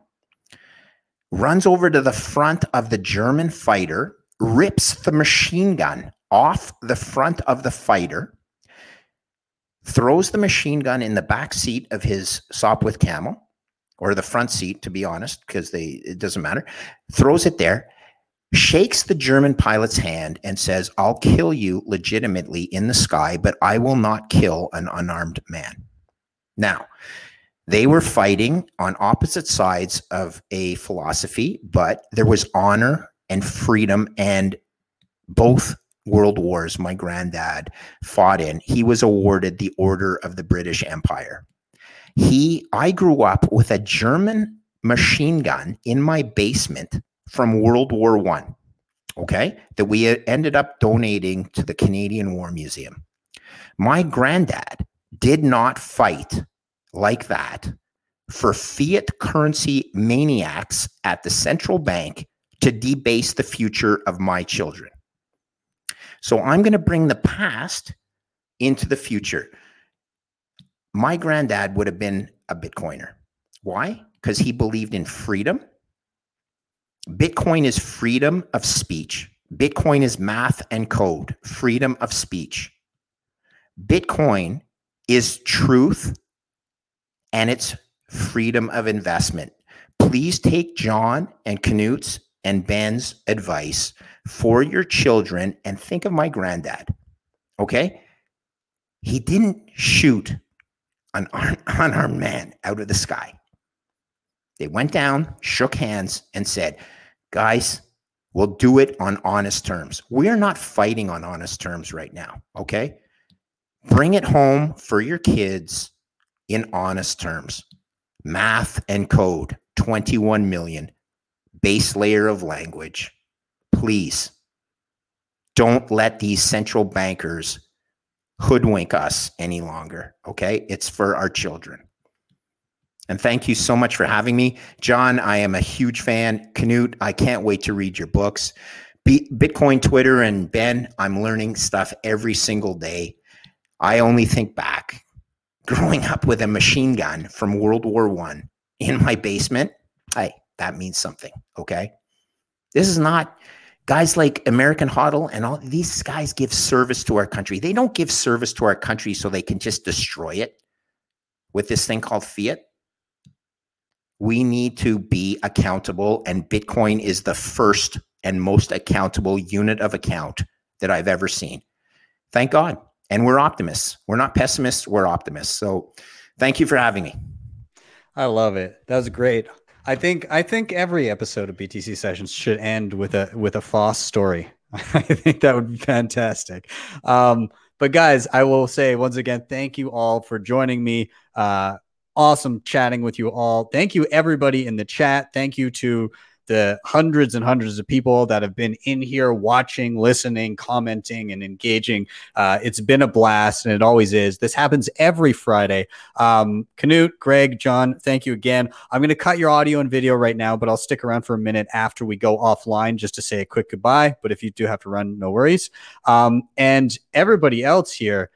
runs over to the front of the German fighter, rips the machine gun off the front of the fighter, throws the machine gun in the back seat of his Sopwith Camel, or the front seat, to be honest, because they it doesn't matter, throws it there, shakes the German pilot's hand and says, "I'll kill you legitimately in the sky, but I will not kill an unarmed man." Now, they were fighting on opposite sides of a philosophy, but there was honor and freedom, and both world wars my granddad fought in. He was awarded the Order of the British Empire. He, I grew up with a German machine gun in my basement from World War One, okay, that we ended up donating to the Canadian War Museum. My granddad did not fight like that for fiat currency maniacs at the central bank to debase the future of my children. So I'm going to bring the past into the future. My granddad would have been a Bitcoiner. Why? Because he believed in freedom. Bitcoin is freedom of speech. Bitcoin is math and code, freedom of speech. Bitcoin is truth, and it's freedom of investment. Please take John and Knut's and Ben's advice for your children, and think of my granddad, okay? He didn't shoot an unarmed man out of the sky. They went down, shook hands, and said, "Guys, we'll do it on honest terms." We are not fighting on honest terms right now, okay? Bring it home for your kids in honest terms. Math and code, twenty-one million, base layer of language. Please don't let these central bankers hoodwink us any longer, okay? It's for our children. And thank you so much for having me. John, I am a huge fan. Knut, I can't wait to read your books. B- Bitcoin, Twitter, and Ben, I'm learning stuff every single day. I only think back. Growing up with a machine gun from World War One in my basement, hey, that means something, okay? This is not... Guys like American Hodl and all these guys give service to our country. They don't give service to our country so they can just destroy it with this thing called fiat. We need to be accountable, and Bitcoin is the first and most accountable unit of account that I've ever seen. Thank God. And we're optimists. We're not pessimists. We're optimists. So thank you for having me. I love it. That was great. I think I think every episode of B T C Sessions should end with a with a Foss story. I think that would be fantastic. Um, but guys, I will say once again, thank you all for joining me. Uh, awesome chatting with you all. Thank you everybody in the chat. Thank you to the hundreds and hundreds of people that have been in here watching, listening, commenting, and engaging. Uh, it's been a blast, and it always is. This happens every Friday. Um, Knut, Greg, John, thank you again. I'm going to cut your audio and video right now, but I'll stick around for a minute after we go offline just to say a quick goodbye. But if you do have to run, no worries. Um, and everybody else here,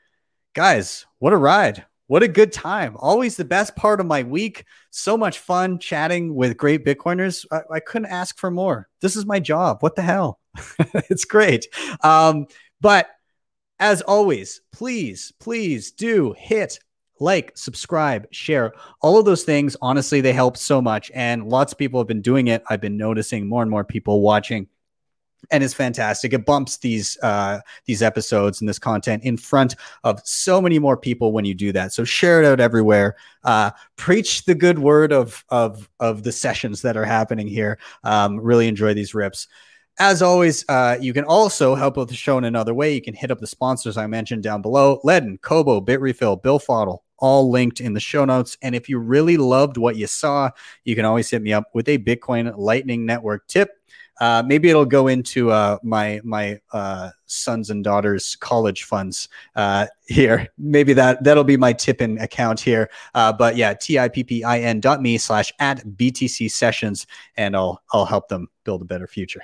guys, what a ride. What a good time. Always the best part of my week. So much fun chatting with great Bitcoiners. I, I couldn't ask for more. This is my job. What the hell? It's great. Um, but as always, please, please do hit like, subscribe, share, all of those things. Honestly, they help so much. And lots of people have been doing it. I've been noticing more and more people watching. and is fantastic. It bumps these uh, these episodes and this content in front of so many more people when you do that. So share it out everywhere. Uh, preach the good word of of of the sessions that are happening here. Um, really enjoy these rips. As always, uh, you can also help with the show in another way. You can hit up the sponsors I mentioned down below. Ledin, Cobo, Bitrefill, BillFoddle, all linked in the show notes. And if you really loved what you saw, you can always hit me up with a Bitcoin Lightning Network tip. Uh, maybe it'll go into uh, my my uh, sons and daughters' college funds uh, here. Maybe that, that'll be my tip-in account here. Uh, but yeah, T-I-P-P-I-N dot me slash at BTC sessions, and I'll I'll help them build a better future.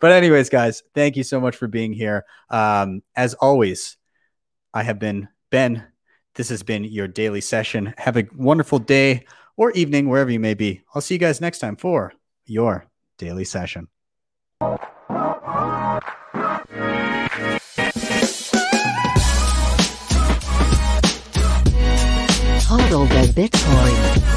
But anyways, guys, thank you so much for being here. Um, as always, I have been Ben. This has been your daily session. Have a wonderful day or evening, wherever you may be. I'll see you guys next time for your daily session. Hodl the Bitcoin.